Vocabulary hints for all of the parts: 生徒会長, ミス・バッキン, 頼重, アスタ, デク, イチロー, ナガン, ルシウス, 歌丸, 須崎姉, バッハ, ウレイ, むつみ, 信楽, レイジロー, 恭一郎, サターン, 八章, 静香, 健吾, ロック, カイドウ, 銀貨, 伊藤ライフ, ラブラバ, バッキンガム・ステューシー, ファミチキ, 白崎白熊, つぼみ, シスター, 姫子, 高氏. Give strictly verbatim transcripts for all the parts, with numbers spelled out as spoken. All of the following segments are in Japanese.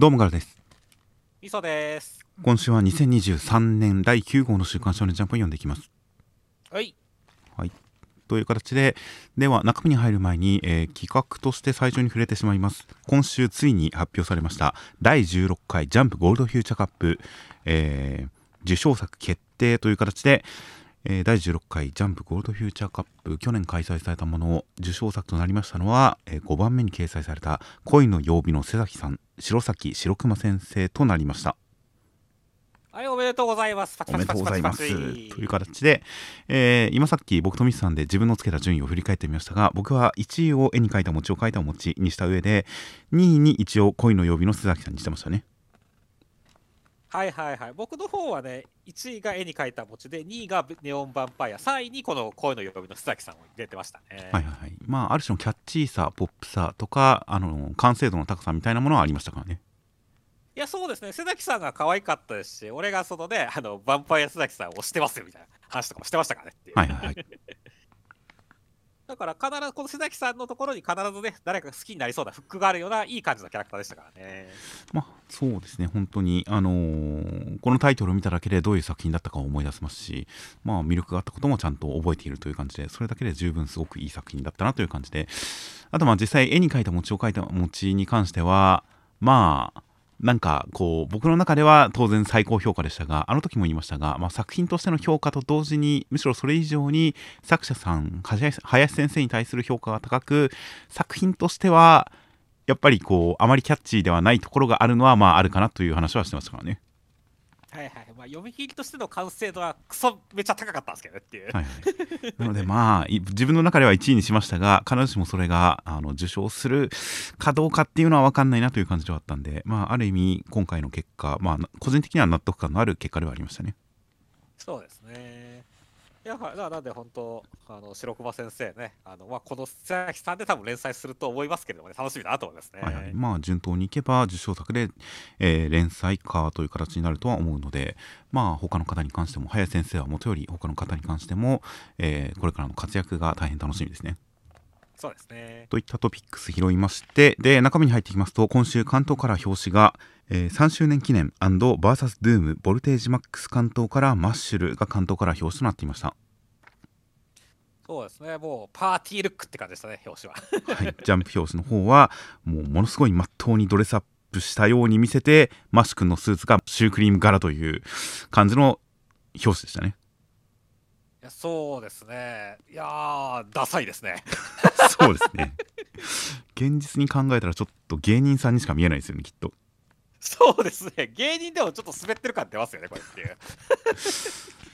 どうもガラです。磯です。今週はにせんにじゅうさんねんだいきゅうごうの週刊少年ジャンプを読んでいきます。はい。はい。という形で、では中身に入る前に、えー、企画として最初に触れてしまいます。今週ついに発表されましただいじゅうろっかいジャンプゴールドフューチャーカップ、えー、受賞作決定という形で、えー、だいじゅうろっかいジャンプゴールドフューチャーカップ去年開催されたものを受賞作となりましたのは、えー、ごばんめに掲載された恋の曜日の瀬崎さん、白崎白熊先生となりました。はい、おめでとうございます。おめでとうございますという形で、えー、今さっき僕とミスさんで自分のつけた順位を振り返ってみましたが、僕はいちいを絵に描いた餅を描いた餅にした上でにいに一応恋の曜日の瀬崎さんにしてましたね。はいはいはい、僕の方はね、いちいが絵に描いた餅で、にいがネオンヴァンパイア、さんいにこの恋の曜日の須崎さんを入れてましたね。はいはい、まあある種のキャッチーさ、ポップさとか、あの完成度の高さみたいなものはありましたからね。いや、そうですね、須崎さんが可愛かったですし、俺がそのね、あのヴァンパイア須崎さんを推してますよみたいな話とかもしてましたからねっていう。はいはいはい。だから必ずこの瀬崎さんのところに必ずね、誰かが好きになりそうなフックがあるようないい感じのキャラクターでしたからね。まあそうですね、本当にあのー、このタイトルを見ただけでどういう作品だったかを思い出せますし、まあ魅力があったこともちゃんと覚えているという感じで、それだけで十分すごくいい作品だったなという感じで、あとまあ実際絵に描いた餅を描いた餅に関しては、まあなんかこう僕の中では当然最高評価でしたが、あの時も言いましたが、まあ、作品としての評価と同時に、むしろそれ以上に作者さん林先生に対する評価が高く、作品としてはやっぱりこうあまりキャッチーではないところがあるのはまああるかなという話はしてましたからね。はいはい、まあ、読み切りとしての完成度はクソめちゃ高かったんですけどねっていう、はいはい、なのでまあ自分の中ではいちいにしましたが、必ずしもそれがあの受賞するかどうかっていうのは分かんないなという感じではあったんで、まあ、ある意味今回の結果、まあ、個人的には納得感のある結果ではありましたね。そうですね。いや、なんで本当あの白熊先生ね、あの、まあ、この瀬崎さんで多分連載すると思いますけれどもね、楽しみだなと思いますね。はいはい、まあ順当にいけば受賞作で、えー、連載化という形になるとは思うので、まあ他の方に関しても、林先生はもとより他の方に関しても、えー、これからの活躍が大変楽しみですね。そうですね。といったトピックス拾いまして、で中身に入っていきますと、今週関東から表紙が、えー、さんしゅうねん記念 &ブイエス ドゥームボルテージマックス関東からマッシュルが関東から表紙となっていました。そうですね、もうパーティールックって感じでしたね、表紙は。はい、ジャンプ表紙の方はもうものすごいまっとうにドレスアップしたように見せて、マッシュ君のスーツがシュークリーム柄という感じの表紙でしたね。いや、そうですね。いや、ダサいですね。そうですね。現実に考えたらちょっと芸人さんにしか見えないですよね、きっと。そうですね。芸人でもちょっと滑ってる感出ますよね、これっていう。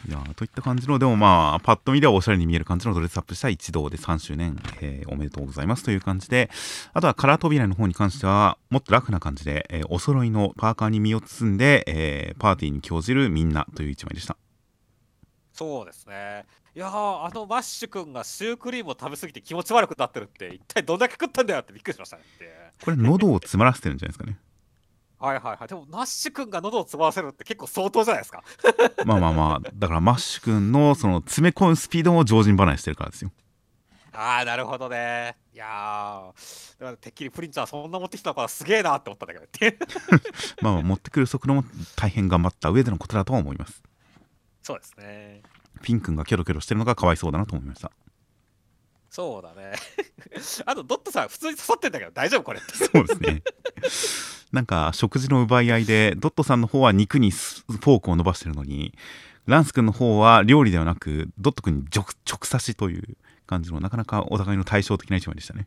いや、といった感じの、でもまあパッと見ではおしゃれに見える感じのドレスアップした一同でさんしゅうねん、えー、おめでとうございますという感じで、あとはカラー扉の方に関してはもっとラフな感じで、えー、お揃いのパーカーに身を包んで、えー、パーティーに興じるみんなという一枚でした。そうですね。いやー、あのマッシュ君がシュークリームを食べ過ぎて気持ち悪くなってるって、一体どんだけ食ったんだよってびっくりしましたねって。これ喉を詰まらせてるんじゃないですかね。はいはいはい。でもマッシュ君が喉を詰まらせるって結構相当じゃないですか。まあまあまあ、だからマッシュ君のその詰め込むスピードも常人離れしてるからですよ。ああ、なるほどね。いやー、だからてっきりプリンちゃんそんな持ってきたのからすげえなーって思ったんだけどまあまあ持ってくる速度も大変頑張った上でのことだとは思います。そうですね。ピン君がキョロキョロしてるのがかわいそうだなと思いました。そうだね。あとドットさん普通に刺さってんだけど大丈夫これって。そうですね。なんか食事の奪い合いで、ドットさんの方は肉にフォークを伸ばしてるのに、ランス君の方は料理ではなくドット君に直刺しという感じの、なかなかお互いの対照的な一枚でしたね。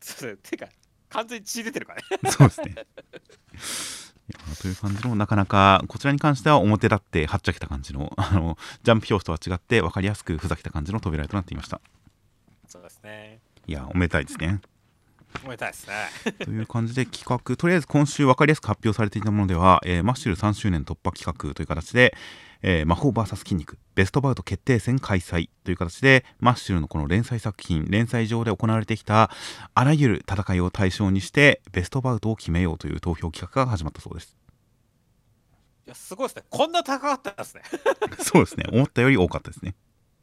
そうですね。てか完全に血出てるからね。そうですね。いやという感じの、なかなかこちらに関しては表立ってはっちゃけた感じ の, あのジャンプ表紙とは違って分かりやすくふざけた感じの扉となっていました。そうですね。いや、おめでたいですね。おめでたいですね。という感じで企画、とりあえず今週分かりやすく発表されていたものでは、えー、マッシュルさんしゅうねん突破企画という形で、えー、魔法 ブイエス 筋肉ベストバウト決定戦開催という形で、マッシュルのこの連載作品、連載上で行われてきたあらゆる戦いを対象にしてベストバウトを決めようという投票企画が始まったそうです。いや、すごいですね。こんな高かったですね。そうですね。思ったより多かったですね。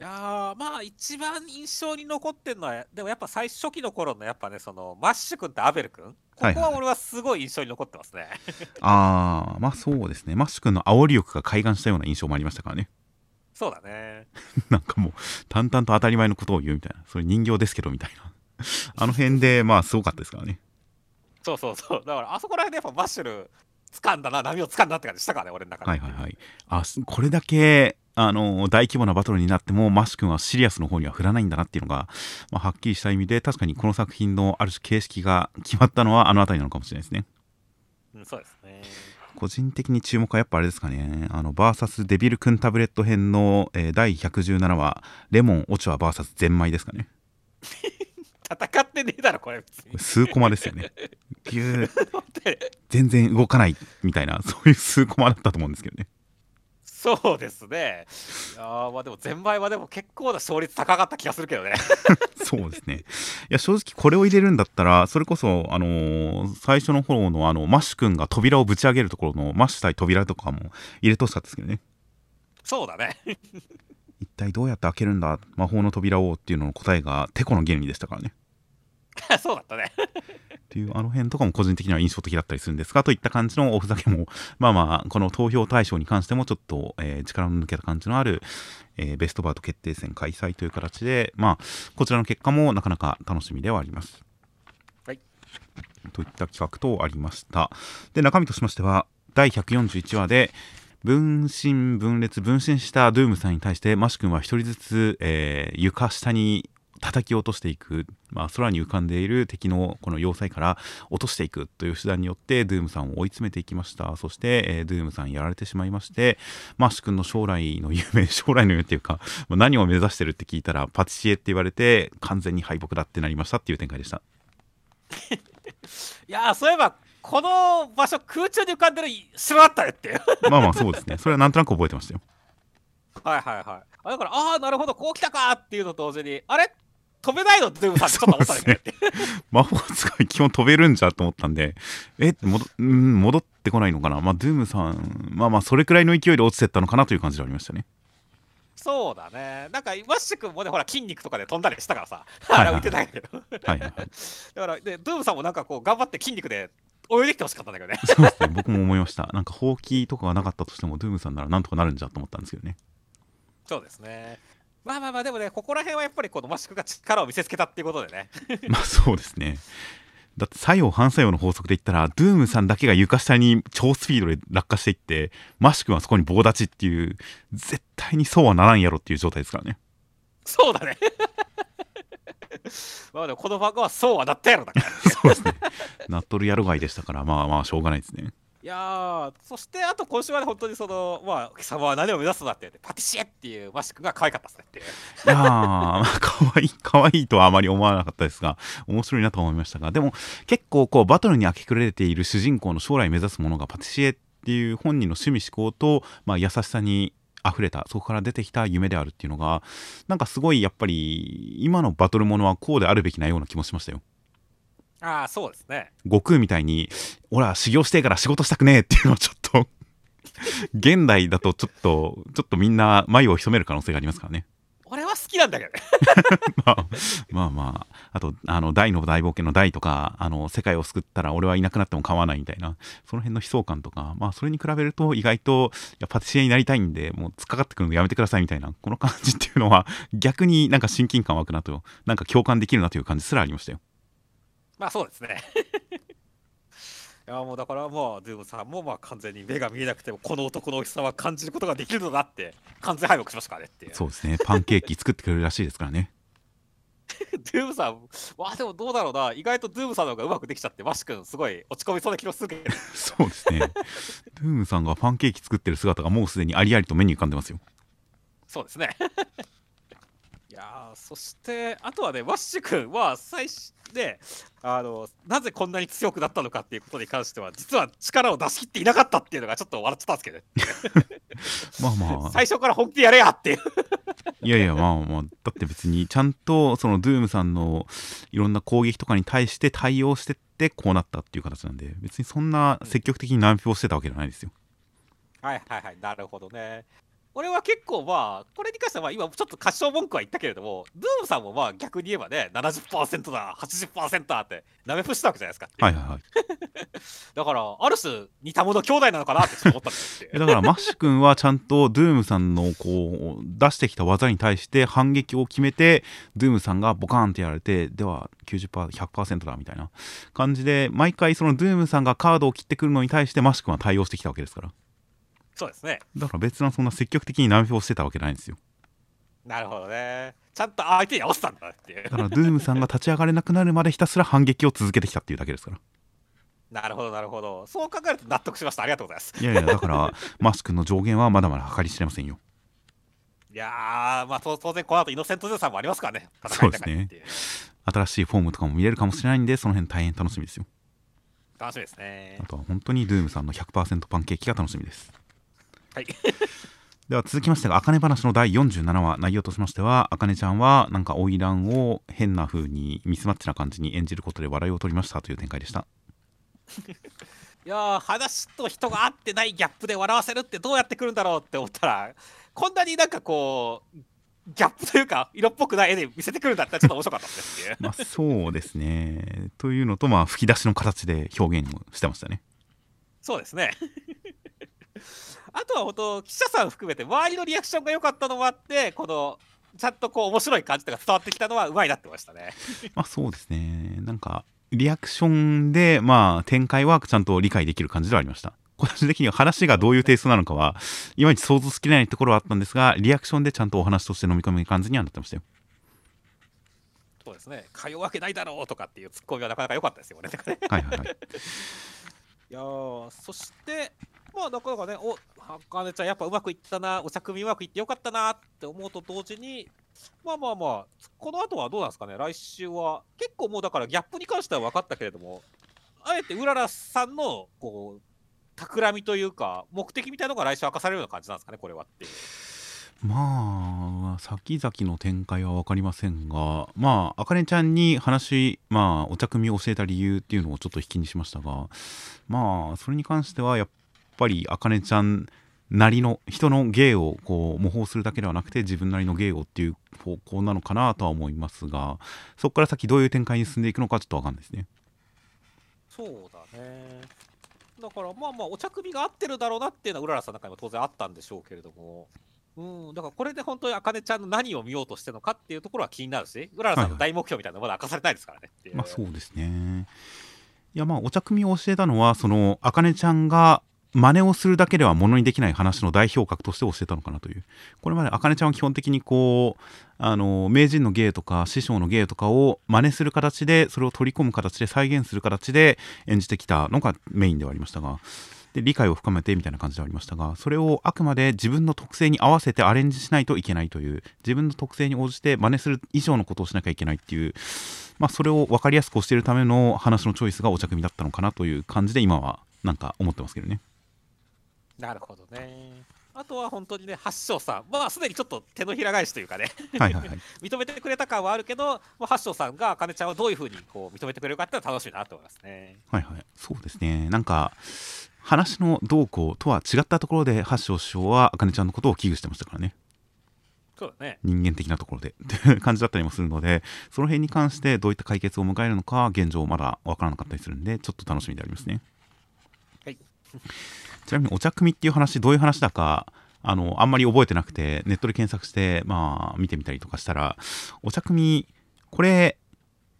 やー、まあ一番印象に残ってるのはでもやっぱ最初期の頃のやっぱね、そのマッシュ君とアベル君、ここは俺はすごい印象に残ってますね。はいはい、ああ、まあそうですね。マッシュ君の煽り力が開眼したような印象もありましたからね。そうだね。なんかもう淡々と当たり前のことを言うみたいな、それ人形ですけどみたいなあの辺でまあすごかったですからね。そうそうそう、だからあそこら辺でやっぱマッシュル掴んだな、波を掴んだって感じしたからね、俺の中で。はいはいはい。あ、これだけあの大規模なバトルになってもマッシュ君はシリアスの方には振らないんだなっていうのが、まあ、はっきりした意味で確かにこの作品のある種形式が決まったのはあの辺りなのかもしれないですね。うん、そうですね。個人的に注目はやっぱあれですかね、あのバーサスデビル君タブレット編の、えー、だいひゃくじゅうななわレモンオチュアバーサスゼンマイですかね。戦ってねえだろこれ、別に数コマですよね。ビュー全然動かないみたいな、そういう数コマだったと思うんですけどね。そうですね。いやまあでもゼンマイはでも結構な勝率高かった気がするけどね。そうですね。いや正直これを入れるんだったら、それこそあのー、最初の方のあのマッシュ君が扉をぶち上げるところのマッシュ対扉とかも入れとしたんですけどね。そうだね。一体どうやって開けるんだ魔法の扉をっていうのの答えがテコの原理でしたからね。そうだったね。っていうあの辺とかも個人的には印象的だったりするんですが、といった感じのおふざけもまあまあこの投票対象に関してもちょっと、えー、力の抜けた感じのある、えー、ベストバート決定戦開催という形で、まあこちらの結果もなかなか楽しみではあります。はい、といった企画とありました。で中身としましてはだいひゃくよんじゅういちわで分身分裂分身したドゥームさんに対してマシ君は一人ずつ、えー、床下に叩き落としていく、まあ、空に浮かんでいる敵のこの要塞から落としていくという手段によってドゥームさんを追い詰めていきました。そして、えー、ドゥームさんやられてしまいまして、マッシュ君の将来の夢将来の夢っていうか、まあ、何を目指してるって聞いたらパティシエって言われて完全に敗北だってなりましたっていう展開でした。いやー、そういえばこの場所空中に浮かんでる島だったよっていう。まあまあそうですね、それはなんとなく覚えてましたよ。はいはいはい。だから、ああなるほどこう来たかっていうのと同時に、あれ飛べないのってさ、ちょっと思ったんだけど、魔法使い基本飛べるんじゃと思ったんで、えもど、うん、戻ってこないのかな。まあドゥームさん、まあまあそれくらいの勢いで落ちてったのかなという感じでありましたね。そうだね。なんかマッシュ君もね、ほら筋肉とかで飛んだりしたからさ、あれ浮いてたけど、だからでドゥームさんもなんかこう頑張って筋肉で泳いできてほしかったんだけどね。そうですね、僕も思いました。なんかほうきとかがなかったとしてもドゥームさんならなんとかなるんじゃと思ったんですけどね。そうですね。まあまあまあでもね、ここら辺はやっぱりこのマシュクが力を見せつけたっていうことでね。まあそうですね。だって作用反作用の法則で言ったらドゥームさんだけが床下に超スピードで落下していって、マシュクはそこに棒立ちっていう、絶対にそうはならんやろっていう状態ですからね。そうだね。まあでもこのバグはそうはなったやろだから。そうですね。なっとるやろがいでしたから、まあまあしょうがないですね。いやー、そしてあと今週はね、本当にそのまあ貴様は何を目指すんだって、パティシエっていうマシ君が可愛かったっすねっていう。いやー、まあ可愛い可愛いとはあまり思わなかったですが、面白いなと思いましたが、でも結構こうバトルに明け暮れている主人公の将来目指すものがパティシエっていう本人の趣味思考と、まあ優しさに溢れた、そこから出てきた夢であるっていうのが、なんかすごいやっぱり今のバトルものはこうであるべきなような気もしましたよ。ああそうですね。悟空みたいに「俺は修行してから仕事したくねえ」っていうのはちょっと現代だとちょっとちょっとみんな眉を潜める可能性がありますからね。俺は好きなんだけどね。まあ、まあまああとあの「大の大冒険」の「大」とか、あの「世界を救ったら俺はいなくなっても構わない」みたいな、その辺の悲壮感とか、まあそれに比べると意外と「いやパティシエになりたいんでもう突っかかってくるのやめてください」みたいな、この感じっていうのは逆になんか親近感湧くなと、なんか共感できるなという感じすらありましたよ。まあそうですね。いやもうだからもうドゥームさんもまあ完全に目が見えなくてもこの男の大きさは感じることができるのだって完全敗北しましたからねっていう。そうですね。パンケーキ作ってくれるらしいですからね。ドゥームさん、わあでもどうだろうな、意外とドゥームさんの方がうまくできちゃってマシ君すごい落ち込みそうな気もするけど。そうですね。ドゥームさんがパンケーキ作ってる姿がもうすでにありありと目に浮かんでますよ。そうですね。いやそしてあとはね、マッシュ君は最初であのなぜこんなに強くなったのかっていうことに関しては実は力を出し切っていなかったっていうのがちょっと笑っちゃったんですけど、ね、まあまあ最初から本気でやれやっていう。いやいやまあまあだって別にちゃんとそのドゥームさんのいろんな攻撃とかに対して対応してってこうなったっていう形なんで、別にそんな積極的に難評してたわけじゃないですよ。はいはいはい、なるほどね。俺は結構まあこれに関してはまあ今ちょっと過小文句は言ったけれども、ドゥームさんもまあ逆に言えばね ななじゅっパーセント だ はちじゅっパーセント だってなめプしたわけじゃないですか。はいはいはい。だからある種似たもの兄弟なのかなってちょっと思ったんですよ。だからマッシュ君はちゃんとドゥームさんのこう出してきた技に対して反撃を決めて、ドゥームさんがボカーンってやられて、では きゅうじゅっパーセントひゃくパーセント だみたいな感じで毎回そのドゥームさんがカードを切ってくるのに対してマッシュ君は対応してきたわけですから。そうですね。だから別にそんな積極的にナメフをしてたわけないんですよ。なるほどね。ちゃんと相手に合わせたんだっていう。だからドゥームさんが立ち上がれなくなるまでひたすら反撃を続けてきたっていうだけですから。なるほどなるほど。そう考えると納得しました。ありがとうございます。いやいや、だからマス君の上限はまだまだ計り知れませんよ。いやー、まあ当然この後イノセントゼロさんもありますからね。そうですね。新しいフォームとかも見れるかもしれないんで、その辺大変楽しみですよ。楽しみですね。あとは本当にドゥームさんの ひゃくパーセント パンケーキが楽しみです。はい。では続きましてが、あかね話のだいよんじゅうななわ、内容としましては、あかねちゃんはなんか花魁を変な風にミスマッチな感じに演じることで笑いを取りましたという展開でした。いや、話と人が合ってないギャップで笑わせるってどうやってくるんだろうって思ったら、こんなになんかこうギャップというか色っぽくない絵で見せてくるんだったらちょっと面白かったですっていう。まあそうですね。というのと、まあ吹き出しの形で表現をしてましたね。そうですね。あとは本当記者さん含めて周りのリアクションが良かったのもあって、このちゃんとこう面白い感じとか伝わってきたのはうまいなってましたね。まあそうですね。なんかリアクションでまあ展開はちゃんと理解できる感じではありました。個人的には話がどういうテイストなのかはいまいち想像しきれないところはあったんですが、リアクションでちゃんとお話として飲み込む感じにはなってましたよ。そうですね。通うわけないだろうとかっていうツッコミはなかなか良かったですよね。はいはいはい。いやー、そしてまあなかなかね、おあかねちゃんやっぱうまくいったな、お茶組うまくいってよかったなって思うと同時に、まあまあまあこの後はどうなんですかね。来週は結構もうだからギャップに関しては分かったけれども、あえてうららさんのこう企みというか目的みたいなのが来週明かされるような感じなんですかね、これはっていう。まあ先々の展開は分かりませんが、まああかねちゃんに話、まあお茶組を教えた理由っていうのをちょっと引きにしましたが、まあそれに関してはやっぱりやっぱりあかねちゃんなりの人の芸をこう模倣するだけではなくて、自分なりの芸をっていう方向なのかなとは思いますが、そこから先どういう展開に進んでいくのかちょっと分かんないですね。そうだね。だからまあまあお茶組が合ってるだろうなっていうのはうららさんの中にも当然あったんでしょうけれども、うん、だからこれで本当にあかねちゃんの何を見ようとしてるのかっていうところは気になるし、うららさんの大目標みたいなのはまだ明かされないですからねっていう。まあそうですね。いやまあお茶組を教えたのは、そのあかねちゃんが真似をするだけではものにできない話の代表格として教えたのかなという。これまであかねちゃんは基本的にこうあの名人の芸とか師匠の芸とかを真似する形で、それを取り込む形で再現する形で演じてきたのがメインではありましたが、で理解を深めてみたいな感じではありましたが、それをあくまで自分の特性に合わせてアレンジしないといけないという、自分の特性に応じて真似する以上のことをしなきゃいけないっていう、まあ、それを分かりやすく教えるための話のチョイスがお茶組だったのかなという感じで今はなんか思ってますけどね。なるほどね。あとは本当にね、八章さん、まあすでにちょっと手のひら返しというかね、認めてくれた感はあるけど、まあ、八章さんがあかねちゃんをどういうふうにこう認めてくれるかっていうのは楽しいなと思いますね。はいはい、そうですね。なんか話の動向とは違ったところで八章師匠はあかねちゃんのことを危惧してましたからね。そうだね。人間的なところでという感じだったりもするので、その辺に関してどういった解決を迎えるのか現状まだ分からなかったりするんで、ちょっと楽しみでありますね。はい。ちなみにお茶組っていう話どういう話だか あのあんまり覚えてなくて、ネットで検索してまあ見てみたりとかしたら、お茶組これ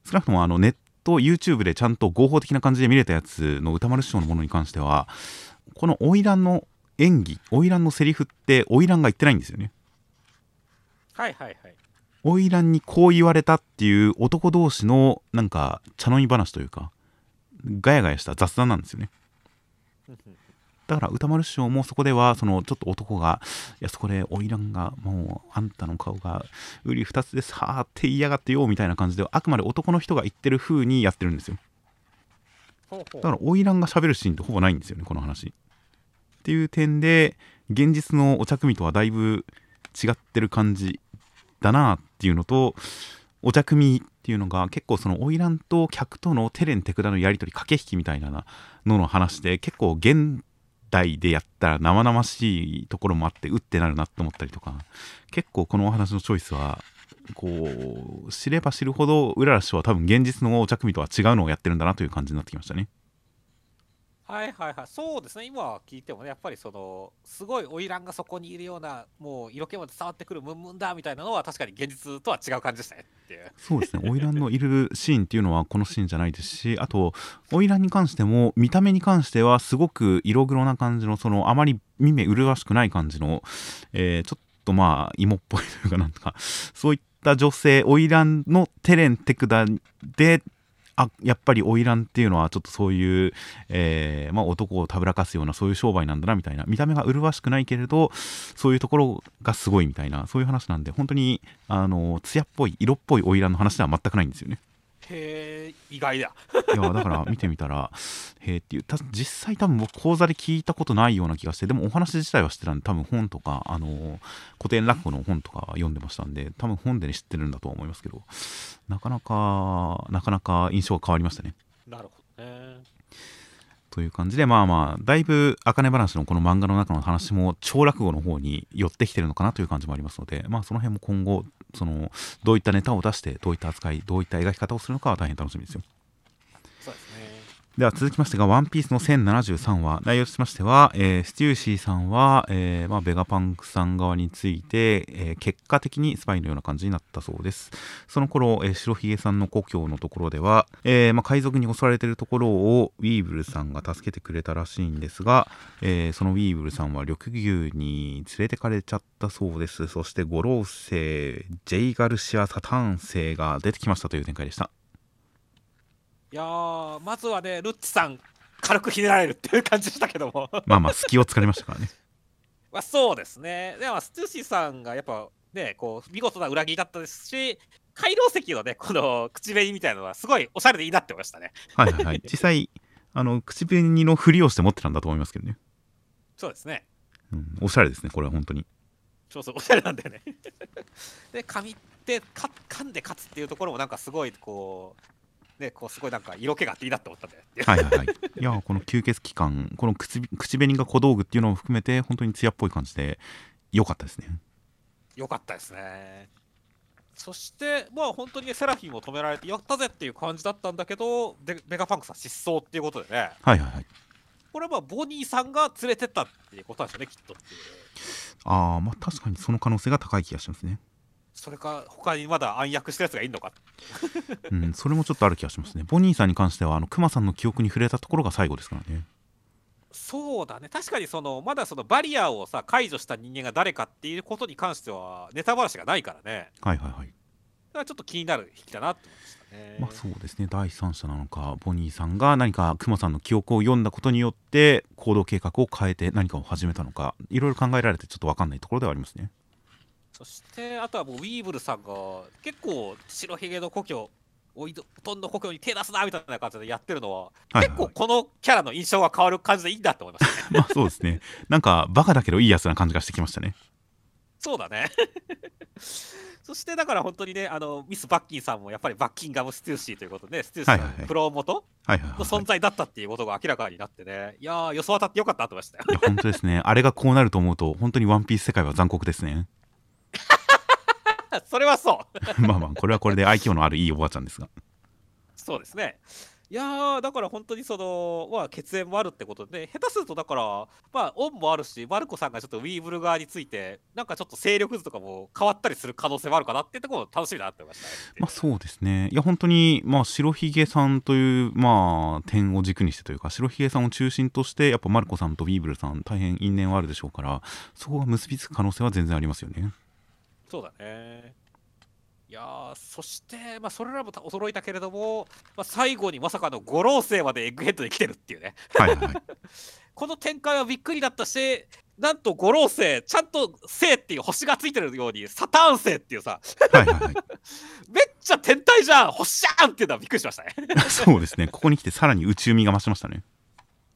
少なくともあのネット YouTube でちゃんと合法的な感じで見れたやつの歌丸師匠のものに関しては、この花魁の演技、花魁のセリフって花魁が言ってないんですよね。はいはいはい。花魁にこう言われたっていう男同士のなんか茶飲み話というかガヤガヤした雑談なんですよね。だから歌丸師匠もそこではそのちょっと男が「いやそこで花魁がもうあんたの顔がうり二つでさあって言いやがってよ」みたいな感じであくまで男の人が言ってる風にやってるんですよ。だから花魁が喋るシーンってほぼないんですよね、この話。っていう点で現実のお茶組とはだいぶ違ってる感じだなっていうのと、お茶組っていうのが結構その花魁と客との手練手管のやり取り、駆け引きみたいなのの話で結構現代でやったら生々しいところもあって、うってなるなって思ったりとか、結構このお話のチョイスはこう知れば知るほどうらら師匠は多分現実のお茶組とは違うのをやってるんだなという感じになってきましたね。はいはいはい、そうですね。今聞いてもね、やっぱりそのすごい花魁がそこにいるような、もう色気まで伝わってくるムンムンだみたいなのは確かに現実とは違う感じでしたねっていう。そうですね、花魁のいるシーンっていうのはこのシーンじゃないですし、あと花魁に関しても見た目に関してはすごく色黒な感じの、そのあまり見目麗しくない感じの、えー、ちょっとまあ芋っぽいというか、なんとかそういった女性、花魁の手練手管で、あ、やっぱり花魁っていうのはちょっとそういう、えーまあ、男をたぶらかすようなそういう商売なんだなみたいな、見た目が麗しくないけれどそういうところがすごいみたいな、そういう話なんで、本当にあの艶っぽい色っぽい花魁の話では全くないんですよね。へー、意外だ。いやだから見てみたらへーっていう、た実際多分僕講座で聞いたことないような気がして、でもお話自体は知ってたんで、多分本とか、あのー、古典落語の本とか読んでましたんで、多分本で、ね、知ってるんだとは思いますけど、なかなかなかなか印象が変わりましたね。なるほどね。という感じで、まあまあだいぶ茜話のこの漫画の中の話も超落語の方に寄ってきてるのかなという感じもありますので、まあその辺も今後そのどういったネタを出して、どういった扱い、どういった描き方をするのかは大変楽しみですよ。そうですね。では続きましてがワンピースのせんななじゅうさんわ、内容としましては、えー、ステューシーさんは、えーまあ、ベガパンクさん側について、えー、結果的にスパイのような感じになったそうです。その頃、えー、白ひげさんの故郷のところでは、えーまあ、海賊に襲われているところをウィーブルさんが助けてくれたらしいんですが、えー、そのウィーブルさんは緑牛に連れてかれちゃったそうです。そして五老星、ジェイガルシア・サタン星が出てきましたという展開でした。いやー、まずはね、ルッチさん軽くひねられるっていう感じでしたけどもまあまあ隙を突かれましたからねまあそうですね。ではステューシーさんがやっぱね、こう見事な裏切りだったですし、海楼石のねこの口紅みたいなのはすごいおしゃれでいいなって思いましたね。はいはい、はい、実際あの口紅のふりをして持ってたんだと思いますけどね。そうですね、うん、おしゃれですね。これは本当にそうそう、おしゃれなんだよねで紙ってか噛んで勝つっていうところもなんかすごいこうね、こうすごいなんか色気があっていいなって思ったんではいはいはいいやこの吸血鬼感、この 口, 口紅が小道具っていうのを含めて本当に艶っぽい感じで良かったですね。良かったですね。そしてまあ本当に、ね、セラフィンを止められてやったぜっていう感じだったんだけど、でベガパンクさん失踪っていうことでね、はいはいはい、これはまあボニーさんが連れてったっていうことなんですよね、きっとっていう。ああ、まあ確かにその可能性が高い気がしますね。それか他にまだ暗躍したやつがいるのか、うん、それもちょっとある気がしますね。ボニーさんに関してはあのクマさんの記憶に触れたところが最後ですからね。そうだね、確かにそのまだそのバリアをさ解除した人間が誰かっていうことに関してはネタ話がないからね。はいはいはい、だからちょっと気になる引きだなと思いましたね。まあそうですね、第三者なのかボニーさんが何かクマさんの記憶を読んだことによって行動計画を変えて何かを始めたのか、いろいろ考えられてちょっと分かんないところではありますね。そしてあとはもうウィーブルさんが結構白ひげの故郷、おいどとんの故郷に手出すなみたいな感じでやってるのは、はいはいはい、結構このキャラの印象が変わる感じでいいんだと思いましたねまあそうですね、なんかバカだけどいいやつな感じがしてきましたね。そうだねそしてだから本当にね、あのミス・バッキンさんもやっぱりバッキンガム・ステューシーということで、ステューシーのプロ元の存在だったっていうことが明らかになってね、いや予想当たってよかったと思いましたよいや本当ですね、あれがこうなると思うと本当にワンピース世界は残酷ですねそれはそうまあまあこれはこれで愛嬌のあるいいおばあちゃんですがそうですね。いやだから本当にその、まあ、血縁もあるってことで、ね、下手するとだからまあ恩もあるし、マルコさんがちょっとウィーブル側についてなんかちょっと勢力図とかも変わったりする可能性もあるかなっていうところも楽しみだなって思いました、ね。まあそうですね、いや本当にまあ白ひげさんというまあ点を軸にしてというか、白ひげさんを中心としてやっぱマルコさんとウィーブルさん大変因縁はあるでしょうから、そこが結びつく可能性は全然ありますよね。そうだね。いやそして、まあ、それらも驚いたけれども、まあ、最後にまさかの五老星までエッグヘッドで来てるっていうねはい、はい、この展開はびっくりだったし、なんと五老星ちゃんと星っていう星がついてるようにサターン星っていうさはいはい、はい、めっちゃ天体じゃん、ほっしゃーんっていうのはびっくりしましたねそうですね、ここに来てさらに宇宙味が増しましたね。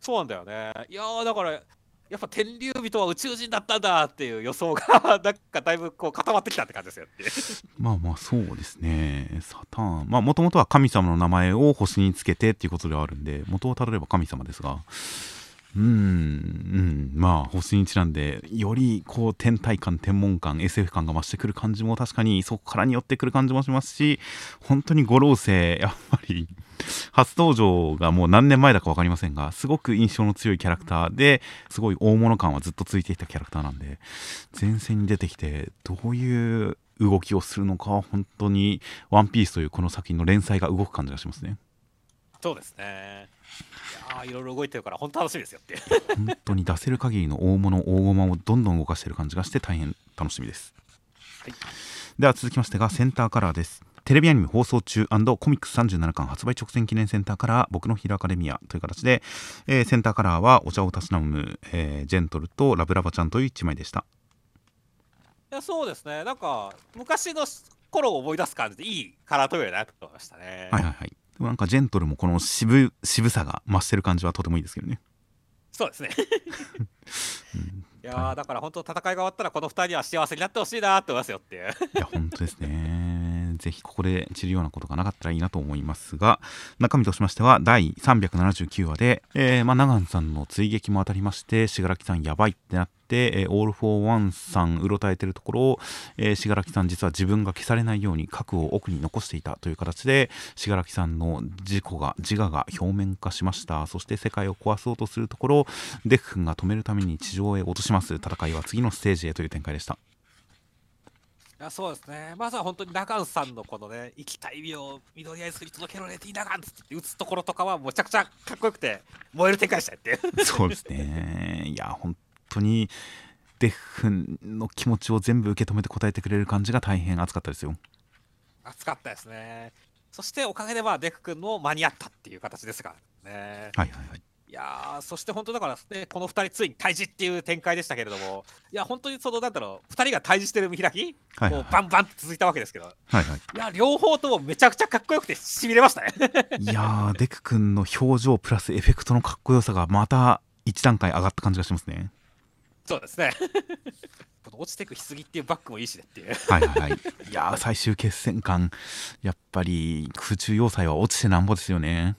そうなんだよね。いやだからやっぱ天竜人は宇宙人だったんだっていう予想がなんかだいぶこう固まってきたって感じですよまあまあそうですね。サターン、まあもともとは神様の名前を星につけてっていうことではあるんで、元をたどれば神様ですが、うんうん、まあ星にちなんでよりこう天体感、天文感、 エスエフ 感が増してくる感じも確かにそこからに寄ってくる感じもしますし、本当に五老星やっぱり初登場がもう何年前だか分かりませんが、すごく印象の強いキャラクターで、すごい大物感はずっとついてきたキャラクターなんで、前線に出てきてどういう動きをするのか、本当に「ワンピースというこの作品の連載が動く感じがしますね。そうですね、いろいろ動いてるから本当楽しみですよって本当に出せる限りの大物大駒をどんどん動かしてる感じがして大変楽しみです、はい、では続きましてがセンターカラーです。テレビアニメ放送中&コミックスさんじゅうななかん発売直前記念センターカラー、僕のヒーローアカデミアという形で、えー、センターカラーはお茶をたしなむ、えー、ジェントルとラブラバちゃんといういちまいでした。いや、そうですね、なんか昔の頃を思い出す感じでいいカラートイレだと思いましたね。はいはいはい、なんかジェントルもこの 渋, 渋さが増してる感じはとてもいいですけどね。そうですねいやだから本当戦いが終わったらこのふたりは幸せになってほしいなと思いますよっていういや本当ですねぜひここで散るようなことがなかったらいいなと思いますが、中身としましてはだいさんびゃくななじゅうきゅうわで、えー、まあナガンさんの追撃も当たりまして、信楽さんやばいってなってでオール・フォー・ワンさんうろたえてるところを、えー、信楽さん実は自分が消されないように核を奥に残していたという形で、信楽さんの自己が自我が表面化しました。そして世界を壊そうとするところ、デク君が止めるために地上へ落とします。戦いは次のステージへという展開でした。いや、そうですね、まずは本当にナガンさんのこのね、生きた意味を緑アイスに届けられていながんって打つところとかはむちゃくちゃかっこよくて燃える展開したいってそうですねいや本当本当にデフの気持ちを全部受け止めて答えてくれる感じが大変熱かったですよ。熱かったですね。そしておかげでまあデフ君も間に合ったっていう形ですからね。はいはいはい。いやー、そして本当だから、ね、このふたりついに対峙っていう展開でしたけれども、いや本当にそのなんだろう、ふたりが対峙してる見開き、バンバンって続いたわけですけど、はいはい、いや両方ともめちゃくちゃかっこよくてしびれましたねいやー、デク君の表情プラスエフェクトのかっこよさがまた一段階上がった感じがしますね。そうですねこの落ちてくひすぎっていうバックもいいしねっていうはいはい、はい、いやー最終決戦感、やっぱり空中要塞は落ちてなんぼですよね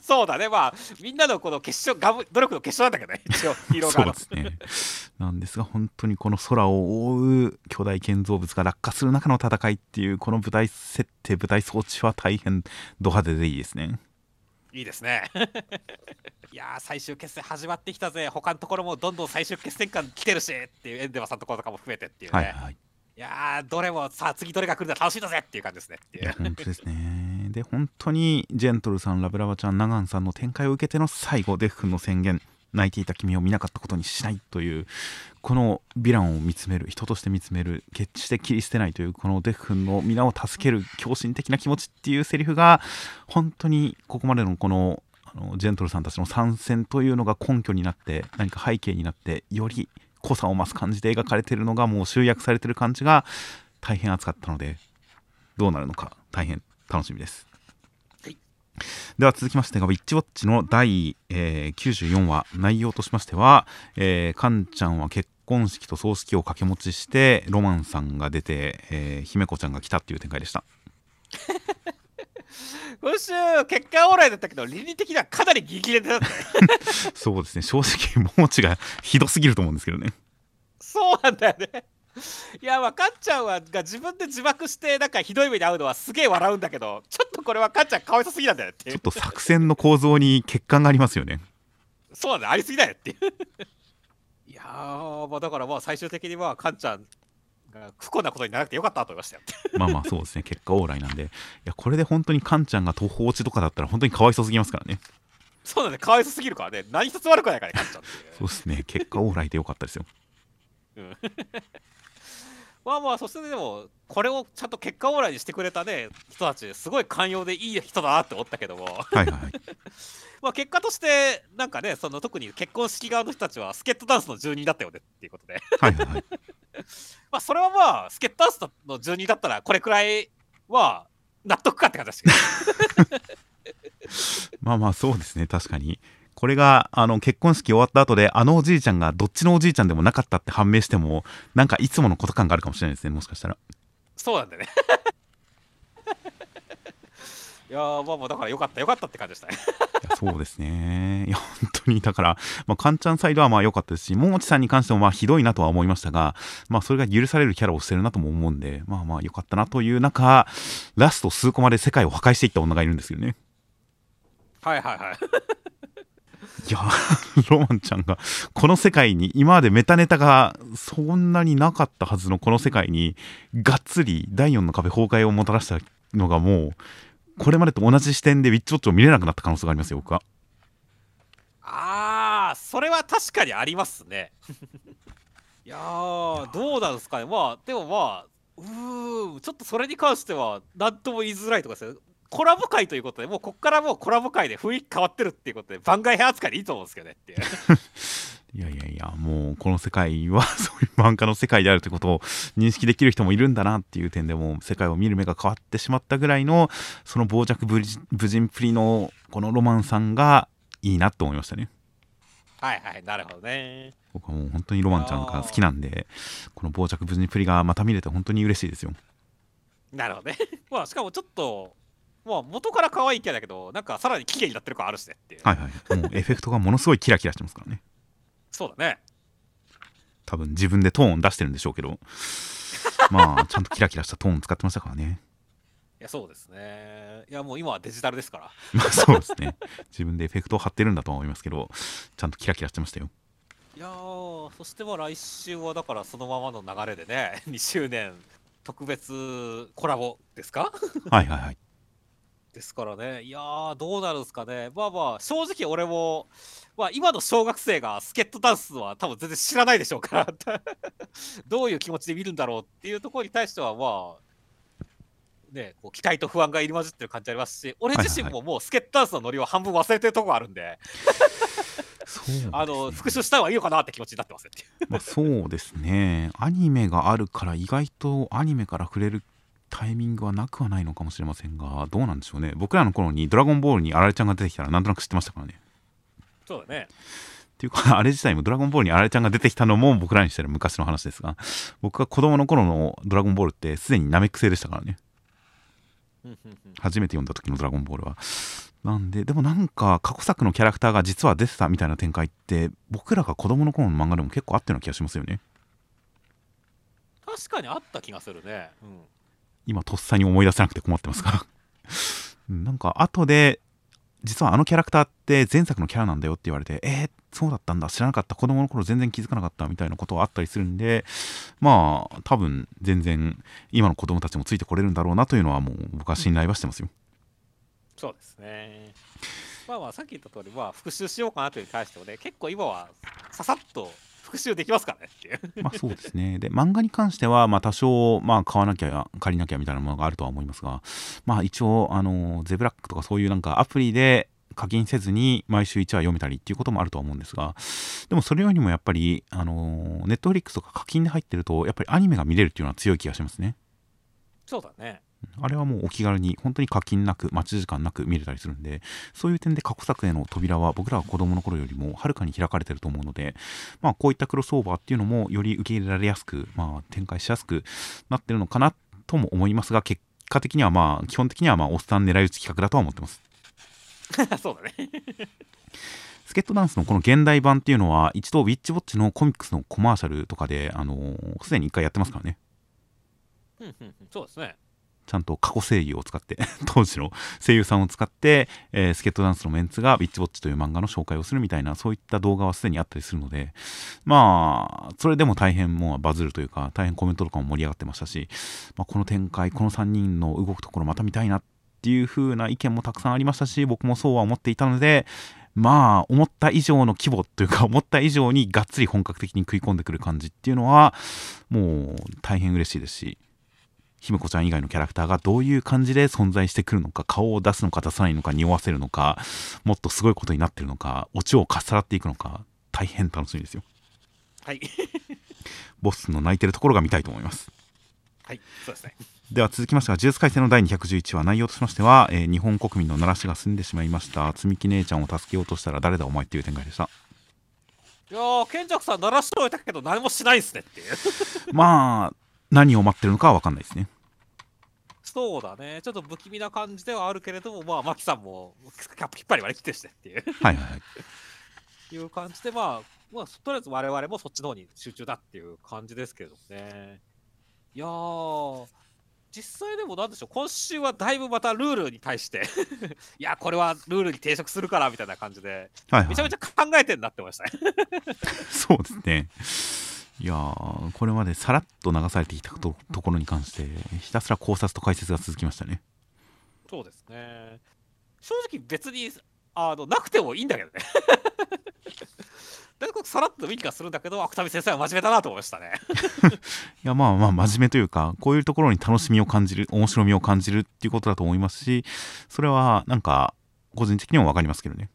そうだね、まあみんなのこの決勝努力の結晶なんだけどね一応ヒーローがそうですねなんですが、本当にこの空を覆う巨大建造物が落下する中の戦いっていうこの舞台設定、舞台装置は大変ド派手でいいですね。いいですねいやー最終決戦始まってきたぜ、他のところもどんどん最終決戦感来てるしっていうエンデバさんのところとかも含めてっていうね、はいはい、いやーどれもさあ次どれが来るんだ楽しいだぜっていう感じですねっていう。いや本当ですねで本当にジェントルさん、ラブラバちゃん、ナガンさんの展開を受けての最後、デフ君の宣言、泣いていた君を見なかったことにしないという、このヴィランを見つめる、人として見つめる、決して切り捨てないというこのデフ君の皆を助ける狂心的な気持ちっていうセリフが、本当にここまでのこのあのジェントルさんたちの参戦というのが根拠になって、何か背景になって、より濃さを増す感じで描かれているのが、もう集約されている感じが大変熱かったので、どうなるのか大変楽しみです。では続きましてがウィッチウォッチのだいきゅうじゅうよんわ、内容としましては、えー、カンちゃんは結婚式と葬式を掛け持ちして、ロマンさんが出て、えー、姫子ちゃんが来たっていう展開でした今週結果オーライだったけど、倫理的にはかなり激烈だったそうですね、正直ももちがひどすぎると思うんですけどね。そうなんだよね。いや、まあ、かんちゃんはが自分で自爆してなんかひどい目に遭うのはすげえ笑うんだけど、ちょっとこれはかんちゃんかわいそうすぎなんだよっていう、ちょっと作戦の構造に欠陥がありますよねそうなんだ、ありすぎだよっていういやー、まあ、だからまあ最終的にはかんちゃんが不幸なことにならなくてよかったと思いましたよまあまあそうですね、結果オーライなんで、いやこれで本当にかんちゃんが途方落ちとかだったら本当にかわいそうすぎますからね。そうだね、かわいそうすぎるからね、何一つ悪くないからね、かんちゃんってそうですね、結果オーライでよかったですようんまあまあ、そしてでもこれをちゃんと結果オーライにしてくれたね人たち、すごい寛容でいい人だなって思ったけども、はい、はい、まあ結果としてなんかね、その特に結婚式側の人たちはスケットダンスの住人だったよねっていうことではい、はい、まあそれはまあスケットダンスの住人だったらこれくらいは納得かって感じだしまあまあそうですね、確かにこれがあの結婚式終わった後で、あのおじいちゃんがどっちのおじいちゃんでもなかったって判明しても、なんかいつものこと感があるかもしれないですね、もしかしたら。そうなんだねいやー、まあまあだからよかったよかったって感じでしたねそうですね。いや本当にだから、まあ、カンちゃんサイドはまあ良かったですし、桃地さんに関してもまあひどいなとは思いましたが、まあ、それが許されるキャラをしてるなとも思うんで、まあまあ良かったなという中、ラスト数コマで世界を破壊していった女がいるんですよね。はいはいはい。いやロマンちゃんがこの世界に、今までメタネタがそんなになかったはずのこの世界にがっつりだいよんの壁崩壊をもたらしたのが、もうこれまでと同じ視点でウィッチウォッチを見れなくなった可能性がありますよ、僕は。ああそれは確かにありますね。いやーどうなんですかね。まあでもまあうーちょっとそれに関しては何とも言いづらいとかですよね。コラボ会ということで、もうこっからもうコラボ会で雰囲気変わってるっていうことで番外編扱いでいいと思うんですけどねっていう。いやいやいや、もうこの世界はそういう漫画の世界であるということを認識できる人もいるんだなっていう点でも、世界を見る目が変わってしまったぐらいの、その傍若無人っぷりのこのロマンさんがいいなと思いましたね。はいはい、なるほどね。僕はもう本当にロマンちゃんが好きなんで、この傍若無人っぷりがまた見れて本当に嬉しいですよ。なるほどね。まあしかもちょっとまあ元から可愛いキャラだけど、なんかさらに綺麗になってる感あるしねっていう。はいはい。もうエフェクトがものすごいキラキラしてますからね。そうだね。多分自分でトーン出してるんでしょうけど、まあちゃんとキラキラしたトーン使ってましたからね。いやそうですね。いやもう今はデジタルですから。まあそうですね。自分でエフェクトを貼ってるんだと思いますけど、ちゃんとキラキラしてましたよ。いやー、そしては来週はだからそのままの流れでね、にしゅうねん特別コラボですか？はいはいはい。ですからね、いやーどうなるんですかね。まあまあ正直俺も、まあ、今の小学生がスケットダンスは多分全然知らないでしょうからどういう気持ちで見るんだろうっていうところに対しては、まあね、こう期待と不安が入り混じってる感じありますし、俺自身ももうスケットダンスのノリを半分忘れてるところあるんであの復習した方がいいのかなって気持ちになってますねまあそうですね、アニメがあるから意外とアニメから触れるタイミングはなくはないのかもしれませんが、どうなんでしょうね。僕らの頃に「ドラゴンボール」にあられちゃんが出てきたらなんとなく知ってましたからね。そうだね。っていうかあれ自体も「ドラゴンボール」にあられちゃんが出てきたのも僕らにしてる昔の話ですが、僕が子供の頃の「ドラゴンボール」ってすでにナメック星でしたからね。初めて読んだ時の「ドラゴンボール」は。なんででもなんか過去作のキャラクターが実は出てたみたいな展開って僕らが子供の頃の漫画でも結構あったような気がしますよね。確かにあった気がするね。うん、今とっさに思い出せなくて困ってますからなんか後で実はあのキャラクターって前作のキャラなんだよって言われて、えー、そうだったんだ、知らなかった、子供の頃全然気づかなかったみたいなことはあったりするんで、まあ多分全然今の子供たちもついてこれるんだろうなというのはもう僕は信頼はしてますよ。そうですね。まあまあさっき言った通り、まあ復習しようかなというに対してもね、結構今はささっと復習できますからねっていう。まあそうですね。で漫画に関してはまあ多少まあ買わなきゃ借りなきゃみたいなものがあるとは思いますが、まあ一応あのゼブラックとかそういうなんかアプリで課金せずに毎週いちわ読めたりっていうこともあるとは思うんですが、でもそれよりもやっぱりあのネットフリックスとか課金で入ってるとやっぱりアニメが見れるっていうのは強い気がしますね。そうだね。あれはもうお気軽に本当に課金なく待ち時間なく見れたりするんで、そういう点で過去作への扉は僕らが子どもの頃よりもはるかに開かれてると思うので、まあ、こういったクロスオーバーっていうのもより受け入れられやすく、まあ、展開しやすくなってるのかなとも思いますが、結果的にはまあ基本的にはまあおっさん狙い撃ち企画だとは思ってます。そうだねスケットダンスのこの現代版っていうのは一度ウィッチウォッチのコミックスのコマーシャルとかで、あのー、すでにいっかいやってますからね。そうですね。ちゃんと過去声優を使って当時の声優さんを使って、えー、スケットダンスのメンツがウィッチウォッチという漫画の紹介をするみたいな、そういった動画はすでにあったりするので、まあそれでも大変もうバズるというか、大変コメントとかも盛り上がってましたし、まあ、この展開、このさんにんの動くところまた見たいなっていう風な意見もたくさんありましたし、僕もそうは思っていたので、まあ思った以上の規模というか思った以上にがっつり本格的に食い込んでくる感じっていうのはもう大変嬉しいですし、ひむこちゃん以外のキャラクターがどういう感じで存在してくるのか、顔を出すのか出さないのか、匂わせるのか、もっとすごいことになってるのか、オチをかっさらっていくのか、大変楽しみですよ。はいボスの泣いてるところが見たいと思います。はい、そうですね。では続きましては呪術廻戦のだいにひゃくじゅういちわ、内容としましては、えー、日本国民の奈良市が済んでしまいました、つみき姉ちゃんを助けようとしたら誰だお前っていう展開でした。いやー、賢作さん鳴らしといたけど何もしないですねっていうまあ何を待ってるのかは分かんないですね。そうだね、ちょっと不気味な感じではあるけれども、まあマキさんもキャップ引っ張り割り切ってしてっていうはいはい、はい、いう感じで、まあ、まあとりあえず我々もそっちの方に集中だっていう感じですけどね。いやー、実際でもなんでしょう、今週はだいぶまたルールに対していやこれはルールに抵触するからみたいな感じで、はい、はい、めちゃめちゃ考えてんなってましたねそうですね。いやー、これまでさらっと流されてきた と, ところに関してひたすら考察と解説が続きましたね。そうですね、正直別にあのなくてもいいんだけどね大学さらっとウィキがするんだけど、芥見先生は真面目だなと思いましたねいや、まあまあ真面目というか、こういうところに楽しみを感じる、面白みを感じるっていうことだと思いますし、それはなんか個人的にも分かりますけどね。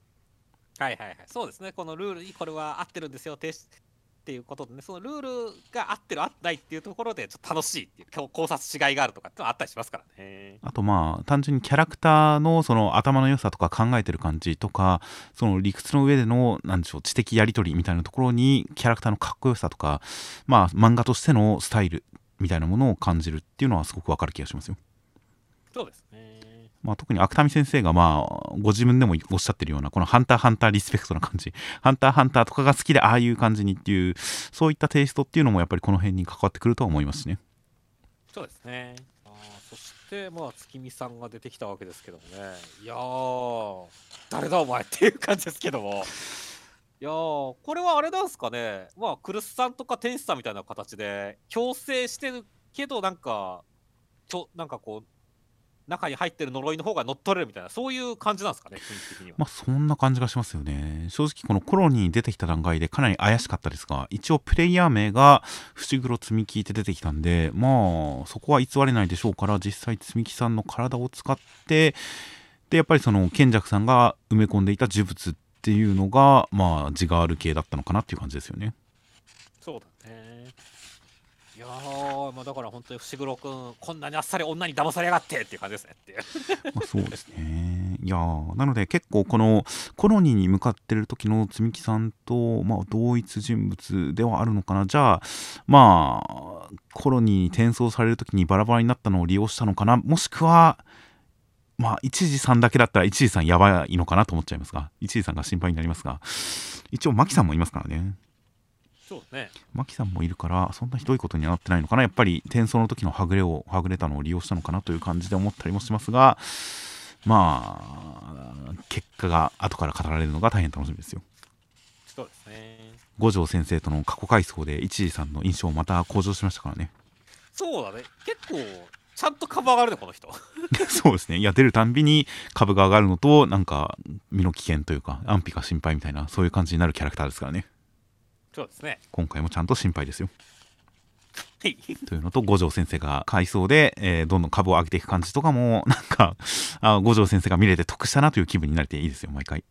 はいはいはい、そうですね、このルールにこれは合ってるんですよっていうことでね、そのルールが合ってる合ってないっていうところでちょっと楽しいっていう考察しがいがあるとかってのはあったりしますからね。あとまあ単純にキャラクターのその頭の良さとか考えてる感じとか、その理屈の上でのなんでしょう、知的やり取りみたいなところにキャラクターのかっこよさとか、まあ漫画としてのスタイルみたいなものを感じるっていうのはすごくわかる気がしますよ。そうですね。まあ特に芥見先生がまあご自分でもおっしゃってるようなこの「ハンターハンター」リスペクトな感じ、ハンターハンターとかが好きでああいう感じにっていう、そういったテイストっていうのもやっぱりこの辺に関わってくるとは思いますしね。そうですね。あ、そしてまあ月見さんが出てきたわけですけどもね、いやー誰だお前っていう感じですけどもいやー、これはあれなんですかね、まあ来栖さんとか天使さんみたいな形で強制してるけど、なんかちょなんかこう中に入ってる呪いの方が乗っ取れるみたいな、そういう感じなんですかね、雰囲気的には。まあそんな感じがしますよね。正直このコロニーに出てきた段階でかなり怪しかったですが、一応プレイヤー名が伏黒積み木って出てきたんで、まあそこは偽れないでしょうから、実際積木さんの体を使って、でやっぱりその賢作さんが埋め込んでいた呪物っていうのがまあ字がある系だったのかなっていう感じですよね。そうだね。いやー、まあ、だから本当に伏黒君こんなにあっさり女に騙されやがってっていう感じですねってまあそうですね。いやー、なので結構このコロニーに向かってる時の積木さんと、まあ、同一人物ではあるのかな。じゃあまあコロニーに転送される時にバラバラになったのを利用したのかな、もしくはまあ一時さんだけだったら一時さんやばいのかなと思っちゃいますが、一時さんが心配になりますが、一応マキさんもいますからね。そうね、マキさんもいるからそんなひどいことにはなってないのかな、やっぱり転送の時のはぐれをはぐれたのを利用したのかなという感じで思ったりもしますが、まあ結果が後から語られるのが大変楽しみですよ。そうですね。五条先生との過去回想で一時さんの印象また向上しましたからね。そうだね、結構ちゃんと株上がるねこの人そうですね。いや、出るたんびに株が上がるのと、なんか身の危険というか安否が心配みたいな、そういう感じになるキャラクターですからね。そうですね、今回もちゃんと心配ですよというのと、五条先生が回想で、えー、どんどん株を上げていく感じとかも、なんかあ五条先生が見れて得したなという気分になれていいですよ、毎回。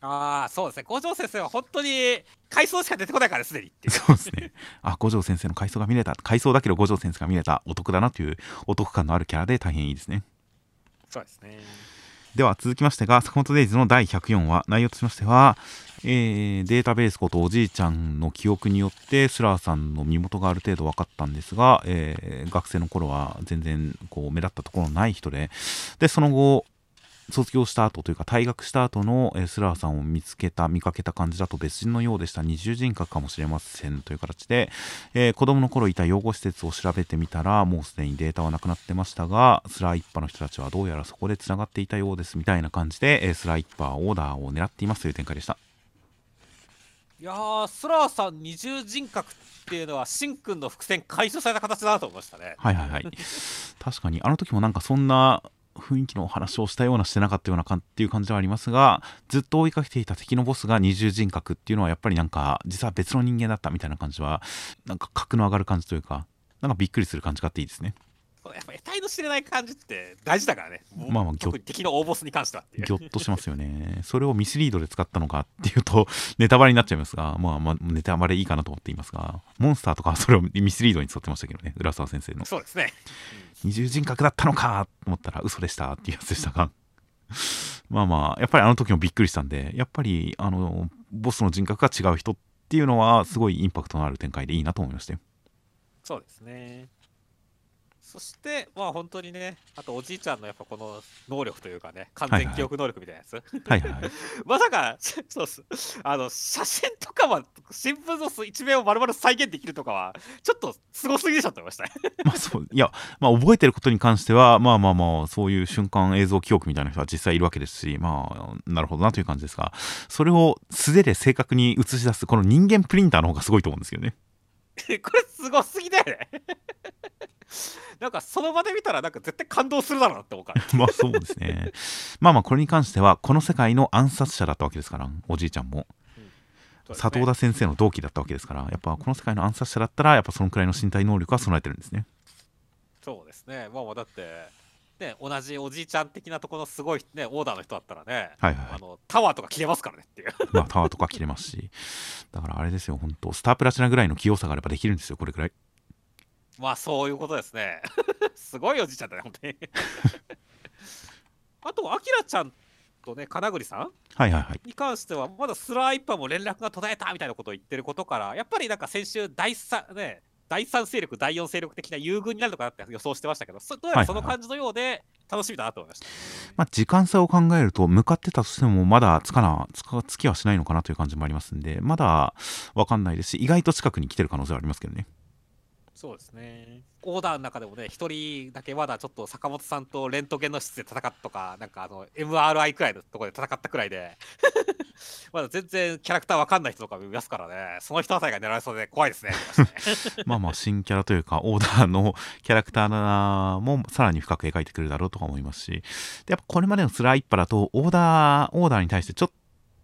ああ、そうですね、五条先生は本当に回想しか出てこないからすでにっていう。そうですね。あ、五条先生の回想が見れた、回想だけど五条先生が見れた、お得だなというお得感のあるキャラで大変いいですね。そうですね。では続きましてが坂本デイズのだいひゃくよんわ、内容としましては、えー、データベースことおじいちゃんの記憶によってスラーさんの身元がある程度分かったんですが、えー、学生の頃は全然こう目立ったところのない人で、でその後卒業した後というか退学した後のスラーさんを見つけた見かけた感じだと別人のようでした、二重人格かもしれませんという形で、えー、子供の頃いた養護施設を調べてみたらもうすでにデータはなくなってましたが、スラー一派の人たちはどうやらそこでつながっていたようですみたいな感じで、えー、スラー一派オーダーを狙っていますという展開でした。いやー、スラーさん二重人格っていうのはシンくんの伏線解消された形だなと思いましたね。はいはいはい確かにあの時もなんかそんな雰囲気のお話をしたようなしてなかったようなかっていう感じはありますが、ずっと追いかけていた敵のボスが二重人格っていうのはやっぱりなんか実は別の人間だったみたいな感じは、なんか格の上がる感じというか、なんかびっくりする感じがあっていいですね。やっぱ得体の知れない感じって大事だからね。まあまあ特に敵の大ボスに関してはっていうギョッとしますよねそれをミスリードで使ったのかっていうとネタバレになっちゃいますが、まあまあネタバレいいかなと思っていますが、モンスターとかはそれをミスリードに使ってましたけどね、浦沢先生の。そうですね、うん、二重人格だったのかと思ったら嘘でしたっていうやつでしたがまあまあやっぱりあの時もびっくりしたんで、やっぱりあのボスの人格が違う人っていうのはすごいインパクトのある展開でいいなと思いましたよ。そうですね。そしてまあ本当にね、あとおじいちゃんのやっぱこの能力というかね、完全記憶能力みたいなやつ、まさかそうっす、あの写真とかは新聞の一面をまるまる再現できるとかはちょっとすごすぎでしょと思いました。まあそういや、まあ、覚えてることに関してはまあまあまあそういう瞬間映像記憶みたいな人は実際いるわけですし、まあなるほどなという感じですが、それを素手で正確に映し出すこの人間プリンターの方がすごいと思うんですけどね。これすごすぎだよね。なんかその場で見たらなんか絶対感動するだろうなって思うからまあそうですね。まあまあこれに関してはこの世界の暗殺者だったわけですから、おじいちゃんも、うんね、佐藤田先生の同期だったわけですから、やっぱこの世界の暗殺者だったらやっぱそのくらいの身体能力は備えてるんですね。そうですね、まあまあだってね、同じおじいちゃん的なところのすごい、ね、オーダーの人だったらね、はいはい、あのタワーとか切れますからねっていうまあタワーとか切れますし、だからあれですよ、本当スタープラチナぐらいの器用さがあればできるんですよ、これぐらい。まあそういうことですね。すごいおじいちゃんだね本当にあとあきらちゃんとね、金栗さんに関してはまだスライパーも連絡が途絶えたみたいなことを言ってることから、やっぱりなんか先週第三ねだいさん勢力、だいよん勢力的な優遇になるのかなって予想してましたけど、どうやらその感じのようで楽しみだなと思いました。まあ時間差を考えると向かってたとしてもまだつかなつかつきはしないのかなという感じもありますんで、まだわかんないですし、意外と近くに来てる可能性はありますけどね。そうですね。オーダーの中でもね、一人だけまだちょっと坂本さんとレントゲンの室で戦ったとか、なんかあの エムアールアイ くらいのところで戦ったくらいでまだ全然キャラクターわかんない人とか見ますからね、その人あたりが狙われそうで怖いですね。まあまあ新キャラというかオーダーのキャラクターもさらに深く描いてくるだろうとか思いますし、でやっぱこれまでのスラー一派だとオーダーオーダーに対してちょっ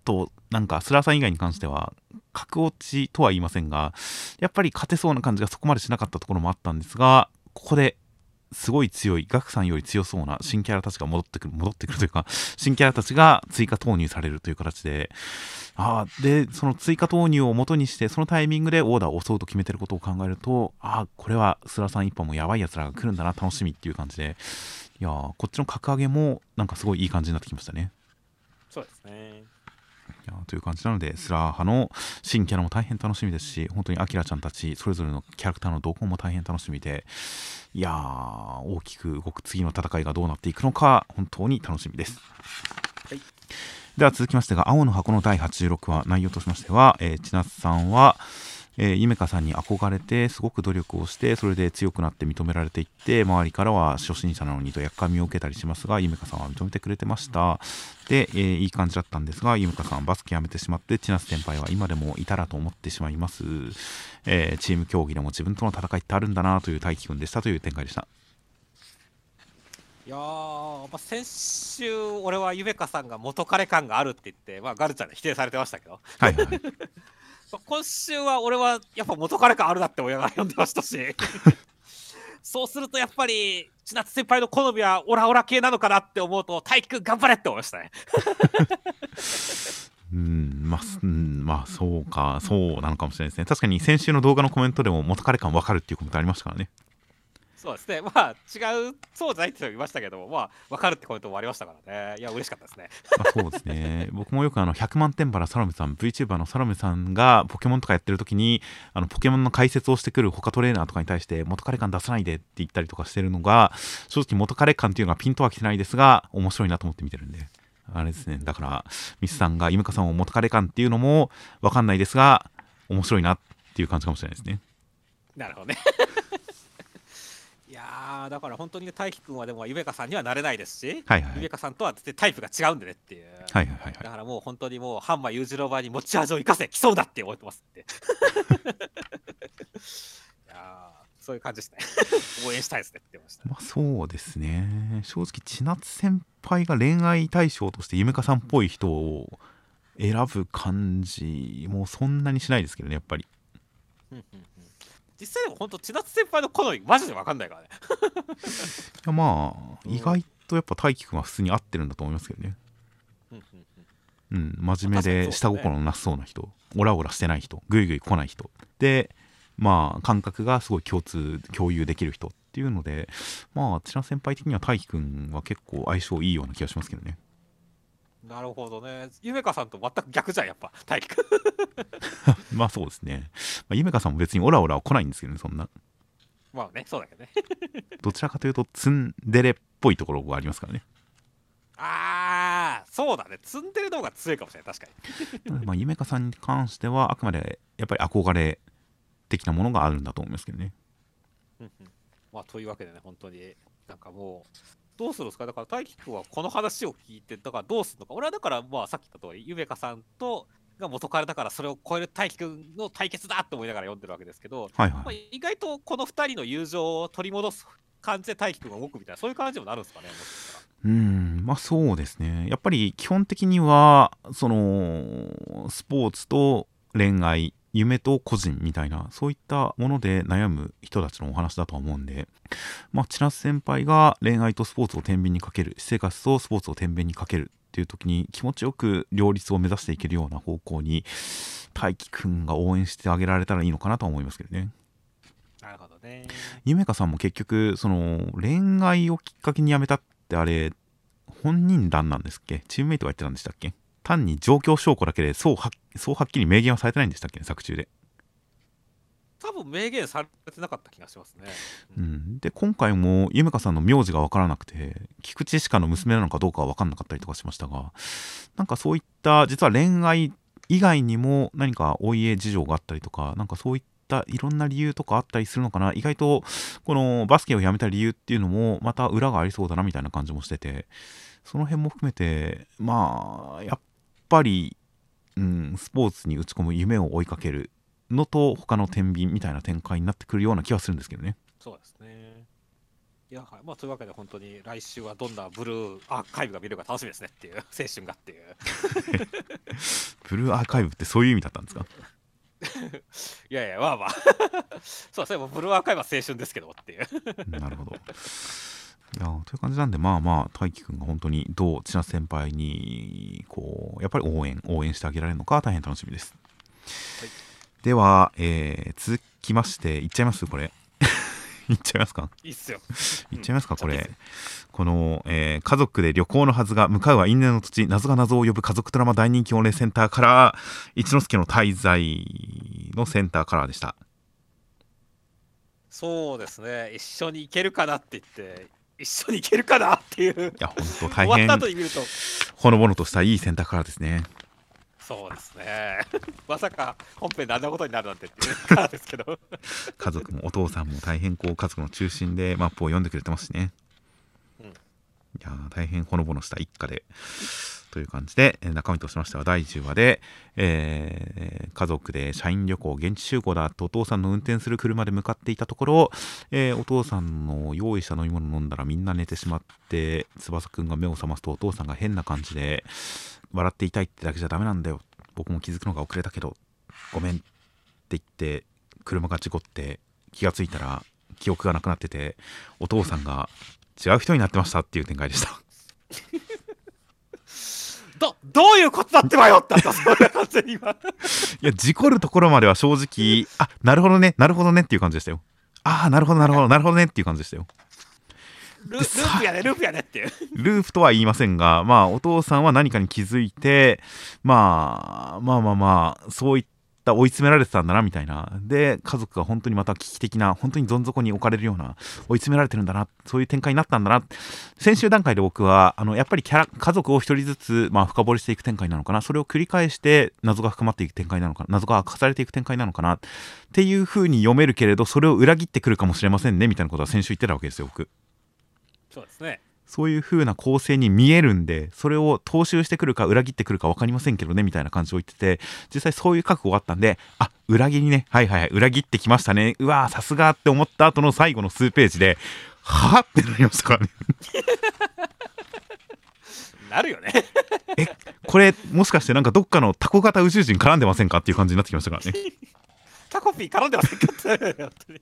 となんかスラーさん以外に関しては格落ちとは言いませんが、やっぱり勝てそうな感じがそこまでしなかったところもあったんですが、ここですごい強いガクさんより強そうな新キャラたちが戻ってくる戻ってくるというか、新キャラたちが追加投入されるという形で、あでその追加投入を元にしてそのタイミングでオーダーを襲うと決めてることを考えると、あこれはスラさん一派もやばいやつらが来るんだな、楽しみっていう感じで、いやこっちの格上げもなんかすごいいい感じになってきましたね。そうですね。いやという感じなので、スラー派の新キャラも大変楽しみですし、本当にアキラちゃんたちそれぞれのキャラクターの動向も大変楽しみで、いやー大きく動く次の戦いがどうなっていくのか本当に楽しみです、はい、では続きましてが青の箱のだいはちじゅうろくわ、内容としましては、えー、千夏さんはえー、ゆめかさんに憧れてすごく努力をして、それで強くなって認められていって、周りからは初心者なのにとやっかみを受けたりしますが、ゆめかさんは認めてくれてました。で、えー、いい感じだったんですが、ゆめかさんバスケやめてしまって、千夏先輩は今でもいたらと思ってしまいます、えー、チーム競技でも自分との戦いってあるんだなという大輝くんでしたという展開でした。いやー、まあ、先週俺はゆめかさんが元彼感があるって言って、まあ、ガルちゃんに否定されてましたけど、はい、はい今週は俺はやっぱ元彼感あるなって親が呼んでましたしそうするとやっぱり千夏先輩の好みはオラオラ系なのかなって思うと、大輝くん頑張れって思いましたねうんまあ、うん、まあそうか、そうなのかもしれないですね。確かに先週の動画のコメントでも元彼感分かるっていうコメントありましたからね。そうですね、まあ違うそうじゃないって言いましたけども、まあ分かるってコメントもありましたからね、いや嬉しかったですね。あそうですね僕もよくあのひゃくまんてん原サロメさん ブイチューバー のサロメさんがポケモンとかやってる時にあのポケモンの解説をしてくる他トレーナーとかに対して元彼感出さないでって言ったりとかしてるのが、正直元彼感っていうのはピンとは来てないですが面白いなと思って見てるんで、あれですね、だからミスさんがゆめかさんを元彼感っていうのも分かんないですが面白いなっていう感じかもしれないですね。なるほどねいやーだから本当にね、大輝くんはでもゆめかさんにはなれないですし、ゆめかさんとは絶対タイプが違うんでねっていう、だからもう本当にもう半馬裕次郎場に持ち味を生かせ来そうだって思ってますっていやそういう感じですね応援したいですねって言ってました。まあそうですね、正直千夏先輩が恋愛対象としてゆめかさんっぽい人を選ぶ感じもうそんなにしないですけどね、やっぱり実際でも本当千夏先輩の好みマジで分かんないからねいやまあ、うん、意外とやっぱ大輝くんは普通に合ってるんだと思いますけどね。うん真面目で下心のなさそうな人、オラオラしてない人、グイグイ来ない人で、まあ感覚がすごい共通共有できる人っていうので、まあ千夏先輩的には大輝くんは結構相性いいような気がしますけどね。なるほどね、ゆめかさんと全く逆じゃんやっぱ大輝くんまあそうですね、まあ、ゆめかさんも別にオラオラは来ないんですけどね、そんなまあね、そうだけどねどちらかというとツンデレっぽいところがありますからね。ああ、そうだね、ツンデレの方が強いかもしれない、確かにまあ夢香さんに関してはあくまでやっぱり憧れ的なものがあるんだと思いますけどね。うんうん、まあというわけでね、本当になんかもうどうするんですか。だから大輝くんはこの話を聞いて、だからどうするのか。俺はだからまあさっき言った通り、夢香さんとが元彼だから、それを超える大輝くんの対決だと思いながら読んでるわけですけど、はいはい、まあ、意外とこのふたりの友情を取り戻す感じで大輝くんが動くみたいな、そういう感じもなるんですかね。もしかしたら。うん、まあそうですね。やっぱり基本的にはそのスポーツと恋愛、夢と個人みたいな、そういったもので悩む人たちのお話だとは思うんで、まあ千奈先輩が恋愛とスポーツを天秤にかける、私生活とスポーツを天秤にかけるっていう時に気持ちよく両立を目指していけるような方向に大輝くんが応援してあげられたらいいのかなとは思いますけどね。なるほどね。夢香さんも結局その恋愛をきっかけに辞めたって、あれ本人談なんですっけ、チームメイトが言ってたんでしたっけ。単に状況証拠だけでそうはそうはっきり明言はされてないんでしたっけね、作中で。多分明言されてなかった気がしますね。うんうん、で今回も夢香さんの名字が分からなくて、菊池歯科の娘なのかどうかは分かんなかったりとかしましたが、なんかそういった実は恋愛以外にも何かお家事情があったりとか、なんかそういったいろんな理由とかあったりするのかな。意外とこのバスケをやめた理由っていうのもまた裏がありそうだなみたいな感じもしてて、その辺も含めてまあやっぱりやっぱり、うん、スポーツに打ち込む夢を追いかけるのと他の天秤みたいな展開になってくるような気はするんですけどね。そうですね。いや、まあ、というわけで本当に来週はどんなブルーアーカイブが見れるか楽しみですねっていう、青春がっていうブルーアーカイブってそういう意味だったんですかいやいや、まあまあそうですね、ブルーアーカイブは青春ですけどっていうなるほど。いやという感じなんで、まあまあ大輝くんが本当にどう千奈先輩にこうやっぱり応援応援してあげられるのか大変楽しみです。はい、では、えー、続きましていっちゃいます、これいっちゃいますか、いいっすよいっちゃいますか、うん、これこの、えー「家族で旅行のはずが向かうは因縁の土地、謎が謎を呼ぶ家族ドラマ大人気御礼センターカラー」、一之輔の滞在のセンターカラーでした。そうですね、一緒に行けるかなって言って一緒に行けるかなっていう、いや本当大変終わった後に見るとほのぼのとしたいい選択からですね。そうですねまさか本編であんなことになるなんてっていうからですけど家族もお父さんも大変こう家族の中心でマップを読んでくれてますしね、うん、いや大変ほのぼのした一家でという感じで、中身としましてはだいじゅうわで、えー、家族で社員旅行現地集合だとお父さんの運転する車で向かっていたところ、えー、お父さんの用意した飲み物飲んだらみんな寝てしまって、翼くんが目を覚ますとお父さんが変な感じで笑っていたいってだけじゃダメなんだよ、僕も気づくのが遅れたけどごめんって言って車が事故って気がついたら記憶がなくなってて、お父さんが違う人になってましたっていう展開でしたど, どういうことだって迷ったんだそれ完全に今いや事故るところまでは正直あなるほどねなるほどねっていう感じでしたよ。ああなるほどなるほどなるほどねっていう感じでしたよ。ル, ループやねループやねっていうループとは言いませんが、まあお父さんは何かに気づいて、まあ、まあまあまあそういった追い詰められてたんだなみたいな、で家族が本当にまた危機的な、本当にどん底に置かれるような、追い詰められてるんだな、そういう展開になったんだな。先週段階で僕はあのやっぱりキャラ家族を一人ずつ、まあ、深掘りしていく展開なのかな、それを繰り返して謎が深まっていく展開なのかな、謎が明かされていく展開なのかなっていう風に読めるけれど、それを裏切ってくるかもしれませんねみたいなことは先週言ってたわけですよ僕。そうですね、そういう風な構成に見えるんで、それを踏襲してくるか裏切ってくるか分かりませんけどねみたいな感じを言ってて、実際そういう覚悟があったんで、あ裏切りね、はいはいはい裏切ってきましたね、うわさすがって思った後の最後の数ページではぁってなりましたからねなるよねえこれもしかしてなんかどっかのタコ型宇宙人絡んでませんかっていう感じになってきましたからねタコピー絡んでませんかって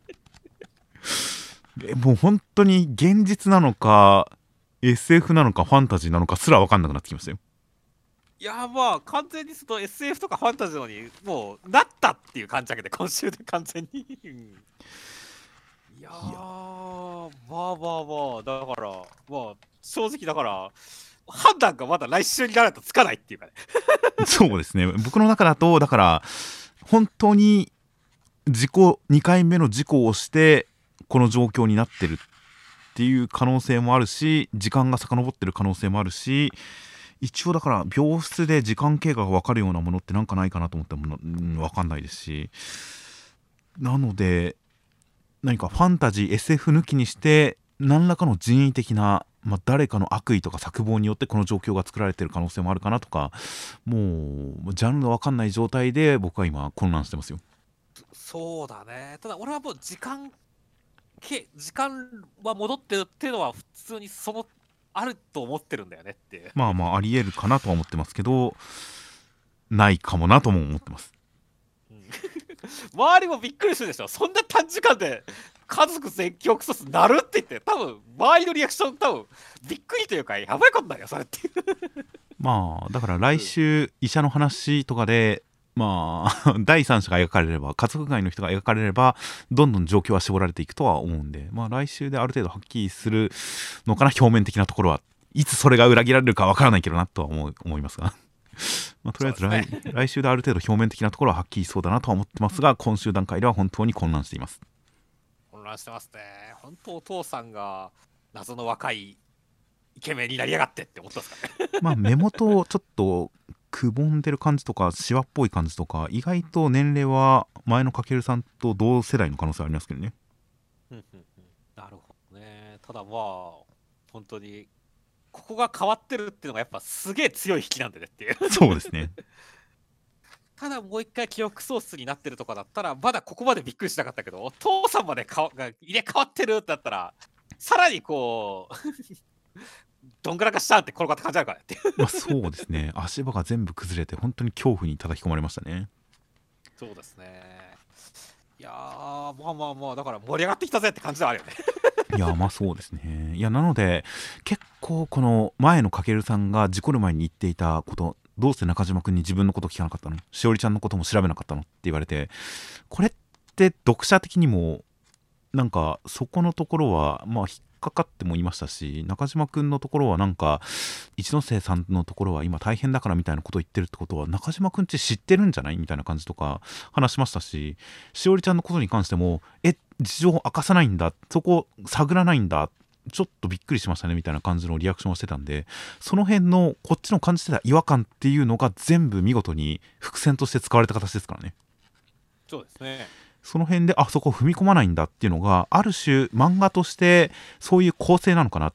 もう本当に現実なのか エスエフ なのかファンタジーなのかすら分かんなくなってきましたよ。いやまあ完全にその エスエフ とかファンタジーのにもうなったっていう感じだけど今週で完全にいやーまあまあまあだからまあ正直だから判断がまだ来週になるとつかないっていうかねそうですね、僕の中だとだから本当に事故にかいめの事故をしてこの状況になってるっていう可能性もあるし、時間が遡ってる可能性もあるし、一応だから秒数で時間経過が分かるようなものってなんかないかなと思っても、うん、分かんないですし、なので何かファンタジー エスエフ 抜きにして何らかの人為的な、まあ、誰かの悪意とか策謀によってこの状況が作られてる可能性もあるかなとか、もうジャンルが分かんない状態で僕は今混乱してますよ。そうだね。ただ俺はもう時間け時間は戻ってるっていうのは普通にそのあると思ってるんだよねって。まあまあありえるかなとは思ってますけど、ないかもなとも思ってます、うん、周りもびっくりするでしょ。そんな短時間で家族全強クソスなるって言って、多分周りのリアクション多分びっくりというかやばいことになるよそれってまあだから来週医者の話とかで、まあ第三者が描かれれば、家族外の人が描かれればどんどん状況は絞られていくとは思うんで、まあ来週である程度はっきりするのかな、表面的なところは。いつそれが裏切られるかわからないけどなとは思思いますがまあとりあえず 来,、ね、来週である程度表面的なところははっきりそうだなとは思ってますが、今週段階では本当に混乱しています。混乱してますね。本当お父さんが謎の若いイケメンになりやがってって思ったんですかねまあ目元をちょっとくぼんでる感じとかシワっぽい感じとか、意外と年齢は前のかけるさんと同世代の可能性ありますけどねなるほどね。ただまあ本当にここが変わってるっていうのがやっぱすげえ強い引きなんでねっていうそうですねただもう一回記憶喪失になってるとかだったらまだここまでびっくりしなかったけど、お父さんまでかが入れ替わってるってだったらさらにこうどんぐらかしたって転がって感じあるからねってまあそうですね。足場が全部崩れて本当に恐怖に叩き込まれましたね。そうですね。いやーまあまあまあだから盛り上がってきたぜって感じではあるよねいやまあそうですね。いやなので結構この前のかけるさんが事故る前に言っていたこと、どうして中島君に自分のこと聞かなかったの、しおりちゃんのことも調べなかったのって言われて、これって読者的にもなんかそこのところはまあ引っかかってもいましたし、中島くんのところはなんか一ノ瀬さんのところは今大変だからみたいなことを言ってるってことは、中島くんち知ってるんじゃないみたいな感じとか話しましたし、しおりちゃんのことに関してもえ事情を明かさないんだ、そこ探らないんだ、ちょっとびっくりしましたねみたいな感じのリアクションをしてたんで、その辺のこっちの感じてた違和感っていうのが全部見事に伏線として使われた形ですからね。そうですね。その辺であそこ踏み込まないんだっていうのがある種漫画としてそういう構成なのかな、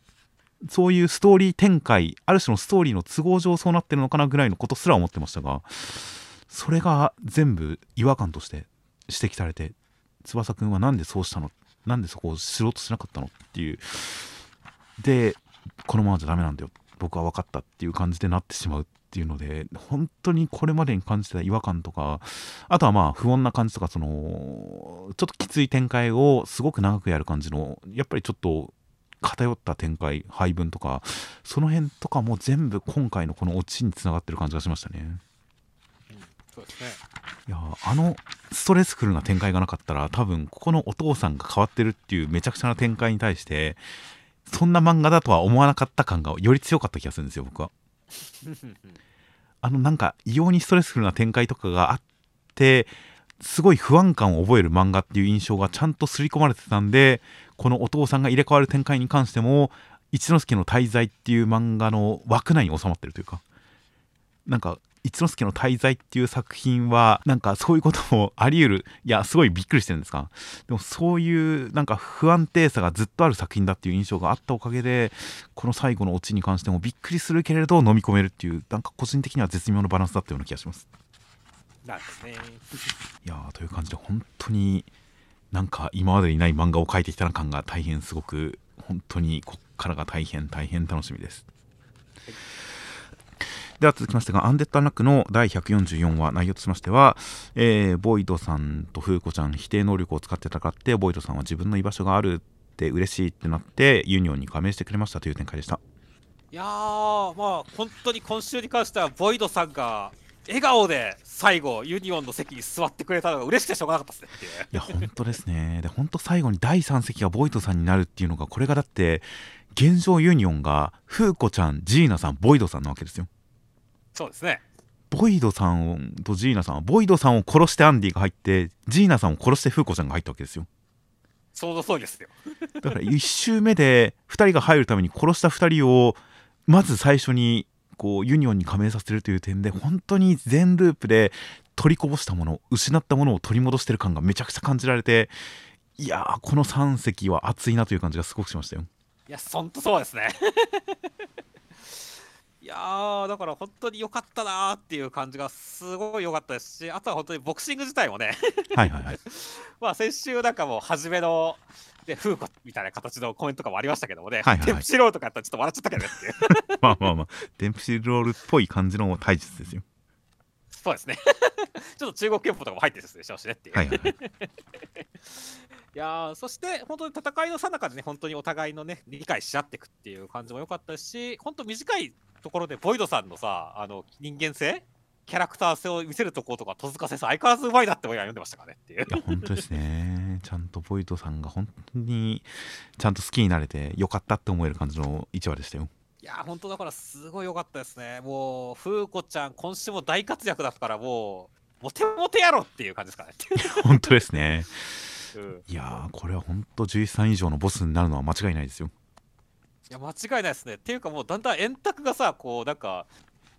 そういうストーリー展開、ある種のストーリーの都合上そうなってるのかなぐらいのことすら思ってましたが、それが全部違和感として指摘されて、翼くんはなんでそうしたの、なんでそこを知ろうとしなかったのっていうで、このままじゃダメなんだよ僕は分かったっていう感じでなってしまうっていうので、本当にこれまでに感じてた違和感とか、あとはまあ不穏な感じとか、そのちょっときつい展開をすごく長くやる感じの、やっぱりちょっと偏った展開配分とか、その辺とかも全部今回のこのオチにつながってる感じがしましたね。そうですね。いやあのストレスフルな展開がなかったら、多分ここのお父さんが変わってるっていうめちゃくちゃな展開に対してそんな漫画だとは思わなかった感がより強かった気がするんですよ僕はあのなんか異様にストレスフルな展開とかがあってすごい不安感を覚える漫画っていう印象がちゃんと刷り込まれてたんで、このお父さんが入れ替わる展開に関しても一之輔の滞在っていう漫画の枠内に収まってるというか、なんか一之輔の滞在っていう作品はなんかそういうこともあり得る、いやすごいびっくりしてるんですが、でもそういうなんか不安定さがずっとある作品だっていう印象があったおかげで、この最後のオチに関してもびっくりするけれど飲み込めるっていう、なんか個人的には絶妙なバランスだったような気がします。なんですね。いやという感じで本当になんか今までにない漫画を描いてきた感が大変すごく、本当にこっからが大変大変楽しみです。はい、では続きましてがアンデッド・アンラックのだいひゃくよんじゅうよんわ、内容としましては、えー、ボイドさんとフーコちゃん否定能力を使って戦って、ボイドさんは自分の居場所があるって嬉しいってなってユニオンに加盟してくれましたという展開でした。いやーまあ本当に今週に関してはボイドさんが笑顔で最後ユニオンの席に座ってくれたのが嬉しくてしょうがなかったですねっていう。いや本当ですね。で本当最後にだいさん席がボイドさんになるっていうのが、これがだって現状ユニオンがフーコちゃん、ジーナさん、ボイドさんなわけですよ。そうですね。ボイドさんとジーナさんはボイドさんを殺してアンディが入って、ジーナさんを殺してフーコちゃんが入ったわけですよ。ちょうどそうですよ。だからいち周目でふたりが入るために殺したふたりをまず最初にこうユニオンに加盟させるという点で、本当に全ループで取りこぼしたもの、失ったものを取り戻してる感がめちゃくちゃ感じられて、いやー、このさん席は熱いなという感じがすごくしましたよ。いや、ほんとそうですね。いやー、だから本当に良かったなーっていう感じがすごい良かったですし、あとは本当にボクシング自体もね、はいはいはい。まあ先週なんかもう初めのでフーコみたいな形のコメントとかもありましたけどもね、デンプシーロールとかやったらちょっと笑っちゃったけどねっていう。まあまあまあ、デンプシーロールっぽい感じの体質ですよ。そうですね。ちょっと中国拳法とかも入ってるんですよ、ねっていう。はいはいはい。いやー、そして本当に戦いのさなかでね、本当にお互いのね理解し合っていくっていう感じも良かったし、本当短いところでボイドさんのさ、あの人間性、キャラクター性を見せるところとか、戸塚先生相変わらずうまいなって俺は読んでましたからねっていう。いや本当ですね。ちゃんとボイドさんが本当にちゃんと好きになれてよかったって思える感じのいちわでしたよ。いや本当だからすごい良かったですね。もうフーコちゃん今週も大活躍だから、もうモテモテやろっていう感じですかね。本当ですね。うん、いやー、これは本当じゅういちさん以上のボスになるのは間違いないですよ。いや間違いないですね。っていうかもうだんだん円卓がさ、こうなんか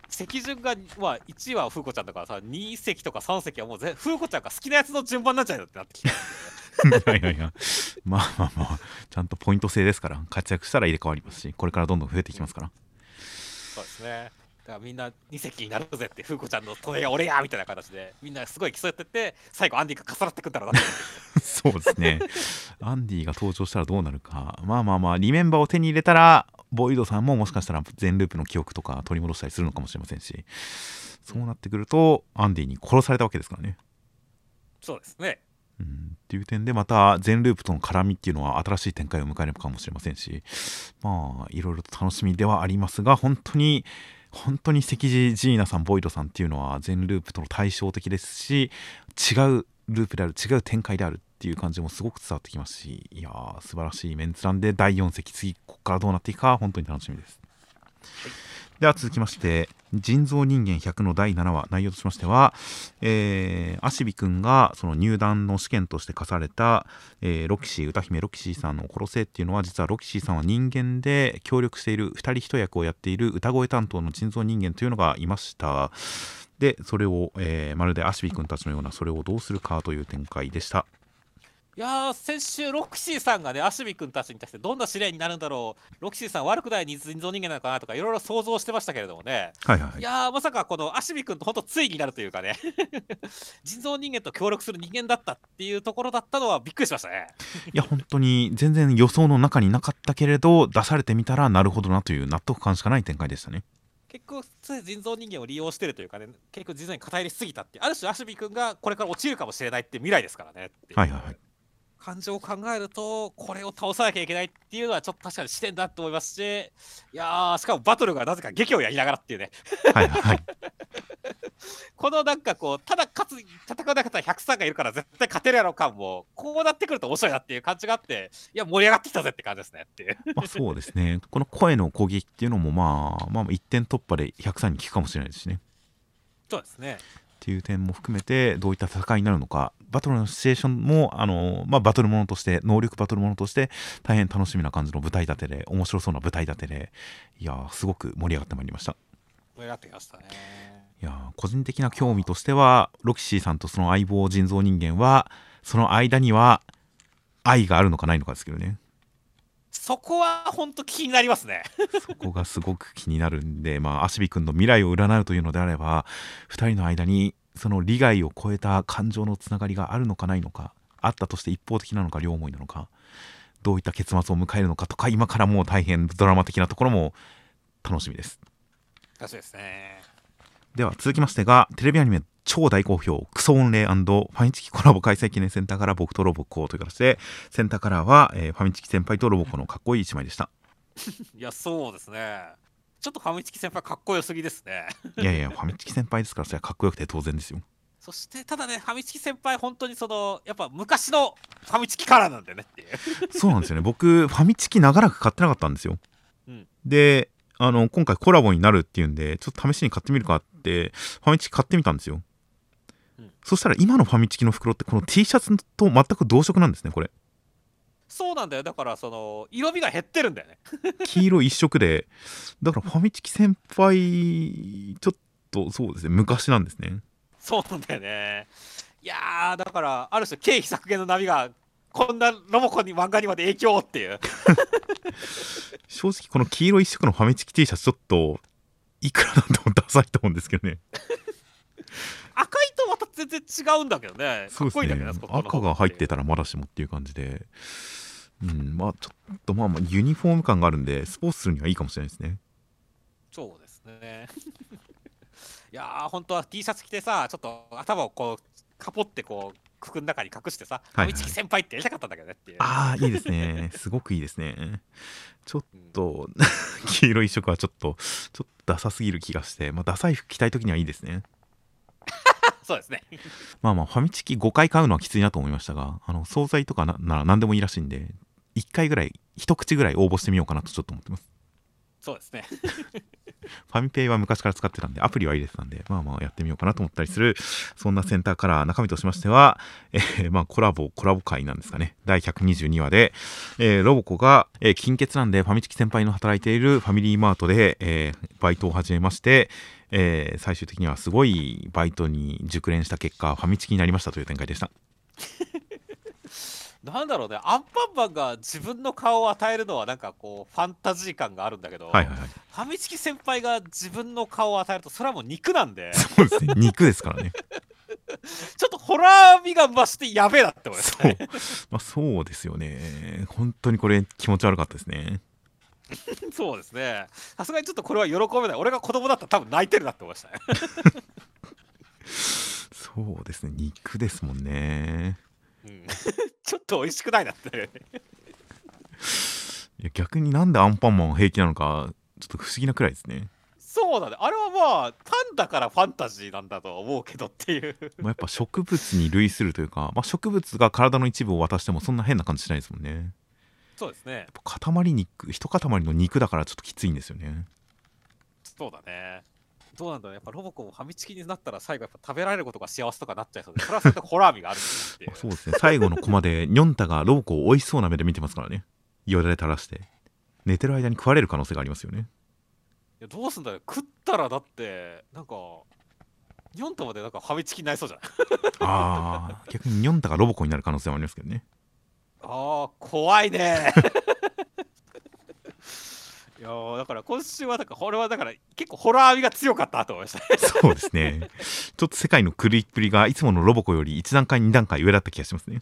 席順が、まあ、いちいはフーコちゃんだからさ、に席とかさん席はもうぜフーコちゃんが好きなやつの順番になっちゃうよってなってきて、ね。いやいやいや、まあまあまあ、ちゃんとポイント制ですから、活躍したら入れ替わりますし、これからどんどん増えていきますから。そうですね。だからみんなに席になるぜって、フーコちゃんのトレが俺やみたいな形でみんなすごい競ってて、最後アンディが重なってくんだろうなって。そうですね。アンディが登場したらどうなるか。まあまあまあ、リメンバーを手に入れたらボイドさんももしかしたら全ループの記憶とか取り戻したりするのかもしれませんし、そうなってくるとアンディに殺されたわけですからね。そうですね。うん、っていう点でまた全ループとの絡みっていうのは新しい展開を迎えるかもしれませんし、まあいろいろと楽しみではありますが、本当に本当に関地ジーナさん、ボイドさんっていうのは全ループとの対照的ですし、違うループである、違う展開であるっていう感じもすごく伝わってきますし、いやー素晴らしいメンツランで、だいよん席、次ここからどうなっていくか本当に楽しみです。では続きまして人造人間ひゃくのだいななわ、内容としましては、えー、アシビ君がその入団の試験として課された、えー、ロキシー、歌姫ロキシーさんの殺せっていうのは、実はロキシーさんは人間で協力している二人一役をやっている歌声担当の人造人間というのがいました。でそれを、えー、まるでアシビ君たちのような、それをどうするかという展開でした。いやー、先週ロキシーさんがね、アシュビ君たちに対してどんな試練になるんだろう、ロキシーさん悪くない人造人間なのかなとかいろいろ想像してましたけれどもね、はいはい、いやーまさかこのアシュビ君と本当ついになるというかね、人造人間と協力する人間だったっていうところだったのはびっくりしましたね。いや本当に全然予想の中になかったけれど、出されてみたらなるほどなという納得感しかない展開でしたね。結構人造人間を利用してるというかね、結構人造に肩入れしすぎたっていう、ある種アシュビ君がこれから落ちるかもしれないって未来ですからね。はいはいはい。感情を考えると、これを倒さなきゃいけないっていうのはちょっと確かに視点だと思いますし、いやーしかもバトルがなぜか劇をやりながらっていうね。はい、はい、このなんかこうただ勝つ、戦わなかったらひゃくさんがいるから絶対勝てるやろ感も、こうなってくると面白いなっていう感じがあって、いや盛り上がってきたぜって感じですねっていう。まあそうですね。この声の攻撃っていうのも、まあ、まあ一点突破でひゃくさんに効くかもしれないですしね。そうですね。っていう点も含めて、どういった戦いになるのか、バトルのシチュエーションもあの、まあ、バトルものとして、能力バトルものとして大変楽しみな感じの舞台立てで、面白そうな舞台立てで、いやーすごく盛り上がってまいりました。盛り上がってきましたね。いや個人的な興味としては、ロキシーさんとその相棒人造人間は、その間には愛があるのかないのかですけどね。そこは本当気になりますね。そこがすごく気になるんで、まあ、アシビ君の未来を占うというのであれば、ふたりの間にその利害を超えた感情のつながりがあるのかないのか、あったとして一方的なのか両思いなのか、どういった結末を迎えるのかとか、今からもう大変ドラマ的なところも楽しみです。楽しみですね。では続きましてが、テレビアニメ超大好評、クソ御礼&ファミチキコラボ開催記念センターから僕とロボコという形で、センターからは、えー、ファミチキ先輩とロボコのかっこいい一枚でした。いやそうですね。ちょっとファミチキ先輩かっこよすぎですね。いやいや、ファミチキ先輩ですから、それはかっこよくて当然ですよ。そしてただね、ファミチキ先輩本当にそのやっぱ昔のファミチキカラーなんだよねっていう。そうなんですよね。僕ファミチキ長らく買ってなかったんですよ。うん、で、あの今回コラボになるっていうんで、ちょっと試しに買ってみるかってファミチキ買ってみたんですよ。そしたら今のファミチキの袋って、この T シャツと全く同色なんですね、これ。そうなんだよ。だからその色味が減ってるんだよね黄色一色で。だからファミチキ先輩ちょっとそうですね、昔なんですね。そうなんだよね。いやーだからある種経費削減の波がこんなロボコンに漫画にまで影響っていう正直この黄色一色のファミチキ T シャツちょっといくらなんでもダサいと思うんですけどね赤いとまた全然違うんだけどね。そうですね、かっこいいんだけどね。赤が入ってたらまだしもっていう感じで、うん、まあちょっとまあまあユニフォーム感があるんでスポーツするにはいいかもしれないですね。そうですねいやー本当は T シャツ着てさ、ちょっと頭をこうかぽってこう服の中に隠してさ、ファミチキ先輩ってやりたかったんだけどねっていう。ああいいですね、すごくいいですね。ちょっと、うん、黄色一色はちょっとちょっとダサすぎる気がして、まあ、ダサい服着たい時にはいいですねそうですねまあまあファミチキごかい買うのはきついなと思いましたが、あの惣菜とか な, なら何でもいいらしいんでいっかいぐらい一口ぐらい応募してみようかなとちょっと思ってます。そうですねファミペイは昔から使ってたんでアプリは入れてたんで、まあまあやってみようかなと思ったりする、そんなセンターカラー。中身としましては、えー、まあコラボコラボ会なんですかね、だいひゃくにじゅうにわで、えー、ロボコが、えー、金欠なんでファミチキ先輩の働いているファミリーマートで、えー、バイトを始めまして、えー、最終的にはすごいバイトに熟練した結果ファミチキになりましたという展開でしたなんだろうね、アンパンマンが自分の顔を与えるのはなんかこうファンタジー感があるんだけど、ファミチキ先輩が自分の顔を与えるとそれはもう肉なんで。そうですね、肉ですからねちょっとホラー味が増してやべえなって思いますね。そう、まあ、そうですよね。本当にこれ気持ち悪かったですねそうですね、さすがにちょっとこれは喜べない。俺が子供だったら多分泣いてるなって思いましたねそうですね、肉ですもんねちょっと美味しくないなっていや逆になんでアンパンマンは平気なのかちょっと不思議なくらいですね。そうだね、あれはまあパンだからファンタジーなんだとは思うけどっていうまあやっぱ植物に類するというか、まあ、植物が体の一部を渡してもそんな変な感じしないですもんね。そうですね、やっぱ塊肉、一塊の肉だからちょっときついんですよね。そうだね、どうなんだろう、やっぱロボコンもファミチキになったら最後やっぱ食べられることが幸せとかなっちゃいそうで、それはそういったホラー味があるっていうそうですね、最後のコマでニョンタがロボコンをおいしそうな目で見てますからね、よだれ垂らして寝てる間に食われる可能性がありますよね。いやどうすんだよ、食ったらだってなんかニョンタまでなんかファミチキになりそうじゃないあー逆にニョンタがロボコンになる可能性もありますけどね。あー怖いねいやだから今週はだからこれはだから結構ホラー味が強かったと思いましたねそうですね、ちょっと世界の狂いっぷりがいつものロボコよりいちだんかいにだんかい上だった気がしますね。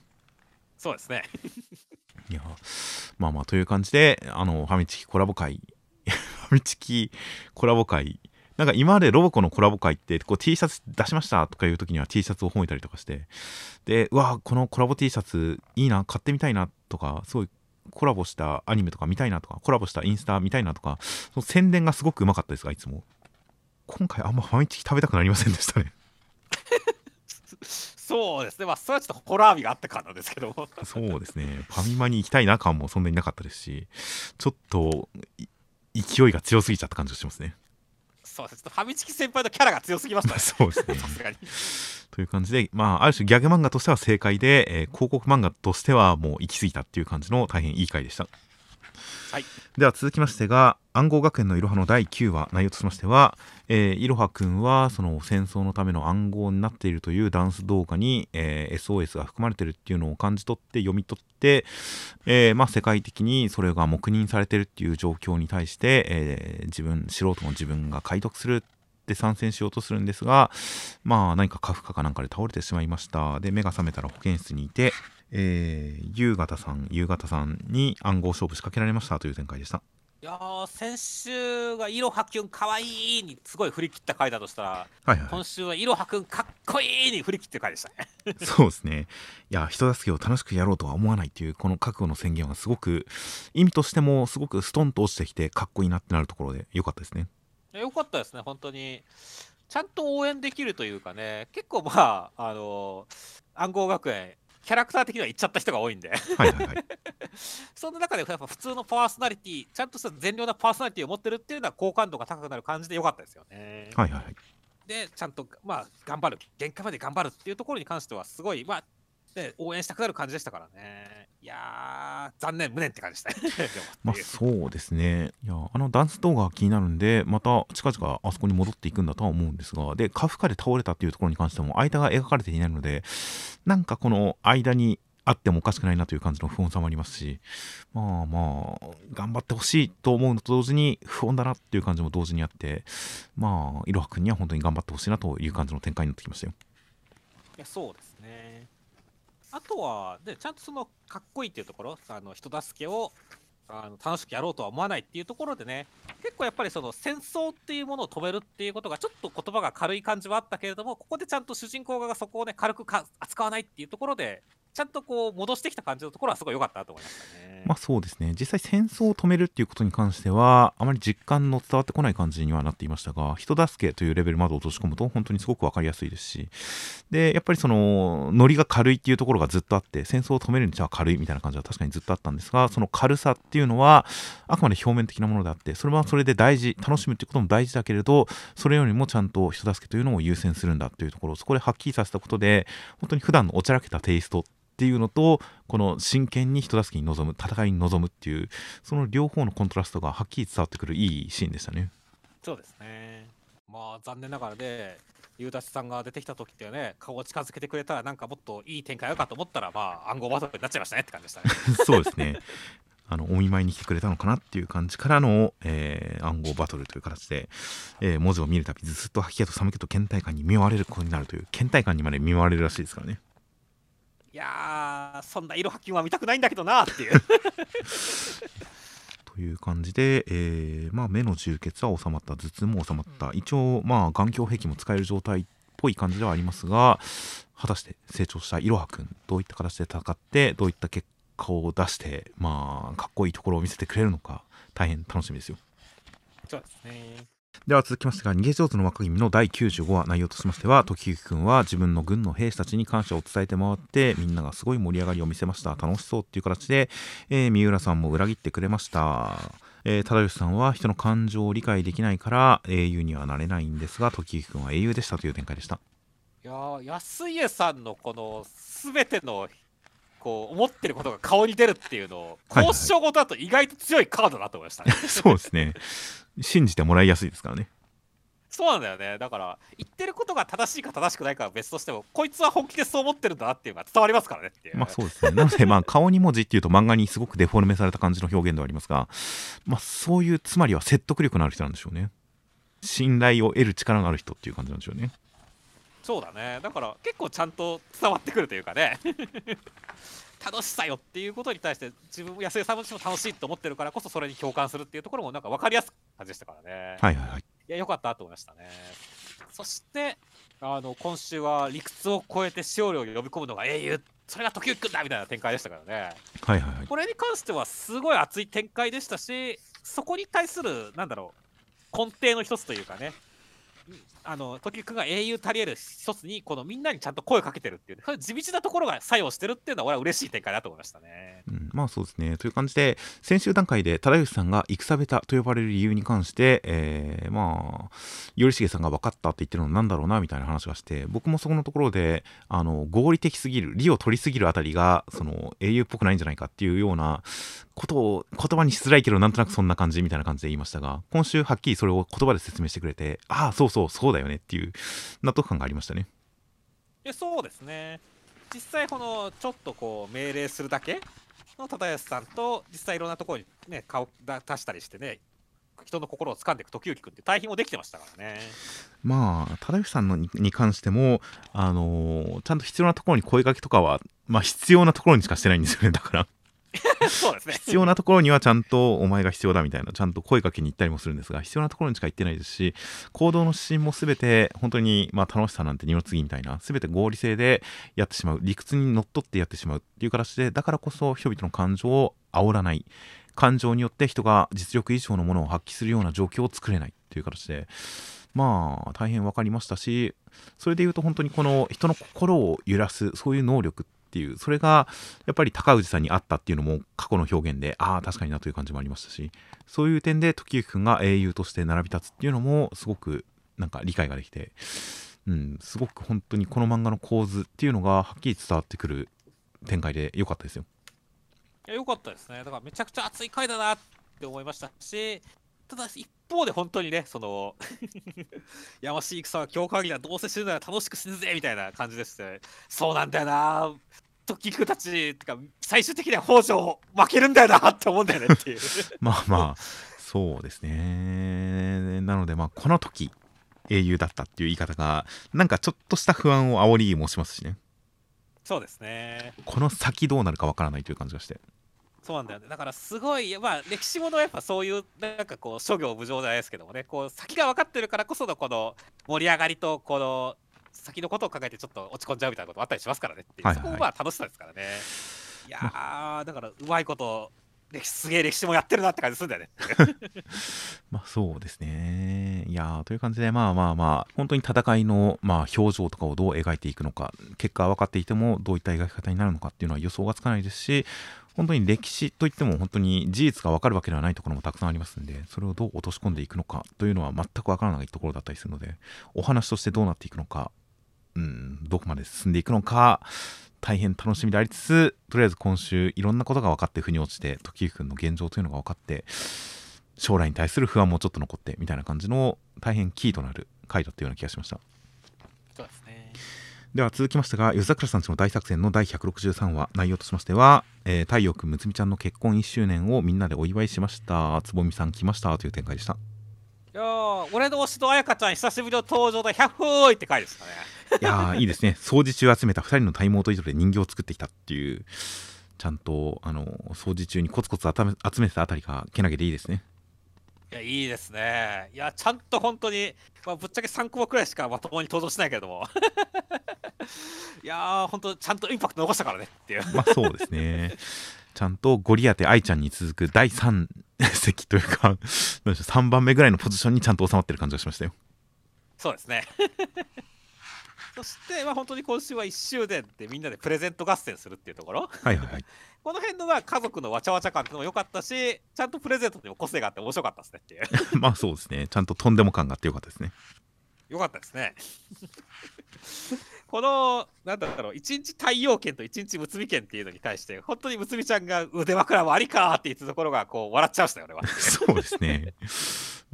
そうですねいやまあまあという感じで、あのファミチキコラボ会ファミチキコラボ会、なんか今までロボコのコラボ会ってこう T シャツ出しましたとかいう時には T シャツを褒めたりとかして、でうわこのコラボ T シャツいいな買ってみたいなとか、すごいコラボしたアニメとか見たいなとか、コラボしたインスタ見たいなとか、その宣伝がすごくうまかったですが、いつも今回あんまファミチキ食べたくなりませんでしたねそうですね、まあそれはちょっとホラー味があったからですけどもそうですね、ファミマに行きたいな感もそんなになかったですし、ちょっと勢いが強すぎちゃった感じがしますね。そうですね、ちょっとファミチキ先輩のキャラが強すぎましたねそうですねさすがにという感じで、まあ、ある種ギャグ漫画としては正解で、えー、広告漫画としてはもう行き過ぎたっていう感じの大変いい回でした、はい、では続きましてが暗号学園のいろはのだいきゅうわ、内容としましては、えー、いろはくんはその戦争のための暗号になっているというダンス動画に、えー、エスオーエス が含まれているっていうのを感じ取って読み取って、えーまあ、世界的にそれが黙認されているっていう状況に対して、えー、自分素人の自分が解読するで参戦しようとするんですが、まあ何かカフカかなんかで倒れてしまいました。で目が覚めたら保健室にいて、えー、夕方さん夕方さんに暗号勝負仕掛けられましたという展開でした。いや先週が「いろはくんかわいい」にすごい振り切った回だとしたら、はいはい、今週は「いろはくんかっこいい」に振り切ってる回でしたねそうですね、いや人助けを楽しくやろうとは思わないというこの覚悟の宣言はすごく意味としてもすごくストンと落ちてきてかっこいいなってなるところで良かったですね。よかったですね、本当にちゃんと応援できるというかね、結構まああの暗号学園キャラクター的には行っちゃった人が多いんで、そんな中でやっぱ普通のパーソナリティ、ちゃんとした善良なパーソナリティを持ってるっていうのは好感度が高くなる感じでよかったですよね。はいはいはい、でちゃんとまあ頑張る、限界まで頑張るっていうところに関してはすごいまあね、応援したくなる感じでしたからね。いやー残念無念って感じでしたねまあそうですね。いやあのダンス動画が気になるんで、また近々あそこに戻っていくんだとは思うんですが、でカフカで倒れたっていうところに関しても間が描かれていないので、なんかこの間にあってもおかしくないなという感じの不穏さもありますし、まあまあ頑張ってほしいと思うのと同時に不穏だなっていう感じも同時にあって、まあいろはくんには本当に頑張ってほしいなという感じの展開になってきましたよ。いやそうですね。あとはね、ちゃんとそのかっこいいっていうところ、あの人助けをあの楽しくやろうとは思わないっていうところでね、結構やっぱりその戦争っていうものを止めるっていうことがちょっと言葉が軽い感じはあったけれども、ここでちゃんと主人公側がそこをね軽くか扱わないっていうところで、ちゃんとこう戻してきた感じのところはすごい良かったと思いましたね。まあそうですね。実際戦争を止めるっていうことに関してはあまり実感の伝わってこない感じにはなっていましたが、人助けというレベルまで落とし込むと本当にすごく分かりやすいですし、でやっぱりそのノリが軽いっていうところがずっとあって、戦争を止めるには軽いみたいな感じは確かにずっとあったんですが、その軽さっていうのはあくまで表面的なものであって、それはそれで大事、楽しむっていうことも大事だけれど、それよりもちゃんと人助けというのを優先するんだっていうところをそこではっきりさせたことで、本当に普段のおちゃらけたテイストっていうのと、この真剣に人助けに臨む、戦いに臨むっていう、その両方のコントラストがはっきり伝わってくるいいシーンでしたね。そうですね。まあ残念ながらね、ゆうだしさんが出てきた時ってね、顔を近づけてくれたらなんかもっといい展開あるかと思ったら、まあ暗号バトルになっちゃいましたねって感じでしたねそうですね。あのお見舞いに来てくれたのかなっていう感じからの、えー、暗号バトルという形で、えー、文字を見るたびずっと吐き気と寒気と倦怠感に見舞われることになるという、倦怠感にまで見舞われるらしいですからね。いやーそんな色はきは見たくないんだけどなーっていうという感じで、えーまあ、目の充血は収まった、頭痛も収まった、一応まあ眼鏡兵器も使える状態っぽい感じではありますが、果たして成長したいろはくん、どういった形で戦ってどういった結果を出して、まあ、かっこいいところを見せてくれるのか大変楽しみですよ。そうですね。では続きましてが、逃げ上手の若君のだいきゅうじゅうごわ、内容としましては、時行くんは自分の軍の兵士たちに感謝を伝えて回って、みんながすごい盛り上がりを見せました、楽しそうっていう形で、えー、三浦さんも裏切ってくれました。えー、忠義さんは人の感情を理解できないから英雄にはなれないんですが、時行くんは英雄でしたという展開でした。いやー安家さんのこの全てのこう思ってることが顔に出るっていうのを、交渉事だと意外と強いカードだと思いましたね。そうですね。信じてもらいやすいですからね。そうなんだよね。だから言ってることが正しいか正しくないかは別としても、こいつは本気でそう思ってるんだなっていうのが伝わりますからねっていう。まあそうですね。なのでまあ顔に文字っていうと漫画にすごくデフォルメされた感じの表現ではありますが、まあそういう、つまりは説得力のある人なんでしょうね。信頼を得る力のある人っていう感じなんでしょうね。そうだね。だから結構ちゃんと伝わってくるというかね楽しさよっていうことに対して自分も安江さんも楽しいと思ってるからこそ、それに共感するっていうところもなんか分かりやすく感じでしたからね。はいはいはい。いやよかったと思いましたね。そしてあの今週は理屈を超えて使用量を呼び込むのが英雄、それが時行くんだみたいな展開でしたからね。はいはいはい。これに関してはすごい熱い展開でしたし、そこに対するなんだろう根底の一つというかね、あの時行くんが英雄たりえる一つに、このみんなにちゃんと声かけてるっていう、ね、地道なところが作用してるっていうのは俺は嬉しい展開だと思いましたね。うん、まあそうですね。という感じで先週段階で忠義さんが戦下手と呼ばれる理由に関して、えー、まあ頼重さんが分かったって言ってるのなんだろうなみたいな話がして、僕もそこのところであの合理的すぎる、利を取りすぎるあたりがその英雄っぽくないんじゃないかっていうようなことを言葉にしづらいけど、なんとなくそんな感じみたいな感じで言いましたが、今週はっきりそれを言葉で説明してくれて、ああそうそうそうだよねっていう納得感がありましたね。えそうですね。実際このちょっとこう命令するだけの忠義さんと、実際いろんなところにね顔出したりしてね、人の心を掴んでいく時行くんって対比もできてましたからね。まあ忠義さんの に, に関してもあのー、ちゃんと必要なところに声かけとかは、まあ必要なところにしかしてないんですよね。だからそうですね。必要なところにはちゃんとお前が必要だみたいな、ちゃんと声かけに行ったりもするんですが、必要なところにしか行ってないですし、行動の指針も全て本当に、まあ楽しさなんて二の次みたいな、全て合理性でやってしまう、理屈にのっとってやってしまうっていう形で、だからこそ人々の感情を煽らない、感情によって人が実力以上のものを発揮するような状況を作れないっていう形で、まあ大変分かりましたし、それでいうと本当にこの人の心を揺らすそういう能力ってっていう、それがやっぱり高氏さんにあったっていうのも過去の表現で、ああ確かになという感じもありましたし、そういう点で時行くんが英雄として並び立つっていうのもすごくなんか理解ができて、うん、すごく本当にこの漫画の構図っていうのがはっきり伝わってくる展開で良かったですよ。いや、良かったですね。だからめちゃくちゃ熱い回だなって思いましたし、ただ一方で本当にね、そのやましい戦は今日限りはどうせ死ぬなら楽しく死ぬぜみたいな感じでして、ね、そうなんだよな、トキクたちとか最終的には北条負けるんだよなって思うんだよねっていうまあまあそうですね。なのでまあこの時英雄だったっていう言い方がなんかちょっとした不安を煽りもしますしね。そうですね、この先どうなるかわからないという感じがして。そうなんだよね。だからすごい、まあ、歴史ものやっぱそういうなんかこう諸行無常じゃないですけどもね、こう先が分かってるからこそのこの盛り上がりと、この先のことを考えてちょっと落ち込んじゃうみたいなことあったりしますからねっていう、はい、はい、そこもまあ楽しさですからね。いやーだからうまいこと歴史、すげえ歴史もやってるなって感じするんだよねまあそうですね。いやーという感じで、まあまあまあ本当に戦いの、まあ、表情とかをどう描いていくのか、結果は分かっていてもどういった描き方になるのかっていうのは予想がつかないですし、本当に歴史といっても本当に事実が分かるわけではないところもたくさんありますんで、それをどう落とし込んでいくのかというのは全く分からないところだったりするので、お話としてどうなっていくのか、うん、どこまで進んでいくのか大変楽しみでありつつ、とりあえず今週いろんなことが分かって腑に落ちて、時行くんの現状というのが分かって、将来に対する不安もちょっと残ってみたいな感じの大変キーとなる回だったような気がしました。そうですね。では続きましたが、夜桜さんちの大作戦のだいひゃくろくじゅうさんわ、内容としましては、えー、太陽くんむつみちゃんの結婚いっしゅうねんをみんなでお祝いしました、つぼみさん来ましたという展開でした。いやー、俺の推しの彩香ちゃん久しぶりの登場でひゃっほーいって回でしたね。いやーいいですね。掃除中集めたふたりの体毛と糸で人形を作ってきたっていう、ちゃんとあの掃除中にコツコツ集めてたあたりがけなげでいいですね。いやいいですね。いやちゃんと本当に、まあ、ぶっちゃけさんこまくらいしかまともに登場しないけれどもいやー本当ちゃんとインパクト残したからねっていうまあそうですねちゃんとゴリアテ愛ちゃんに続くだいさん席というかさんばんめぐらいのポジションにちゃんと収まってる感じがしましたよ。そうですねそして、まあ、本当に今週はいっしゅうねんでみんなでプレゼント合戦するっていうところ、はいはい、はい、この辺のまあ家族のわちゃわちゃ感ってのも良かったし、ちゃんとプレゼントにも個性があって面白かったですねっていうまあそうですね、ちゃんととんでも感があって良かったですね。良かったですねこのなんだろう、いちにち太陽拳といちにちむつみ拳っていうのに対して本当にむつみちゃんが腕枕もありかーって言ってたところがこう笑っちゃいましたよねそうですね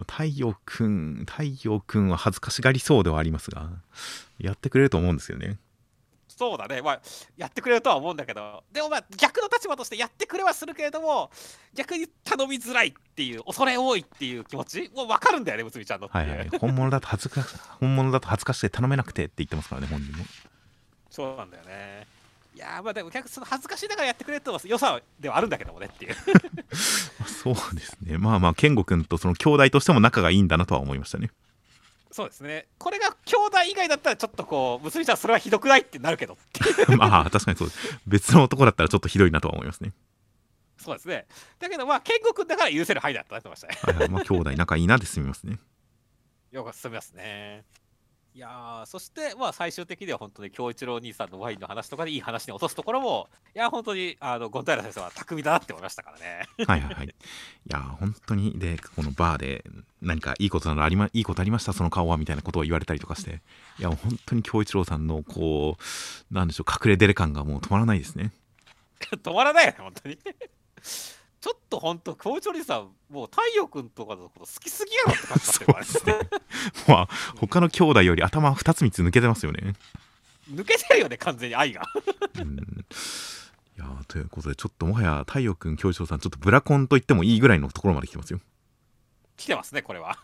太陽くん、太陽くんは恥ずかしがりそうではありますが、やってくれると思うんですよね。そうだね、まあ、やってくれるとは思うんだけど、でもまあ逆の立場としてやってくれはするけれども、逆に頼みづらいっていう、恐れ多いっていう気持ちもう分かるんだよね、むつみちゃんのって、はい、はい、本物だと恥ずか本物だと恥ずかしくて頼めなくてって言ってますからね、本人も。そうなんだよね。いやまあでも逆にその恥ずかしいながらやってくれると良さではあるんだけどもねっていうそうですね。まあまあ健吾君とその兄弟としても仲がいいんだなとは思いましたね。そうですね。これが兄弟以外だったらちょっとこうむつみちゃんそれはひどくないってなるけどまあ確かにそうです。別の男だったらちょっとひどいなとは思いますね。そうですね。だけどまあ健吾君だから許せる範囲だったなと思いましたねはい、まあ、兄弟仲いいなで済みますね。よく済みますね。いやそして、まあ、最終的には本当に恭一郎兄さんのワインの話とかでいい話に落とすところも、いや本当にあの権平先生は巧みだなって思いましたからねはいはいはい。いや本当にで、このバーで何かいいことなのありまいいことありましたその顔はみたいなことを言われたりとかして、いや本当に恭一郎さんのこうなんでしょう、隠れデレ感がもう止まらないですね止まらないよね本当にちょっと本当恭一郎さんもう太陽くんとかのこと好きすぎやろって感じだったよねそうですねまあ他の兄弟より頭ふたつみっつ抜けてますよね。抜けてるよね完全に愛がうん。いやということでちょっともはや太陽くん恭一郎さんちょっとブラコンと言ってもいいぐらいのところまで来てますよ。来てますねこれは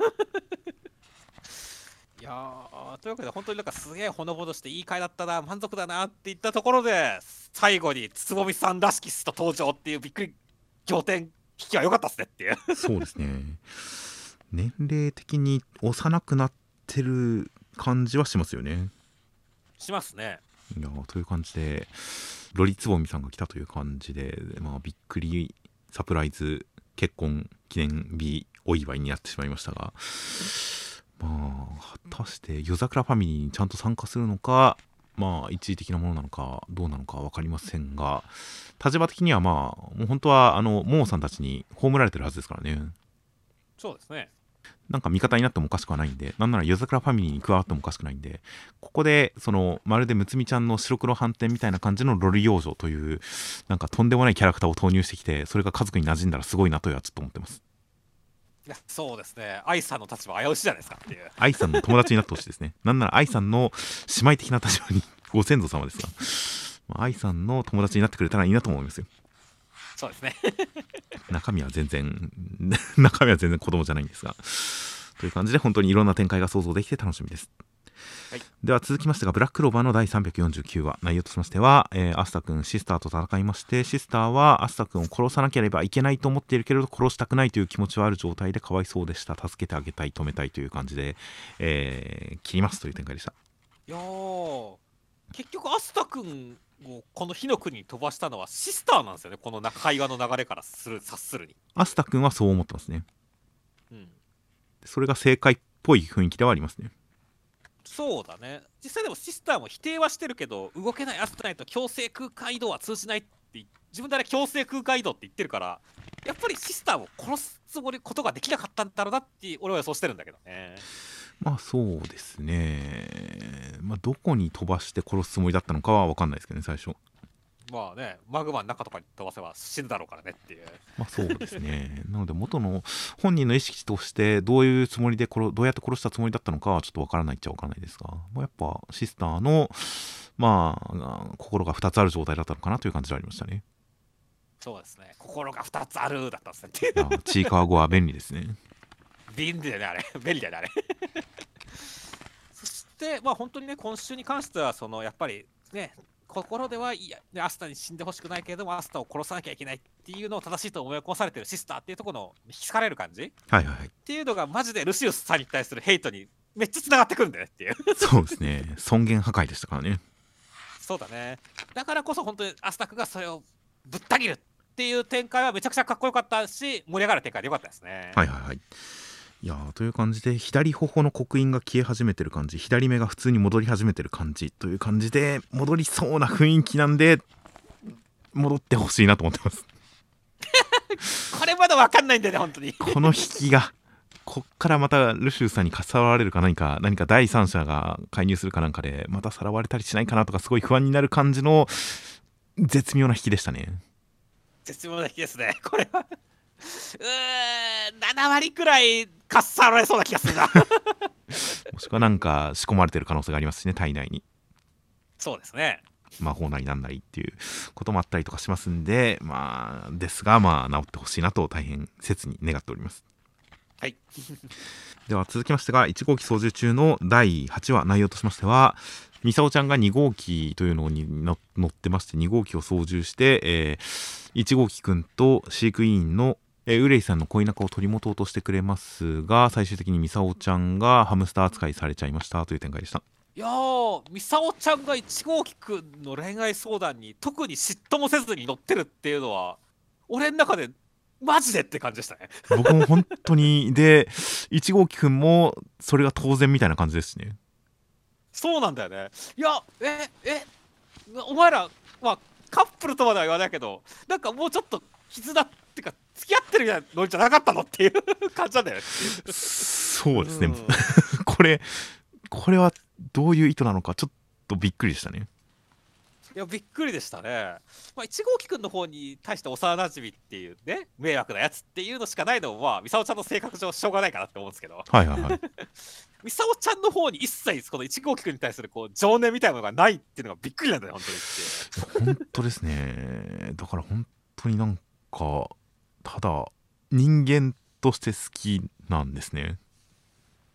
いやーというわけで本当になんかすげえほのぼのしていい回だったな、満足だなって言ったところで、最後につぼみさんらしき人登場っていうびっくり仰天危機は良かったっすねっていうそうですね年齢的に幼くなってる感じはしますよね。しますね。いやという感じでロリつぼみさんが来たという感じで、まあ、びっくりサプライズ結婚記念日お祝いになってしまいましたが、まあ果たして夜桜ファミリーにちゃんと参加するのか、まあ一時的なものなのかどうなのか分かりませんが、立場的にはまあもう本当はあのモモさんたちに葬られてるはずですからね。そうですね。なんか味方になってもおかしくはないんで、なんなら夜桜ファミリーに加わってもおかしくないんで、ここでそのまるでむつみちゃんの白黒反転みたいな感じのロリ幼女というなんかとんでもないキャラクターを投入してきて、それが家族に馴染んだらすごいなとはちょっと思ってます。そうですね、愛さんの立場危うしじゃないですかっていう、愛さんの友達になってほしいですね。なんなら愛さんの姉妹的な立場に、ご先祖様ですが、愛さんの友達になってくれたらいいなと思いますよ。そうですね。中身は全然中身は全然子供じゃないんですが、という感じで本当にいろんな展開が想像できて楽しみです。はい、では続きましてがブラックローバーのだいさんびゃくよんじゅうきゅうわ、内容としましては、えー、アスタ君シスターと戦いまして、シスターはアスタ君を殺さなければいけないと思っているけれど殺したくないという気持ちはある状態でかわいそうでした、助けてあげたい止めたいという感じで、えー、切りますという展開でした。いやー、結局アスタ君をこの火の国に飛ばしたのはシスターなんですよね、この会話の流れからする察するに。アスタ君はそう思ってますね。うん、それが正解っぽい雰囲気ではありますね。そうだね、実際でもシスターも否定はしてるけど、動けないアスターと強制空間移動は通じないって、自分であれ強制空間移動って言ってるから、やっぱりシスターを殺すつもりことができなかったんだろうなって俺は予想してるんだけどね。まあそうですね、まあ、どこに飛ばして殺すつもりだったのかは分かんないですけどね、最初。まあね、マグマの中とかに飛ばせば死ぬだろうからねっていう。まあそうですね。なので元の本人の意識としてどういうつもりでどうやって殺したつもりだったのかはちょっと分からないっちゃ分からないですが、まあ、やっぱシスターのまあ心がふたつある状態だったのかなという感じでありましたね。そうですね、心がふたつあるだったんですね。ちいかわ語は便利ですね。便利だねあれ、便利だねあれ。そしてまあ本当にね、今週に関してはそのやっぱりね、心ではいやアスタに死んでほしくないけれどもアスタを殺さなきゃいけないっていうのを正しいと思い起こされてるシスターっていうところの引き裂かれる感じっていうのがマジでルシウスさんに対するヘイトにめっちゃつながってくるんだよねっていう。そうですね、尊厳破壊でしたからね。そうだね、だからこそ本当にアスタ君がそれをぶった切るっていう展開はめちゃくちゃかっこよかったし、盛り上がる展開でよかったですね。はいはいはい、いやー、という感じで左頬の刻印が消え始めてる感じ、左目が普通に戻り始めてる感じという感じで、戻りそうな雰囲気なんで戻ってほしいなと思ってます。これまだ分かんないんだよね本当に。この引きがこっからまたルシウスさんにかさらわれるか何か、何か第三者が介入するかなんかでまたさらわれたりしないかなとか、すごい不安になる感じの絶妙な引きでしたね。絶妙な引きですねこれは。うーん、ななわりくらいかっさられそうな気がするなもしくはなんか仕込まれてる可能性がありますしね、体内に。そうですね、魔法なりなんなりっていうこともあったりとかしますんで、まあですが、まあ治ってほしいなと大変切に願っております。はいでは続きましてがいちごうき操縦中のだいはちわ、内容としましては、ミサオちゃんがにごうきというのに乗ってまして、にごうきを操縦して、えー、いちごうきくんと飼育委員のウレイさんの恋仲を取り戻そうとしてくれますが、最終的にミサオちゃんがハムスター扱いされちゃいましたという展開でした。いやー、ミサオちゃんがいちごうきくんの恋愛相談に特に嫉妬もせずに乗ってるっていうのは俺の中でマジでって感じでしたね僕も本当にで、いちごうきくんもそれが当然みたいな感じですしね。そうなんだよね。いや、ええお前ら、まあ、カップルとまでは言わないけど、なんかもうちょっと絆ってか付き合ってるのじゃなかったのっていう感じなんだよね。そうですね、うん、これこれはどういう意図なのかちょっとびっくりでしたね。いや、びっくりでしたね。まあ、いちごうきくんの方に対して幼なじみっていうね、迷惑なやつっていうのしかないのも、まあミサオちゃんの性格上しょうがないかなって思うんですけど、はいはいはいミサオちゃんの方に一切このいちごうきくんに対するこう情念みたいなのがないっていうのがびっくりなんだよ、本当にって本当ですね。だから本当になんかただ人間として好きなんですね。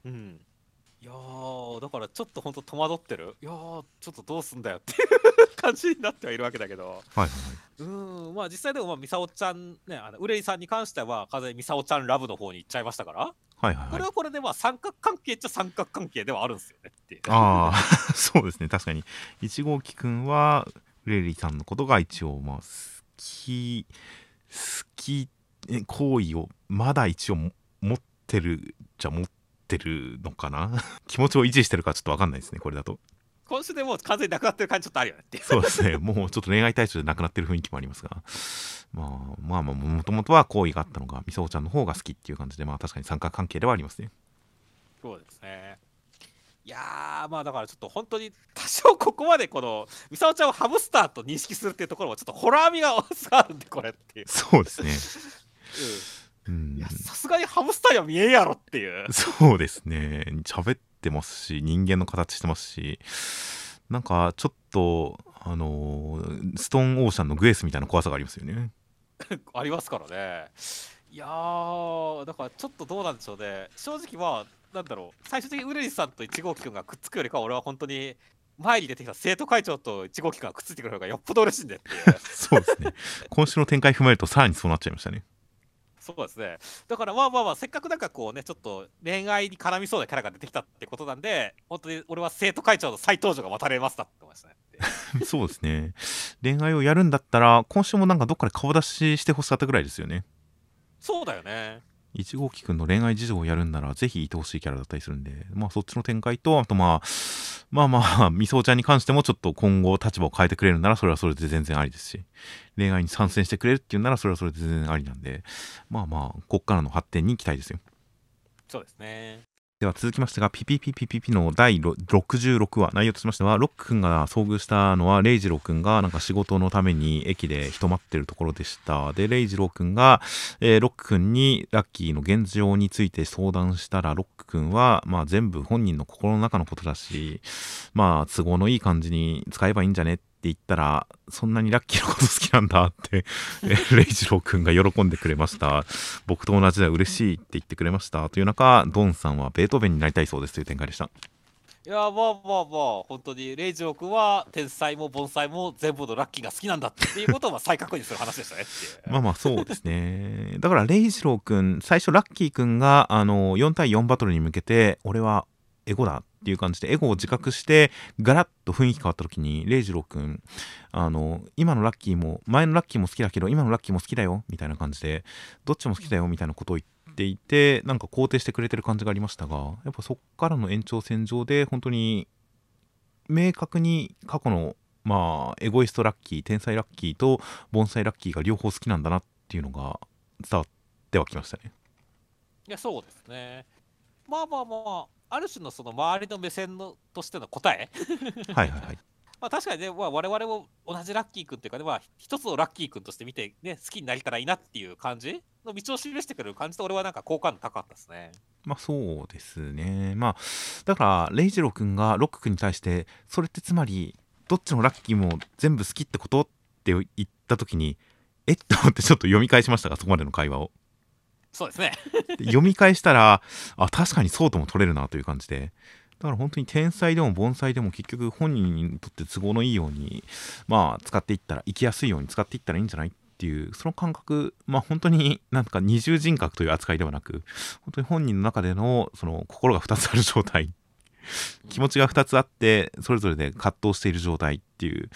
うん、いやー、だからちょっと本当戸惑ってる。いやー、ちょっとどうすんだよっていう感じになってはいるわけだけど、はいはい、うん、まあ実際でもまあミサオちゃんね、あのウレイさんに関しては完全にミサオちゃんラブの方に行っちゃいましたから、これはこれでまあ三角関係っちゃ三角関係ではあるんですよねっていう。ああそうですね、確かにいちごうきくんはウレイさんのことが一応まあ好き好き行為をまだ一応持ってるじゃ持ってるのかな気持ちを維持してるかちょっと分かんないですね、これだと。今週でもう完全になくなってる感じちょっとあるよねっていう。そうですね、もうちょっと恋愛対象でなくなってる雰囲気もありますが、まあ、まあまあもともとは好意があったのがみそおちゃんの方が好きっていう感じで、まあ確かに三角関係ではありますね。そうですね。いやー、まあだからちょっと本当に多少ここまでこのみそおちゃんをハムスターと認識するっていうところもちょっとホラー味があるんでこれっていう。そうですね。うん、いやさすがにハムスターには見えんやろっていう。そうですね、喋ってますし人間の形してますし、なんかちょっとあのー、ストーンオーシャンのグエスみたいな怖さがありますよね。ありますからね。いやーだからちょっとどうなんでしょうね。正直まあなんだろう、最終的にウレリスさんといち号機くんがくっつくよりかは、俺は本当に前に出てきた生徒会長といち号機くんがくっついてくれる方がよっぽど嬉しいんだよっていう。そうですね。今週の展開踏まえるとさらにそうなっちゃいましたね。そうですね。だからまあまあまあ、せっかくなんかこうね、ちょっと恋愛に絡みそうなキャラが出てきたってことなんで、本当に俺は生徒会長の再登場が待たれましたって思いましたね。そうですね。恋愛をやるんだったら今週もなんかどっかで顔出ししてほしかったぐらいですよね。そうだよね。いち号機くんの恋愛事情をやるんならぜひいてほしいキャラだったりするんで、まあそっちの展開と、あとまあまあまあみそおちゃんに関してもちょっと今後立場を変えてくれるならそれはそれで全然ありですし、恋愛に参戦してくれるっていうならそれはそれで全然ありなんで、まあまあこっからの発展に期待ですよ。そうですね。では続きましてが ピーピーピーピーピー のだいろくじゅうろくわ、内容としましては、ロック君が遭遇したのはレイジロー君がなんか仕事のために駅で人待ってるところでした。でレイジロー君が、えー、ロック君にラッキーの現状について相談したら、ロック君はまあ全部本人の心の中のことだし、まあ都合のいい感じに使えばいいんじゃねって言ったら、そんなにラッキーのこと好きなんだってレイジロー君が喜んでくれました。僕と同じで嬉しいって言ってくれましたという中、ドンさんはベートーベンになりたいそうですという展開でした。いやー、まあまあまあ本当にレイジロー君は天才も盆栽も全部のラッキーが好きなんだっていうことを再確認する話でしたねってまあまあそうですね。だからレイジロー君、最初ラッキー君があのよんたいよんバトルに向けて俺はエゴだっていう感じでエゴを自覚してガラッと雰囲気変わった時に、レイジロー君あの今のラッキーも前のラッキーも好きだけど今のラッキーも好きだよみたいな感じで、どっちも好きだよみたいなことを言っていて、なんか肯定してくれてる感じがありましたが、やっぱそっからの延長線上で本当に明確に過去のまあエゴイストラッキー、天才ラッキーと盆栽ラッキーが両方好きなんだなっていうのが伝わってはきましたね。いやそうですね。まあまあまあある種のその周りの目線のとしての答えはいはい、はい、まあ確かにね、まあ、我々も同じラッキー君っていうかね、まあ、一つのラッキー君として見て、ね、好きになれたらいいなっていう感じの道を示してくれる感じと、俺はなんか好感度高かったですね。まあそうですね。まあだからレイジロー君がロック君に対して「それってつまりどっちのラッキーも全部好きってこと？」って言った時に「えっ？」と思ってちょっと読み返しましたが、そこまでの会話を。そうですね読み返したら、あ確かにそうとも取れるなという感じで、だから本当に天才でも盆栽でも結局本人にとって都合のいいように、まあ使っていったら生きやすいように使っていったらいいんじゃないっていう、その感覚、まあ本当になんか二重人格という扱いではなく、本当に本人の中でのその心がふたつある状態気持ちがふたつあってそれぞれで葛藤している状態っていう、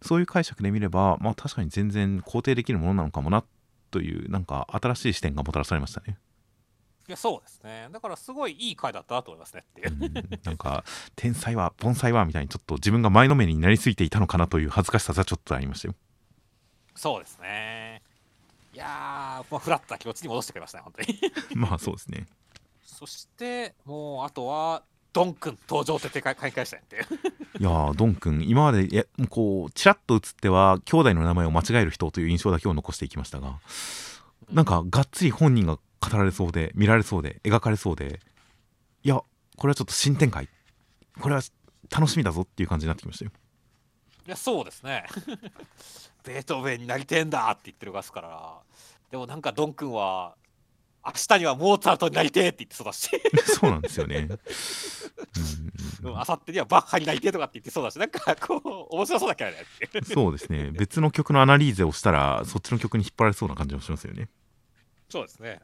そういう解釈で見れば、まあ確かに全然肯定できるものなのかもなってという、なんか新しい視点がもたらされましたね。いやそうですね。だからすごいいい回だったなと思いますねっていう。うん、なんか天才は盆栽はみたいにちょっと自分が前のめりになりすぎていたのかなという恥ずかしさがちょっとありましたよ。そうですね。いやー、まあ、フラットな気持ちに戻してくれましたね本当にまあそうですね。そしてもうあとはドン君登場って展開したいっていういやー、ドン君今までいやこうちらっと映っては兄弟の名前を間違える人という印象だけを残していきましたが、なんかがっつり本人が語られそうで見られそうで描かれそうで、いやこれはちょっと新展開、これは楽しみだぞっていう感じになってきましたよ。いやそうですねベートーベンになりてえんだって言ってるガスから、でもなんかドン君は明日にはモーツァルトになりてえって言ってそうだしそうなんですよねあさってにはバッハになりてえとかって言ってそうだし、なんかこう面白そうだけどねってそうですね。別の曲のアナリーゼをしたらそっちの曲に引っ張られそうな感じもしますよね。そうですね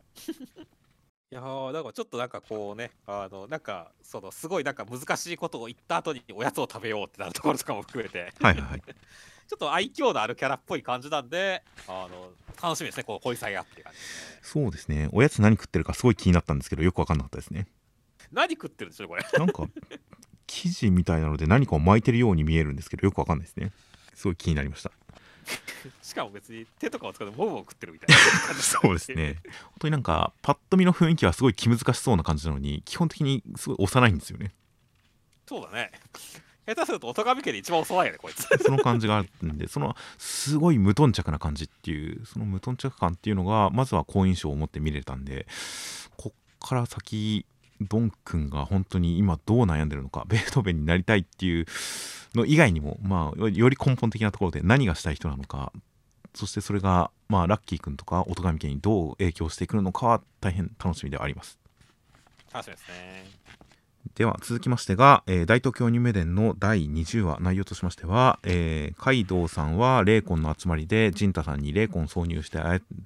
いやー、なんかちょっとなんかこうね、あのなんかそのすごいなんか難しいことを言った後におやつを食べようってなるところとかも含めてはいはい、はいちょっと愛嬌のあるキャラっぽい感じなんで、あの楽しみですね、こう恋さやっていう感じですね。そうですね。おやつ何食ってるかすごい気になったんですけど、よく分かんなかったですね。何食ってるんでしょうこれ。なんか生地みたいなので何かを巻いてるように見えるんですけど、よくわかんないですね。すごい気になりました。しかも別に手とかを使ってももを食ってるみたいな感じそうですね。本当になんかパッと見の雰囲気はすごい気難しそうな感じなのに、基本的にすごい幼いんですよね。そうだね、下手すると音神家で一番幼いよねこいつ。その感じがあるんで、そのすごい無頓着な感じっていう、その無頓着感っていうのがまずは好印象を持って見れたんで、こっから先ドン君が本当に今どう悩んでるのか、ベートーベンになりたいっていうの以外にも、まあ、より根本的なところで何がしたい人なのか、そしてそれが、まあ、ラッキー君とか音神家にどう影響してくるのかは大変楽しみではあります。楽しみですね。では続きましてが、えー、大東京ニュメデンのだいにじゅうわ、内容としましては、えー、カイドウさんは霊魂の集まりでジンタさんに霊魂を挿入して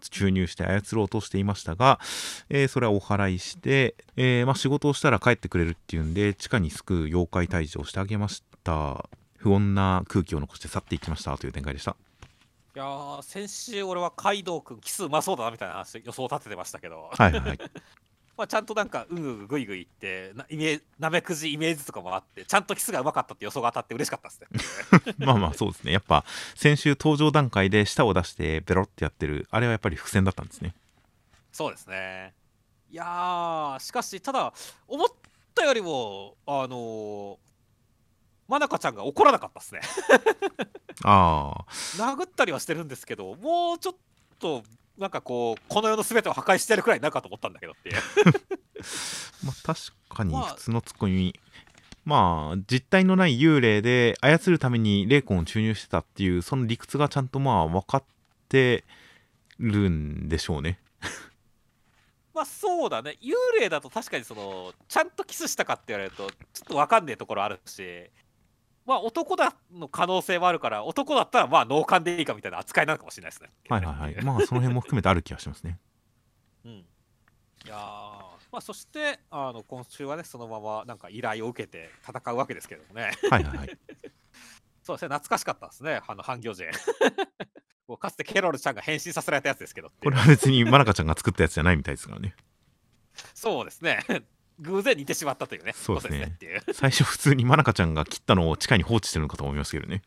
注入して操ろうとしていましたが、えー、それはお祓いして、えーまあ、仕事をしたら帰ってくれるっていうんで、地下に救う妖怪退治をしてあげました。不穏な空気を残して去っていきましたという展開でした。いやー、先週俺はカイドウ君キスうまそうだなみたいな話予想立ててましたけど、はいはいまあちゃんとなんかうんうんぐいぐいってなイメージ、なめくじイメージとかもあって、ちゃんとキスがうまかったって予想が当たって嬉しかったですねまあまあそうですね。やっぱ先週登場段階で舌を出してベロってやってるあれはやっぱり伏線だったんですね。そうですね。いやー、しかしただ思ったよりもあのー、まなかちゃんが怒らなかったですねあー、殴ったりはしてるんですけど、もうちょっとなんかこうこの世のすべてを破壊してやるくらいなんかと思ったんだけどっていうまあ確かに普通のツッコミ、まあ、まあ実体のない幽霊で操るために霊魂を注入してたっていうその理屈がちゃんとまあ分かってるんでしょうねまあそうだね、幽霊だと確かにそのちゃんとキスしたかって言われるとちょっと分かんねえところあるし、まあ男だの可能性もあるから、男だったらまあ脳幹でいいかみたいな扱いなのかもしれないですね。はいはいはいまあその辺も含めてある気がしますねうん、いやまあそしてあの今週はね、そのままなんか依頼を受けて戦うわけですけどもねはいはいはいそうですね、懐かしかったですね、あの半魚人かつてケロルちゃんが変身させられたやつですけど、これは別にマナカちゃんが作ったやつじゃないみたいですからねそうですね偶然似てしまったというね。そうですね。最初普通にマナカちゃんが切ったのを地下に放置してるのかと思いますけどね。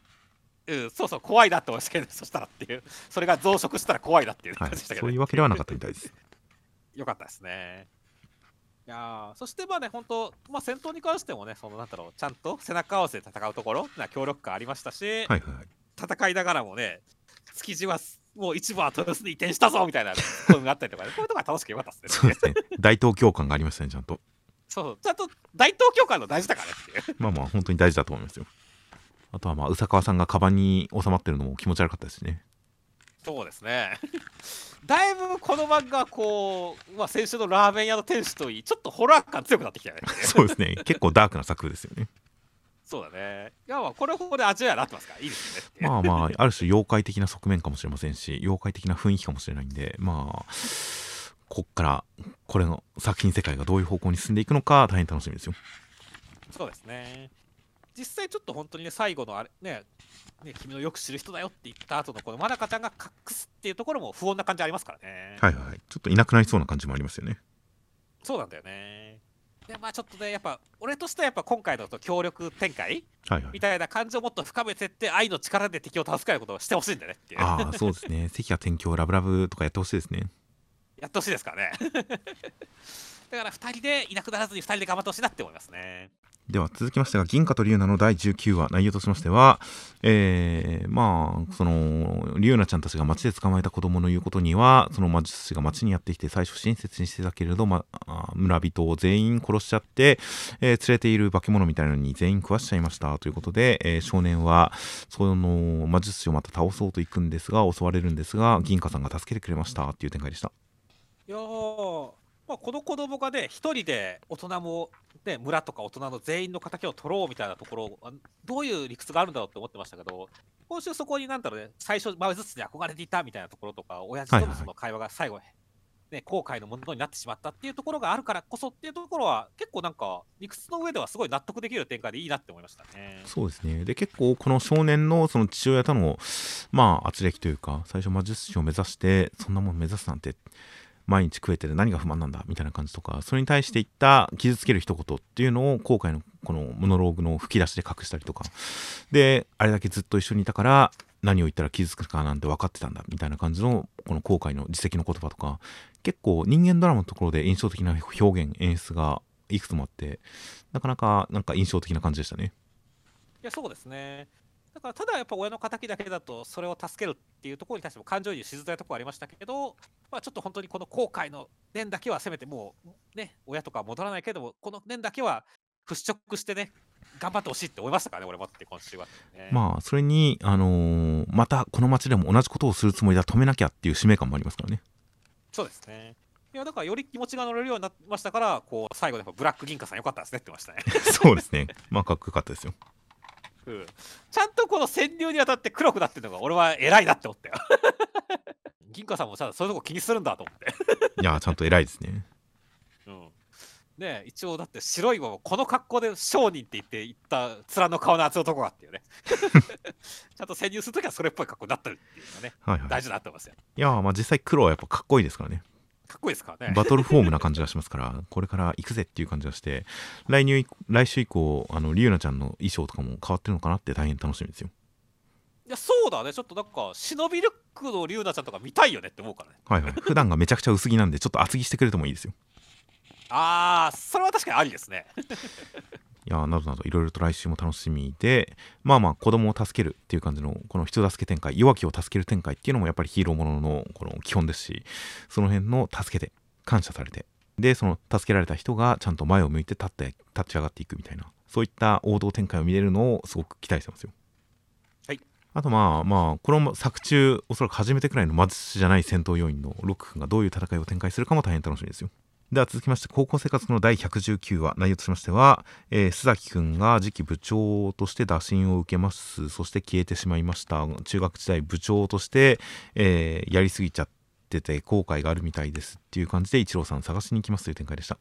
うん、そうそう怖いなって思いましたけど、そしたらっていう、それが増殖したら怖いなっていう感じでしたけど、ねはい。そういうわけではなかったみたいです。よかったですね。いや、そしてまあね、本当まあ戦闘に関してもね、そのなんだろう、ちゃんと背中合わせで戦うところな協力感ありましたし、はいはいはい、戦いながらもね、築地はもう一部は豊洲に移転したぞみたいな声があったりとかね、こういうところが楽しくよかったですね。そうですね。大東京感がありましたね、ちゃんと。そうちゃんと大東京感の大事だからっていうまあまあ本当に大事だと思いますよ。あとはまあ宇佐川さんがカバンに収まってるのも気持ち悪かったですね。そうですねだいぶこの漫画こう、まあ、先週のラーメン屋の店主といいちょっとホラー感強くなってきたよねそうですね、結構ダークな作風ですよねそうだね。いやまあこれここで味わいになってますからいいですねまあまあある種妖怪的な側面かもしれませんし、妖怪的な雰囲気かもしれないんで、まあこっからこれの作品世界がどういう方向に進んでいくのか大変楽しみですよ。そうですね。実際ちょっと本当にね、最後のあれね、ね君のよく知る人だよって言った後のこのまなかちゃんが隠すっていうところも不穏な感じありますからね。はいはい。ちょっといなくなりそうな感じもありますよね。そうなんだよね。でまあちょっとねやっぱ俺としてはやっぱ今回のと協力展開、はいはい、みたいな感じをもっと深めてって愛の力で敵を助けることをしてほしいんだねっていう。ああそうですね。関谷天京ラブラブとかやってほしいですね。やってほしいですからねだからふたりでいなくならずにふたりで頑張ってほしいなって思いますね。では続きましてが銀貨と龍奈のだいじゅうきゅうわ、内容としましては、えー、まあその龍奈ちゃんたちが街で捕まえた子供の言うことには、その魔術師が街にやってきて最初親切にしてたけれど、ま、村人を全員殺しちゃって、えー、連れている化け物みたいなのに全員食わしちゃいましたということで、えー、少年はその魔術師をまた倒そうと行くんですが襲われるんですが、銀貨さんが助けてくれましたという展開でした。いやー、まあ、この子供がね一人で大人も、ね、村とか大人の全員の敵を取ろうみたいなところ、どういう理屈があるんだろうって思ってましたけど、今週そこになんだろうね、最初魔術師に憧れていたみたいなところとか、親父とのその会話が最後、ね、後悔のものになってしまったっていうところがあるからこそっていうところは、結構なんか理屈の上ではすごい納得できる展開でいいなって思いましたね。そうですね。で結構この少年のその父親とのまあ軋轢というか、最初魔術師を目指してそんなもん目指すなんて毎日食えてる何が不満なんだみたいな感じとか、それに対して言った傷つける一言っていうのを後悔のこのモノローグの吹き出しで隠したりとかで、あれだけずっと一緒にいたから何を言ったら傷つくかなんて分かってたんだみたいな感じのこの後悔の自責の言葉とか、結構人間ドラマのところで印象的な表現演出がいくつもあって、なかなかなんか印象的な感じでしたね。いや、そうですね。だからただやっぱ親の敵だけだとそれを助けるっていうところに対しても感情移入しづらいところありましたけど、まあ、ちょっと本当にこの後悔の念だけはせめてもうね、親とかは戻らないけどもこの念だけは払拭してね頑張ってほしいって思いましたからね、俺もって今週は、ね、まあそれに、あのー、またこの町でも同じことをするつもりだ止めなきゃっていう使命感もありますからね。そうですね。いやだからより気持ちが乗れるようになりましたから、こう最後でやっぱブラック銀貨さん良かったですねって言ってましたね。そうですね、まあかっこよかったですよ。うん、ちゃんとこの川柳にあたって黒くなってるのが俺は偉いなって思ったよ。銀貨さんもさそういうとこ気にするんだと思って。いやちゃんと偉いですね。うん、ねえ一応だって白いもこの格好で商人って言って言った面の顔の厚い男がっていうね。ちゃんと潜入するときはそれっぽい格好になってるっていうのがね、はい、はい、大事だと思いますよ。いやまあ実際黒はやっぱかっこいいですからね。かっこいいですからね。バトルフォームな感じがしますからこれから行くぜっていう感じがして、来入来週以降あのリュウナちゃんの衣装とかも変わってるのかなって大変楽しみですよ。いやそうだね、ちょっとなんか忍びルックのリュウナちゃんとか見たいよねって思うからね。はいはい。普段がめちゃくちゃ薄着なんでちょっと厚着してくれてもいいですよ。ああそれは確かにありですね。いやなどなどいろいろと来週も楽しみで、まあまあ子供を助けるっていう感じのこの人助け展開、弱気を助ける展開っていうのもやっぱりヒーローもののこの基本ですし、その辺の助けて感謝されて、でその助けられた人がちゃんと前を向いて立って立ち上がっていくみたいな、そういった王道展開を見れるのをすごく期待してますよ。はい、あとまあまあこの作中おそらく初めてくらいの貧しじゃない戦闘要員のロック君がどういう戦いを展開するかも大変楽しみですよ。では続きまして高校生活のだいひゃくじゅうきゅうわ、内容としましては、えー、須崎くんが次期部長として打診を受けます。そして消えてしまいました。中学時代部長として、えー、やりすぎちゃってて後悔があるみたいですっていう感じで一郎さん探しに行きますという展開でした。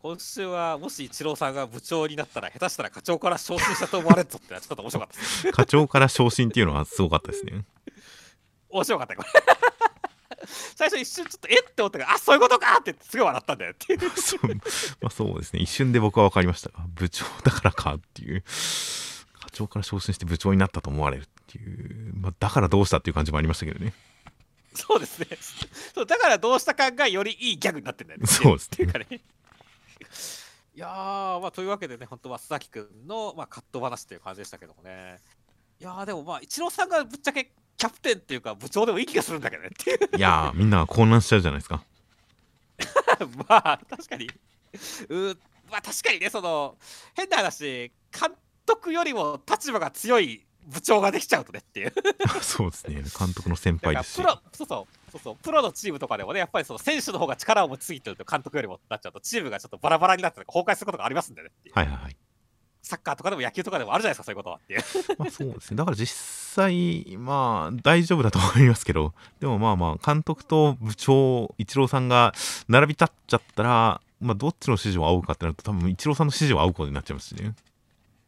今週はもし一郎さんが部長になったら下手したら課長から昇進したと思われるぞってちょっと面白かったです。課長から昇進っていうのはすごかったですね。面白かったこれ。最初一瞬ちょっとえって思ったから、あそういうことかってすごい笑ったんだよっていう。そう、まあ、そうですね、一瞬で僕は分かりましたが、部長だからかっていう、課長から昇進して部長になったと思われるっていう、まあ、だからどうしたっていう感じもありましたけどね。そうですね、そうだからどうした感がよりいいギャグになってんだよね。そうですねっていうかね。いやー、まあ、というわけでね、本当は須崎くんの、まあ、カット話という感じでしたけどもね。いやーでもまあ一郎さんがぶっちゃけキャプテンっていうか部長でもいい気がするんだけどねっていう。いやーみんな混乱しちゃうじゃないですか。まあ確かにうまあ確かにね、その変な話監督よりも立場が強い部長ができちゃうとねっていう。そうですね、監督の先輩ですし、プロそうそうそうそうプロのチームとかでもね、やっぱりその選手の方が力を持ちすぎてると監督よりもなっちゃうとチームがちょっとバラバラになって崩壊することがありますんでねっていう。はいはいはい、サッカーとかでも野球とかでもあるじゃないですか、そういうことはっていう。まあそうですね、だから実際まあ大丈夫だと思いますけど、でもまあまあ監督と部長イチローさんが並び立っちゃったら、まあ、どっちの指示を仰ぐかってなると多分イチローさんの指示を仰ぐことになっちゃいますしね。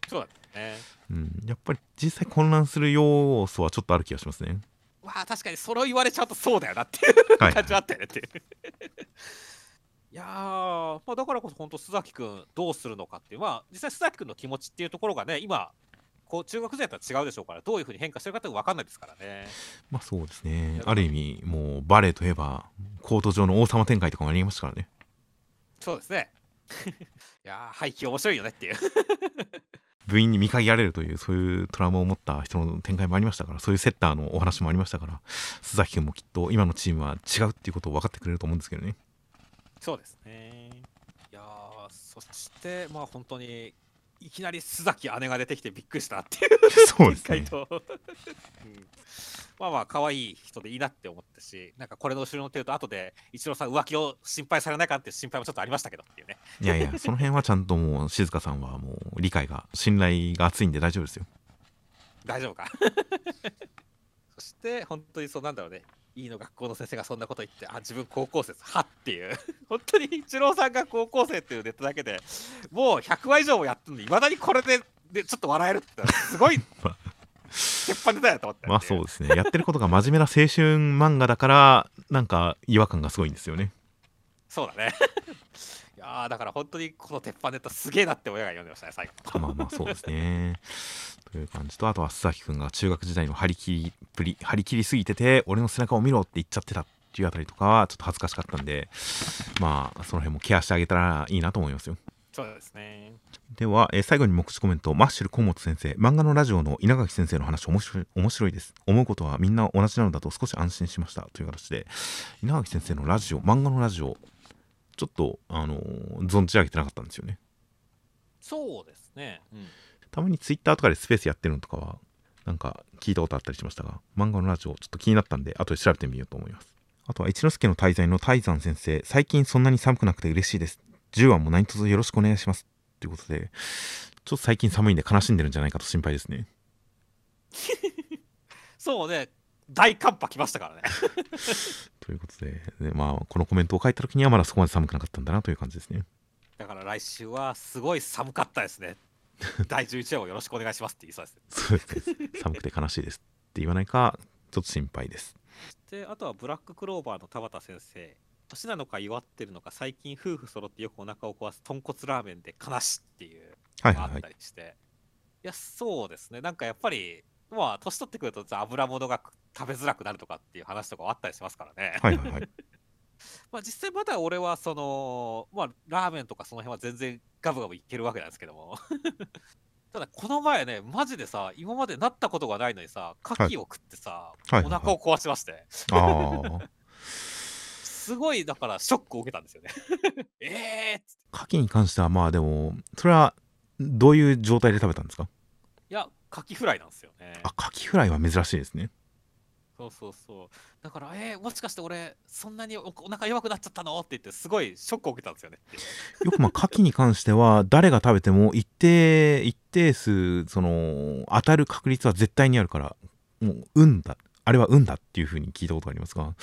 そうだね、うん、やっぱり実際混乱する要素はちょっとある気がしますね。まあ確かにそれを言われちゃうとそうだよなっていう感じはあったよねっていう。はいはいいやー、まあ、だからこそ本当須崎くんどうするのかっていう、まあ、実際須崎くんの気持ちっていうところがね、今こう中学生だったら違うでしょうから、どういうふうに変化してるかって分かんないですからね。まあそうですね、ある意味もうバレーといえばコート上の王様展開とかもありましたからね。そうですね。いやー廃棄面白いよねっていう。部員に見限られるという、そういうトラウマを持った人の展開もありましたから、そういうセッターのお話もありましたから、須崎くんもきっと今のチームは違うっていうことを分かってくれると思うんですけどね。そうですね。いやそしてまあ本当にいきなり須崎姉が出てきてびっくりしたっていうそうですね。まあまあ可愛い人でいいなって思ったし、なんかこれの後ろの手と後でイチローさん浮気を心配されないかっていう心配もちょっとありましたけどっていうね。いやいやその辺はちゃんともう静香さんはもう理解が信頼が厚いんで大丈夫ですよ。大丈夫か。そして本当にそうなんだろうね。いいの学校の先生がそんなこと言って、あ自分高校生ですはっていう。本当にイチローさんが高校生っていうネットだけでもうひゃくわ以上もやってるのに、いまだにこれで、でちょっと笑えるってすごい。鉄板ネタやと思って。まあそうですね。やってることが真面目な青春漫画だからなんか違和感がすごいんですよね。そうだね。いやーだから本当にこの鉄板ネタすげえなって親が読んでましたね最後。まあまあそうですね。という感じと、あとは須崎くんが中学時代の張り切りっぷり、張り切りすぎてて俺の背中を見ろって言っちゃってたっていうあたりとかはちょっと恥ずかしかったんで、まあその辺もケアしてあげたらいいなと思いますよ。そうですね。では、えー、最後に目次コメント、マッシュル小本先生、漫画のラジオの稲垣先生の話面白い、面白いです。思うことはみんな同じなのだと少し安心しましたという形で、稲垣先生のラジオ、漫画のラジオちょっとあのー、存じ上げてなかったんですよね。そうですね、うん、たまにツイッターとかでスペースやってるのとかはなんか聞いたことあったりしましたが、漫画のラジオちょっと気になったんで後で調べてみようと思います。あとは一之輔の滞在の泰山先生、最近そんなに寒くなくて嬉しいです。じゅうわも何卒よろしくお願いしますということで、ちょっと最近寒いんで悲しんでるんじゃないかと心配ですね。そうね、大寒波来ましたからね。ということで、で、まあ、このコメントを書いた時にはまだそこまで寒くなかったんだなという感じですね。だから来週はすごい寒かったですね。だいじゅういちわをよろしくお願いしますって言いそうですね。そうです、寒くて悲しいですって言わないかちょっと心配です。そしてあとはブラッククローバーの田畑先生、年なのか弱ってるのか最近夫婦揃ってよくお腹を壊す豚骨ラーメンで悲しっていうのがあったりして、はいはいはい、いやそうですね、なんかやっぱりまあ年取ってくると油物が食べづらくなるとかっていう話とかはあったりしますからね。はいはいはい。まあ実際まだ俺はそのまあラーメンとかその辺は全然ガブガブいけるわけなんですけども。ただこの前ね、マジでさ、今までなったことがないのにさ、牡蠣を食ってさ、はい、お腹を壊しまして。はいはい、あすごいだからショックを受けたんですよね。えーっつって。牡蠣に関してはまあでもそれはどういう状態で食べたんですか？いやカキフライなんですよね。あ、カキフライは珍しいですね。そうそうそう。だからえー、もしかして俺そんなに お, お腹弱くなっちゃったのって言ってすごいショックを受けたんですよね。よくまあカキに関しては誰が食べても一定一定数その当たる確率は絶対にあるから、もう運だ、あれは運だっていう風に聞いたことがありますが、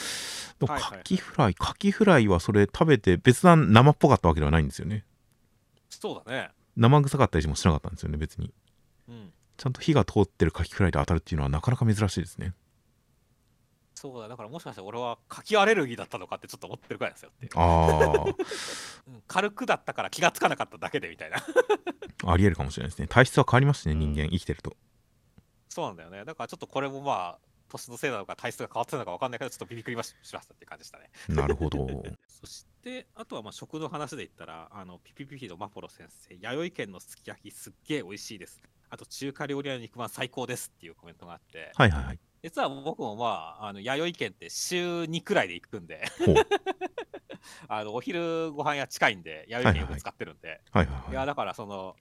でもカキフライ、カキフライはそれ食べて別段生っぽかったわけではないんですよね。そうだね。生臭かったりもしなかったんですよね別に。うん。ちゃんと火が通ってるカキフライで当たるっていうのはなかなか珍しいですね。そうだ、だからもしかして俺はカキアレルギーだったのかってちょっと思ってるくらいですよって。あ軽くだったから気がつかなかっただけでみたいな。ありえるかもしれないですね。体質は変わりますね、うん、人間生きてると。そうなんだよね。だからちょっとこれもまあ年のせいなのか体質が変わってたのか分かんないけどちょっとビビりましましたっていう感じでしたね。なるほど。そしてあとはまあ食の話で言ったら、あのピピピピのマポロ先生、弥生県のすき焼きすっげえ美味しいです、あと中華料理屋の肉まん最高ですっていうコメントがあって、はいはいはい、実は僕もまあ、あの弥生県ってしゅうにくらいで行くんであのお昼ご飯屋近いんで弥生県よく使ってるんで、いやだからその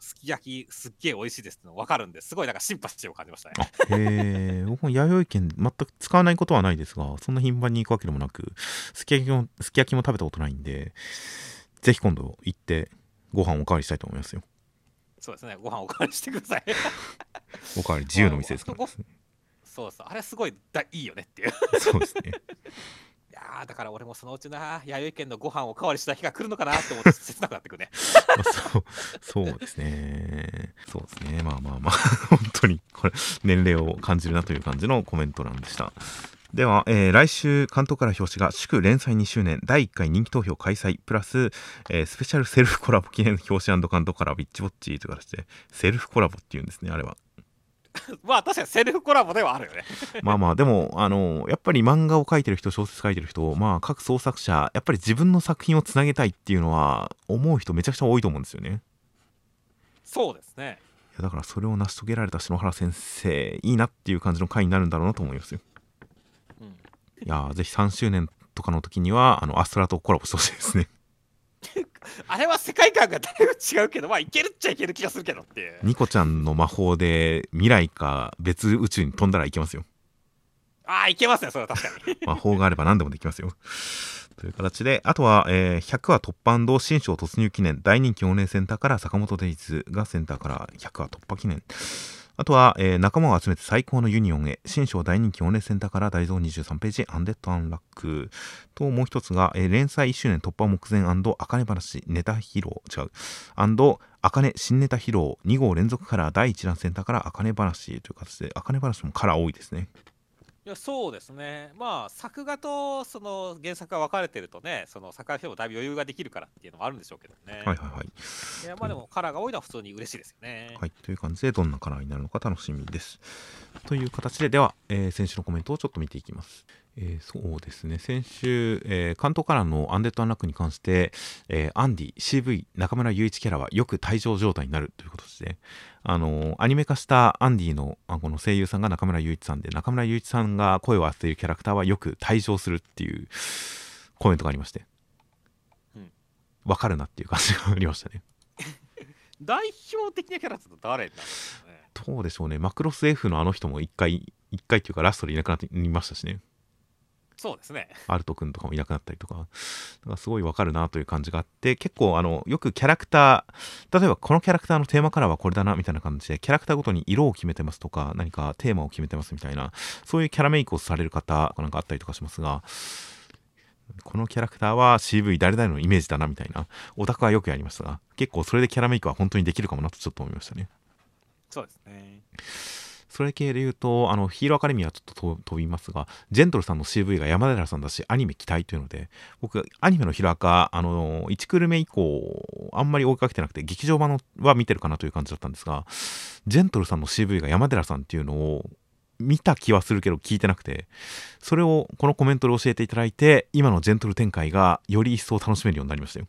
すき焼きすっげえ美味しいですっての分かるんで、すごいなんかシンパシーを感じましたね。へえ。僕も弥生県全く使わないことはないですが、そんな頻繁に行くわけでもなく、すき焼きもすき焼きも食べたことないんで、ぜひ今度行ってご飯おかわりしたいと思いますよ。そうですね、ご飯おかわりしてください。おかわり自由の店ですからですね。そうそう、あれすごいだいいよねっていう。そうですね。いやだから俺もそのうちな弥生県のご飯をおかわりした日が来るのかなって思って切なくなってくるね。そうそうですね。そうですね。まあまあまあ本当にこれ年齢を感じるなという感じのコメント欄でした。では、えー、来週関東から表紙が祝連載にしゅうねんだいいっかい人気投票開催プラス、えー、スペシャルセルフコラボ記念の表紙&関東からビッチボッチという形で、セルフコラボっていうんですねあれは。まあ確かにセルフコラボではあるよね。まあまあでもあのやっぱり漫画を描いてる人、小説描いてる人、まあ各創作者やっぱり自分の作品をつなげたいっていうのは思う人めちゃくちゃ多いと思うんですよね。そうですね。いやだからそれを成し遂げられた篠原先生いいなっていう感じの回になるんだろうなと思いますよ。うん、いやぜひさんしゅうねんとかの時にはあのアストラとコラボしてほしいですね。あれは世界観がだいぶ違うけど、まあいけるっちゃいける気がするけどっていう。ニコちゃんの魔法で未来か別宇宙に飛んだらいけますよ。ああいけますね、それは確かに。魔法があれば何でもできますよ。という形で、あとは、えー、ひゃくわ突破&新章突入記念大人気オンラインセンターから坂本デイズがセンターからひゃくわ突破記念。あとは、えー、仲間を集めて最高のユニオンへ、新章大人気オンレセンターから大蔵にじゅうさんページアンデッドアンラックと、もう一つが、えー、連載いっしゅうねん突破目前&あかね話ネタ披露違うあかね新ネタ披露にごう連続カラーだいいちだんセンターからあかね話という形で、あかね話もカラー多いですね。いやそうですね、まあ作画とその原作が分かれてるとね、その作画表もだいぶ余裕ができるからっていうのもあるんでしょうけどね。はいはいはい。いやまあでもカラーが多いのは普通に嬉しいですよね。はい、という感じでどんなカラーになるのか楽しみですという形で、では、えー、先週のコメントをちょっと見ていきます。えー、そうですね、先週、えー、関東カラーのアンデッド・アンラックに関して、えー、アンディ、シーブイ、中村雄一キャラはよく退場状態になるということで、あのー、アニメ化したアンディの、あこの声優さんが中村雄一さんで、中村雄一さんが声を当てているキャラクターはよく退場するっていうコメントがありまして、うん、分かるなっていう感じがありましたね。代表的なキャラって誰なんですかね。どうでしょうね、マクロス エフ のあの人も一回、一回というかラストでいなくなっていましたしね。そうですね、アルト君とかもいなくなったりとか、だからすごいわかるなという感じがあって、結構あのよくキャラクター、例えばこのキャラクターのテーマカラーはこれだなみたいな感じでキャラクターごとに色を決めてますとか、何かテーマを決めてますみたいな、そういうキャラメイクをされる方なんかあったりとかしますが、このキャラクターは シーブイ 誰々のイメージだなみたいなオタクはよくやりましたが、結構それでキャラメイクは本当にできるかもなとちょっと思いましたね。そうですね。それ系で言うと、あのヒーローアカデミーはちょっと飛びますが、ジェントルさんの シーブイ が山寺さんだしアニメ期待というので、僕アニメのヒロアカ、あのいちクール目以降あんまり追いかけてなくて、劇場版のは見てるかなという感じだったんですが、ジェントルさんの シーブイ が山寺さんっていうのを見た気はするけど聞いてなくて、それをこのコメントで教えていただいて、今のジェントル展開がより一層楽しめるようになりましたよ。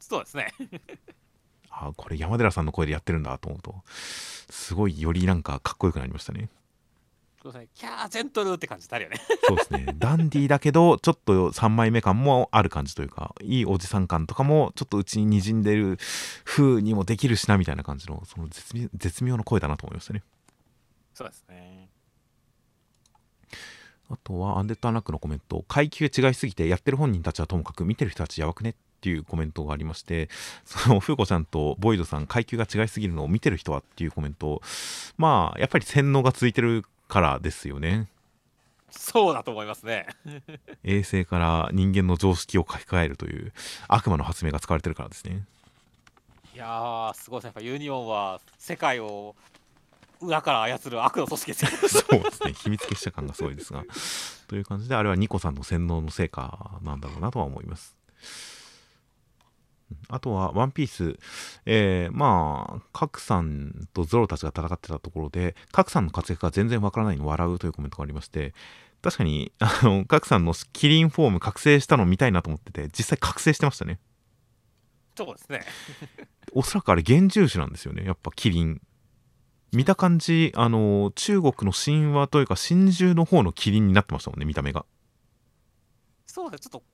そうですね。あ、これ山寺さんの声でやってるんだと思うと、すごいよりなんかかっこよくなりましたね。そうですね、キャージェントルって感じになるよね。そうですね、ダンディーだけどちょっとさんまいめ感もある感じというか、いいおじさん感とかもちょっとうちに滲んでる風にもできるしなみたいな感じの、その絶妙、絶妙の声だなと思いましたね。そうですね。あとはアンデッド・アンラックのコメント、階級違いすぎてやってる本人たちはともかく見てる人たちやばくねっていうコメントがありまして、そのフーコちゃんとボイドさん階級が違いすぎるのを見てる人はっていうコメント、まあやっぱり洗脳が続いてるからですよね。そうだと思いますね。衛星から人間の常識を書き換えるという悪魔の発明が使われてるからですね。いやーすごいですね、やっぱユニオンは世界を裏から操る悪の組織です。そうですね、秘密結社感がすごいですがという感じで、あれはニコさんの洗脳の成果なんだろうなとは思います。あとはワンピース、えー、まあカクさんとゾロたちが戦ってたところで、カクさんの活躍が全然わからないのを笑うというコメントがありまして、確かにあのカクさんのキリンフォーム覚醒したの見たいなと思ってて、実際覚醒してましたね。そうですね。おそらくあれ幻獣種なんですよね、やっぱキリン。見た感じ、あの中国の神話というか神獣の方のキリンになってましたもんね、見た目が。そうですね、ちょっと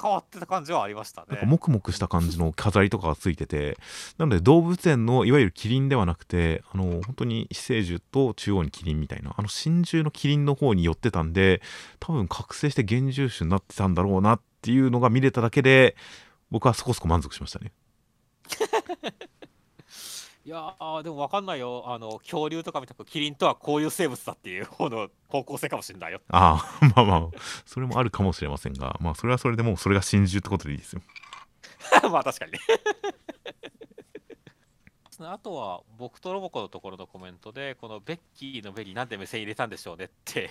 変わってた感じはありましたね。なんかもくもくした感じの飾りとかがついてて、なので動物園のいわゆるキリンではなくて、あの本当に寄生獣と中央にキリンみたいな、あの真獣のキリンの方に寄ってたんで、多分覚醒して幻獣種になってたんだろうなっていうのが見れただけで、僕はそこそこ満足しましたね。いやーでも分かんないよ、あの恐竜とか見たくキリンとはこういう生物だっていう方の方向性かもしれないよ。ああまあまあそれもあるかもしれませんが、まあそれはそれでもうそれが真珠ってことでいいですよ。まあ確かにね。あとは僕とロボコのところのコメントで、このベッキーのベリーなんで目線入れたんでしょうねって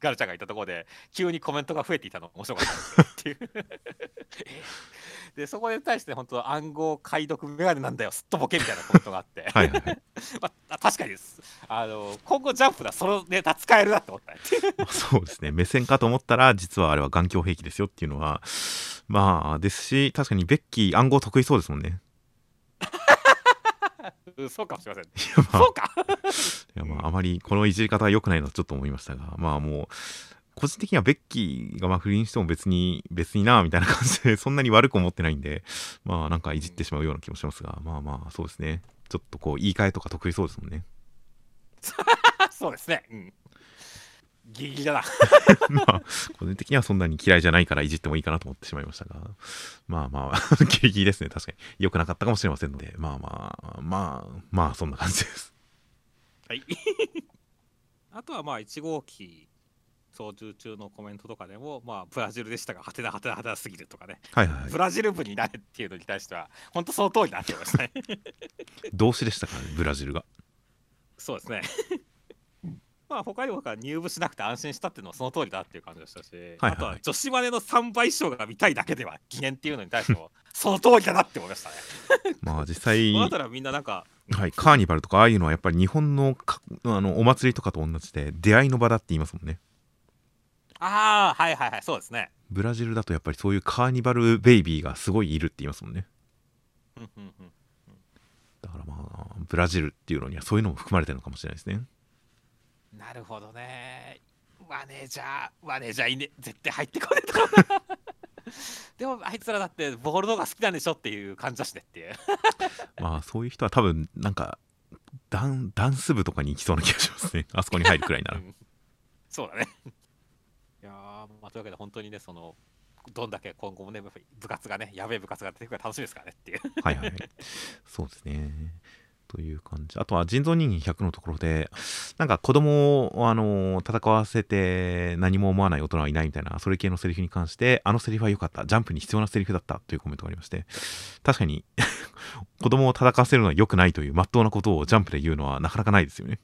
ガルちゃんがいたところで急にコメントが増えていたの面白かったっていうでそこに対して本当暗号解読メガネなんだよすっとボケみたいなコメントがあってまあ確かにです、あの今後ジャンプだそのネタ使えるなって思ったそうですね、目線かと思ったら実はあれは眼鏡兵器ですよっていうのはまあですし、確かにベッキー暗号得意そうですもんね。そうかもしれません。いや、まあ、そうかいや、まあ、あまりこのいじり方は良くないなとちょっと思いましたが、まあもう個人的にはベッキーがまあ不倫しても別に別になみたいな感じでそんなに悪く思ってないんで、まあなんかいじってしまうような気もしますが、まあまあそうですね、ちょっとこう言い換えとか得意そうですもんね。そうですね、うん、ギリギリだな。まあ個人的にはそんなに嫌いじゃないからいじってもいいかなと思ってしまいましたが、まあまあギリギリですね。確かに良くなかったかもしれませんので、まあまあまあまあそんな感じです。はい。あとはまあいち号機操縦中のコメントとかでも、まあ、ブラジルでしたがハテナハテナハテナすぎるとかね、はいはい、ブラジル部になれっていうのに対しては本当その通りになってましたね動詞でしたからね、ブラジルが。そうですねまあ他にも入部しなくて安心したっていうのはその通りだっていう感じでしたし、あとは女子マネのさんばい以上が見たいだけでは疑念っていうのに対してもその通りだなって思いましたねまあ実際だったらみんななんか、はい、カーニバルとかああいうのはやっぱり日本 の, あのお祭りとかと同じで出会いの場だって言いますもんね。ああはいはいはい、そうですね。ブラジルだとやっぱりそういうカーニバルベイビーがすごいいるって言いますもんねだからまあブラジルっていうのにはそういうのも含まれてるのかもしれないですね。なるほどね。マネージャーマネージャーいね、絶対入ってこねえだろうなでもあいつらだってボールの方が好きなんでしょっていう感じだしねっていうまあそういう人は多分なんかダン、ダンス部とかに行きそうな気がしますねあそこに入るくらいなら、うん、そうだねいやー、まあ、というわけで本当にね、そのどんだけ今後もね部活がねやべえ部活が出てくるか楽しみですからねっていうはいはいそうですねという感じ。あとは人造人間ひゃくのところでなんか子供をあのー、戦わせて何も思わない大人はいないみたいなそれ系のセリフに関して、あのセリフは良かった、ジャンプに必要なセリフだったというコメントがありまして、確かに子供を戦わせるのは良くないという真っ当なことをジャンプで言うのはなかなかないですよね。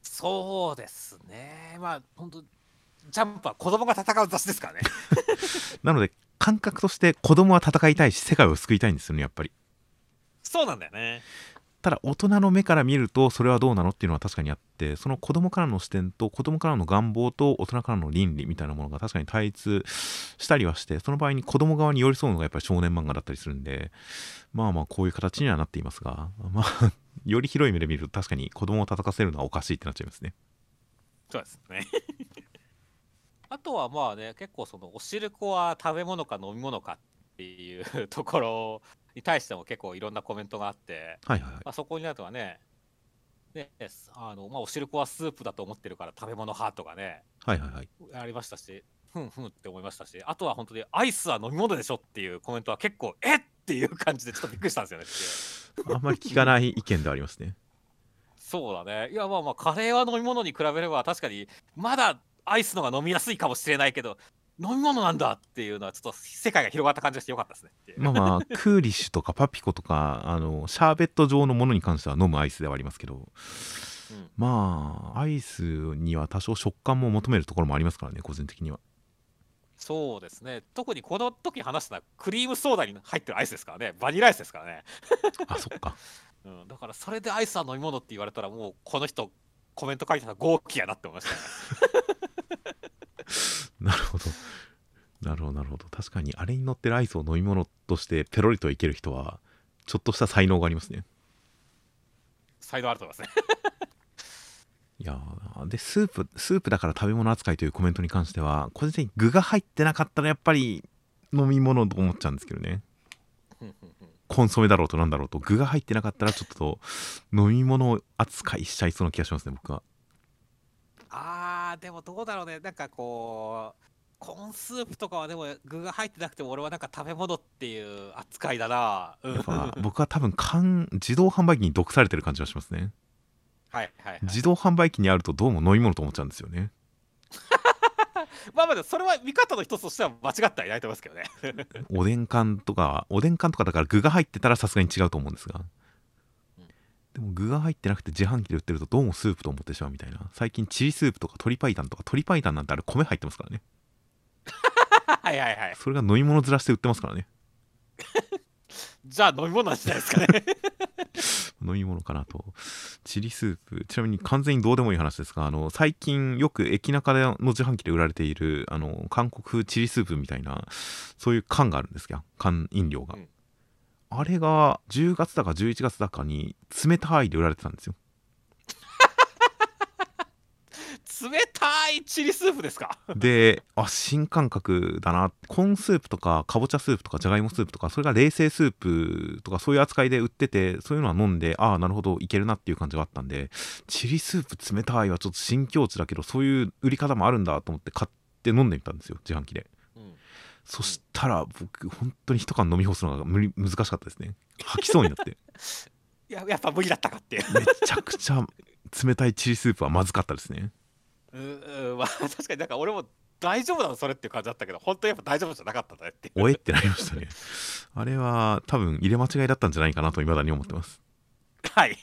そうですね、まあ本当ジャンプは子供が戦う雑誌ですからねなので感覚として子供は戦いたいし世界を救いたいんですよね、やっぱり。そうなんだよね。ただ大人の目から見るとそれはどうなのっていうのは確かにあって、その子供からの視点と子供からの願望と大人からの倫理みたいなものが確かに対立したりはして、その場合に子供側に寄り添うのがやっぱり少年漫画だったりするんで、まあまあこういう形にはなっていますが、まあより広い目で見ると確かに子供を叩かせるのはおかしいってなっちゃいますね。そうですねあとはまあね、結構そのお汁粉は食べ物か飲み物かっていうところに対しても結構いろんなコメントがあって、そこになるとはね、ねあのまあ、お汁粉はスープだと思ってるから食べ物派とかね、ありましたし、ふんふんって思いましたし、あとは本当にアイスは飲み物でしょっていうコメントは結構、えっっていう感じでちょっとびっくりしたんですよねってあんまり聞かない意見ではありますね。そうだね、いやまあまあ、カレーは飲み物に比べれば確かに、まだアイスのが飲みやすいかもしれないけど、飲み物なんだっていうのはちょっと世界が広がった感じがしてよかったですね。まあまあクーリッシュとかパピコとかあのシャーベット状のものに関しては飲むアイスではありますけど、うん、まあアイスには多少食感も求めるところもありますからね、個人的には。そうですね、特にこの時話したのはクリームソーダに入ってるアイスですからね、バニラアイスですからねあそっか、うん、だからそれでアイスは飲み物って言われたらもうこの人コメント書いてたら豪気やなって思いましたねなるほどなるほどなるほど、確かにあれに乗ってるアイスを飲み物としてペロリといける人はちょっとした才能がありますね。才能あると思いますねいやでスープスープだから食べ物扱いというコメントに関しては個人的に具が入ってなかったらやっぱり飲み物と思っちゃうんですけどねコンソメだろうとなんだろうと具が入ってなかったらちょっと飲み物扱いしちゃいそうな気がしますね、僕は。あーでもどうだろうね、なんかこうコーンスープとかはでも具が入ってなくても俺はなんか食べ物っていう扱いだなやっぱ僕は多分缶自動販売機に毒されてる感じがしますね。はいはい、はい、自動販売機にあるとどうも飲み物と思っちゃうんですよねまあまあそれは見方の一つとしては間違ってはいないと思いますけどねおでん缶とかおでん缶とかだから具が入ってたらさすがに違うと思うんですが、でも具が入ってなくて自販機で売ってるとどうもスープと思ってしまうみたいな。最近チリスープとか鶏白湯とか、鶏白湯なんてあれ米入ってますからねはいはいはい、それが飲み物ずらして売ってますからねじゃあ飲み物なんじゃないですかね飲み物かなと。チリスープ、ちなみに完全にどうでもいい話ですが、あの最近よく駅中の自販機で売られているあの韓国風チリスープみたいなそういう缶があるんですけど、缶飲料が、うん、あれがじゅうがつだかじゅういちがつだかに冷たいで売られてたんですよ冷たいチリスープですかで、あ、新感覚だな、コーンスープとかかぼちゃスープとかじゃがいもスープとかそれが冷製スープとかそういう扱いで売ってて、そういうのは飲んで、ああなるほどいけるなっていう感じがあったんで、チリスープ冷たいはちょっと新境地だけどそういう売り方もあるんだと思って買って飲んでみたんですよ、自販機で。そしたら僕本当に一缶飲み干すのが無理難しかったですね。吐きそうになっていややっぱ無理だったかってめちゃくちゃ冷たいチリスープはまずかったですねうん、まあ、確かになんか俺も大丈夫なのそれっていう感じだったけど、本当にやっぱ大丈夫じゃなかったんだねっていう。おえってなりましたね。あれは多分入れ間違いだったんじゃないかなと未だに思ってます。はい。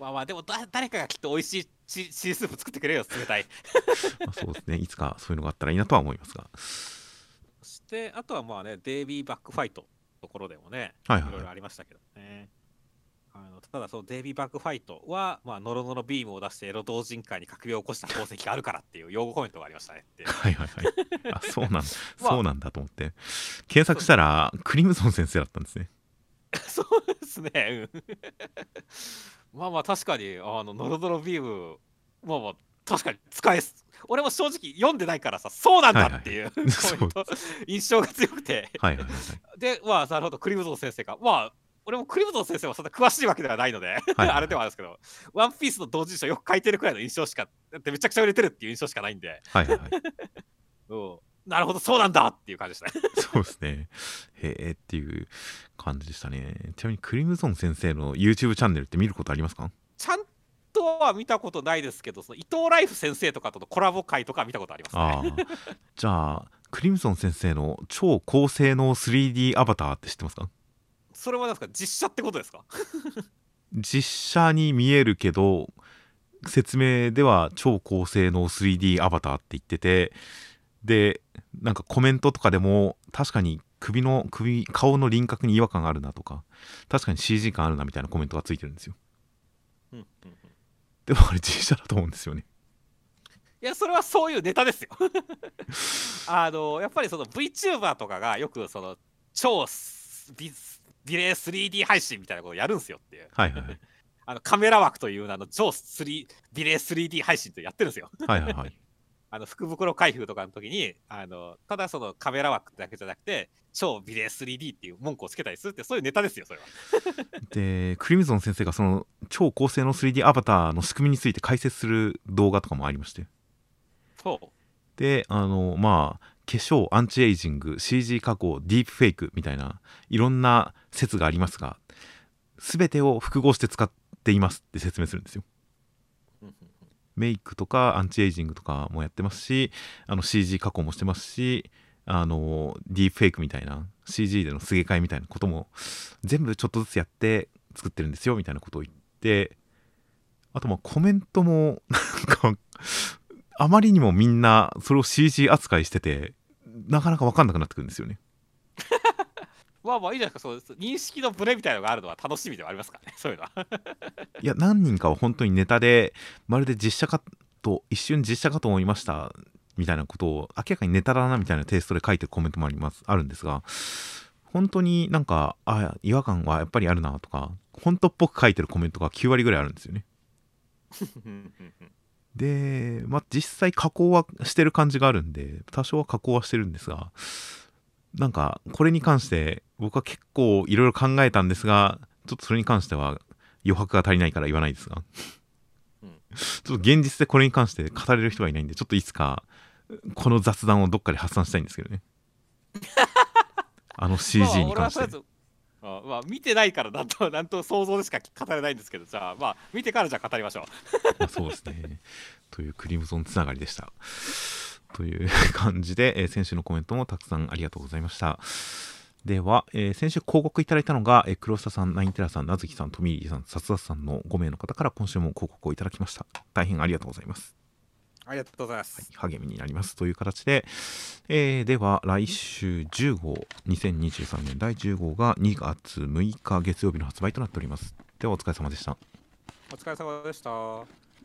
まあまあでもだ誰かがきっと美味しいチチースープ作ってくれるよ冷たい。まあそうですね。いつかそういうのがあったらいいなとは思いますが。そしてあとはまあねデイビーバックファイトところでもね、はいはい、いろいろありましたけどね。あのただそのデイビーバックファイトは、まあ、ノロノロビームを出してエロ同人会に革命を起こした功績があるからっていう擁護コメントがありましたねって。はいはいはい。あ、そうなんだ、まあ、そうなんだと思って検索したらクリムゾン先生だったんですね。そうですね、うん、まあまあ確かにあのノロノロビームまあまあ確かに使えす俺も正直読んでないからさ、そうなんだっていう印象が強くて、はいはいはい、でまあなるほどクリムゾン先生がまあ俺もクリムゾン先生はそんな詳しいわけではないので、あれではあるんですけど、ワンピースの同人誌をよく書いてるくらいの印象しか、だってめちゃくちゃ売れてるっていう印象しかないんで、はいはい、そうなるほど、そうなんだっていう感じでしたね。そうですね。へえっていう感じでしたね。ちなみにクリムゾン先生の YouTube チャンネルって見ることありますか？ちゃんとは見たことないですけど、その伊藤ライフ先生とかとのコラボ会とか見たことありますね。あじゃあ、クリムゾン先生の超高性能 スリーディー アバターって知ってますか？それはなんですか、実写ってことですか？実写に見えるけど説明では超高性能 スリーディー アバターって言ってて、でなんかコメントとかでも確かに首の首顔の輪郭に違和感があるなとか確かに シージー 感あるなみたいなコメントがついてるんですよ。でもあれ実写だと思うんですよね。いやそれはそういうネタですよ。あのやっぱりその VTuber とかがよくその超ビスディレイ スリーディー 配信みたいなことをやるんですよっていう、はいはいはい、あのカメラ枠という名の超スリーディレイ スリーディー 配信ってやってるんですよ。はいはいはい。あの福袋開封とかの時にあのただそのカメラ枠だけじゃなくて超ディレイ スリーディー っていう文句をつけたりするってそういうネタですよそれは。でクリムゾン先生がその超高性能 スリーディー アバターの仕組みについて解説する動画とかもありまして、そうであのまあ化粧、アンチエイジング、シージー 加工、ディープフェイクみたいないろんな説がありますが全てを複合して使っていますって説明するんですよ。メイクとかアンチエイジングとかもやってますし、あの シージー 加工もしてますし、あのディープフェイクみたいな シージー でのすげ替えみたいなことも全部ちょっとずつやって作ってるんですよみたいなことを言って、あとまあコメントもなんかあまりにもみんなそれを シージー 扱いしててなかなか分かんなくなってくるんですよね。まあまあいいじゃないですか、そうです認識のブレみたいなのがあるのは楽しみではありますからね、そういうのは。いや何人かは本当にネタでまるで実写かと一瞬実写かと思いましたみたいなことを明らかにネタだなみたいなテイストで書いてるコメントもありますあるんですが、本当になんかあ違和感はやっぱりあるなとか本当っぽく書いてるコメントがきゅう割ぐらいあるんですよね。で、まあ、実際加工はしてる感じがあるんで多少は加工はしてるんですが、なんかこれに関して僕は結構いろいろ考えたんですがちょっとそれに関しては余白が足りないから言わないですがちょっと現実でこれに関して語れる人はいないんでちょっといつかこの雑談をどっかで発散したいんですけどね。あの シージー に関してあまあ、見てないからなんとなんと想像でしか語れないんですけど、じゃあまあ見てからじゃあ語りましょう。まあそうですね。というクリムゾンつながりでした。という感じで、えー、先週のコメントもたくさんありがとうございました。では、えー、先週広告いただいたのが、えー、黒下さん、ナインテラさん、なずきさん、トミーリーさん、さつださんのご名の方から今週も広告をいただきました。大変ありがとうございます。ありがとうございます、はい、励みになりますという形で、えー、では来週じゅう号にせんにじゅうさんねんだいじゅう号がにがつむいか月曜日の発売となっております。ではお疲れ様でした。お疲れ様でした。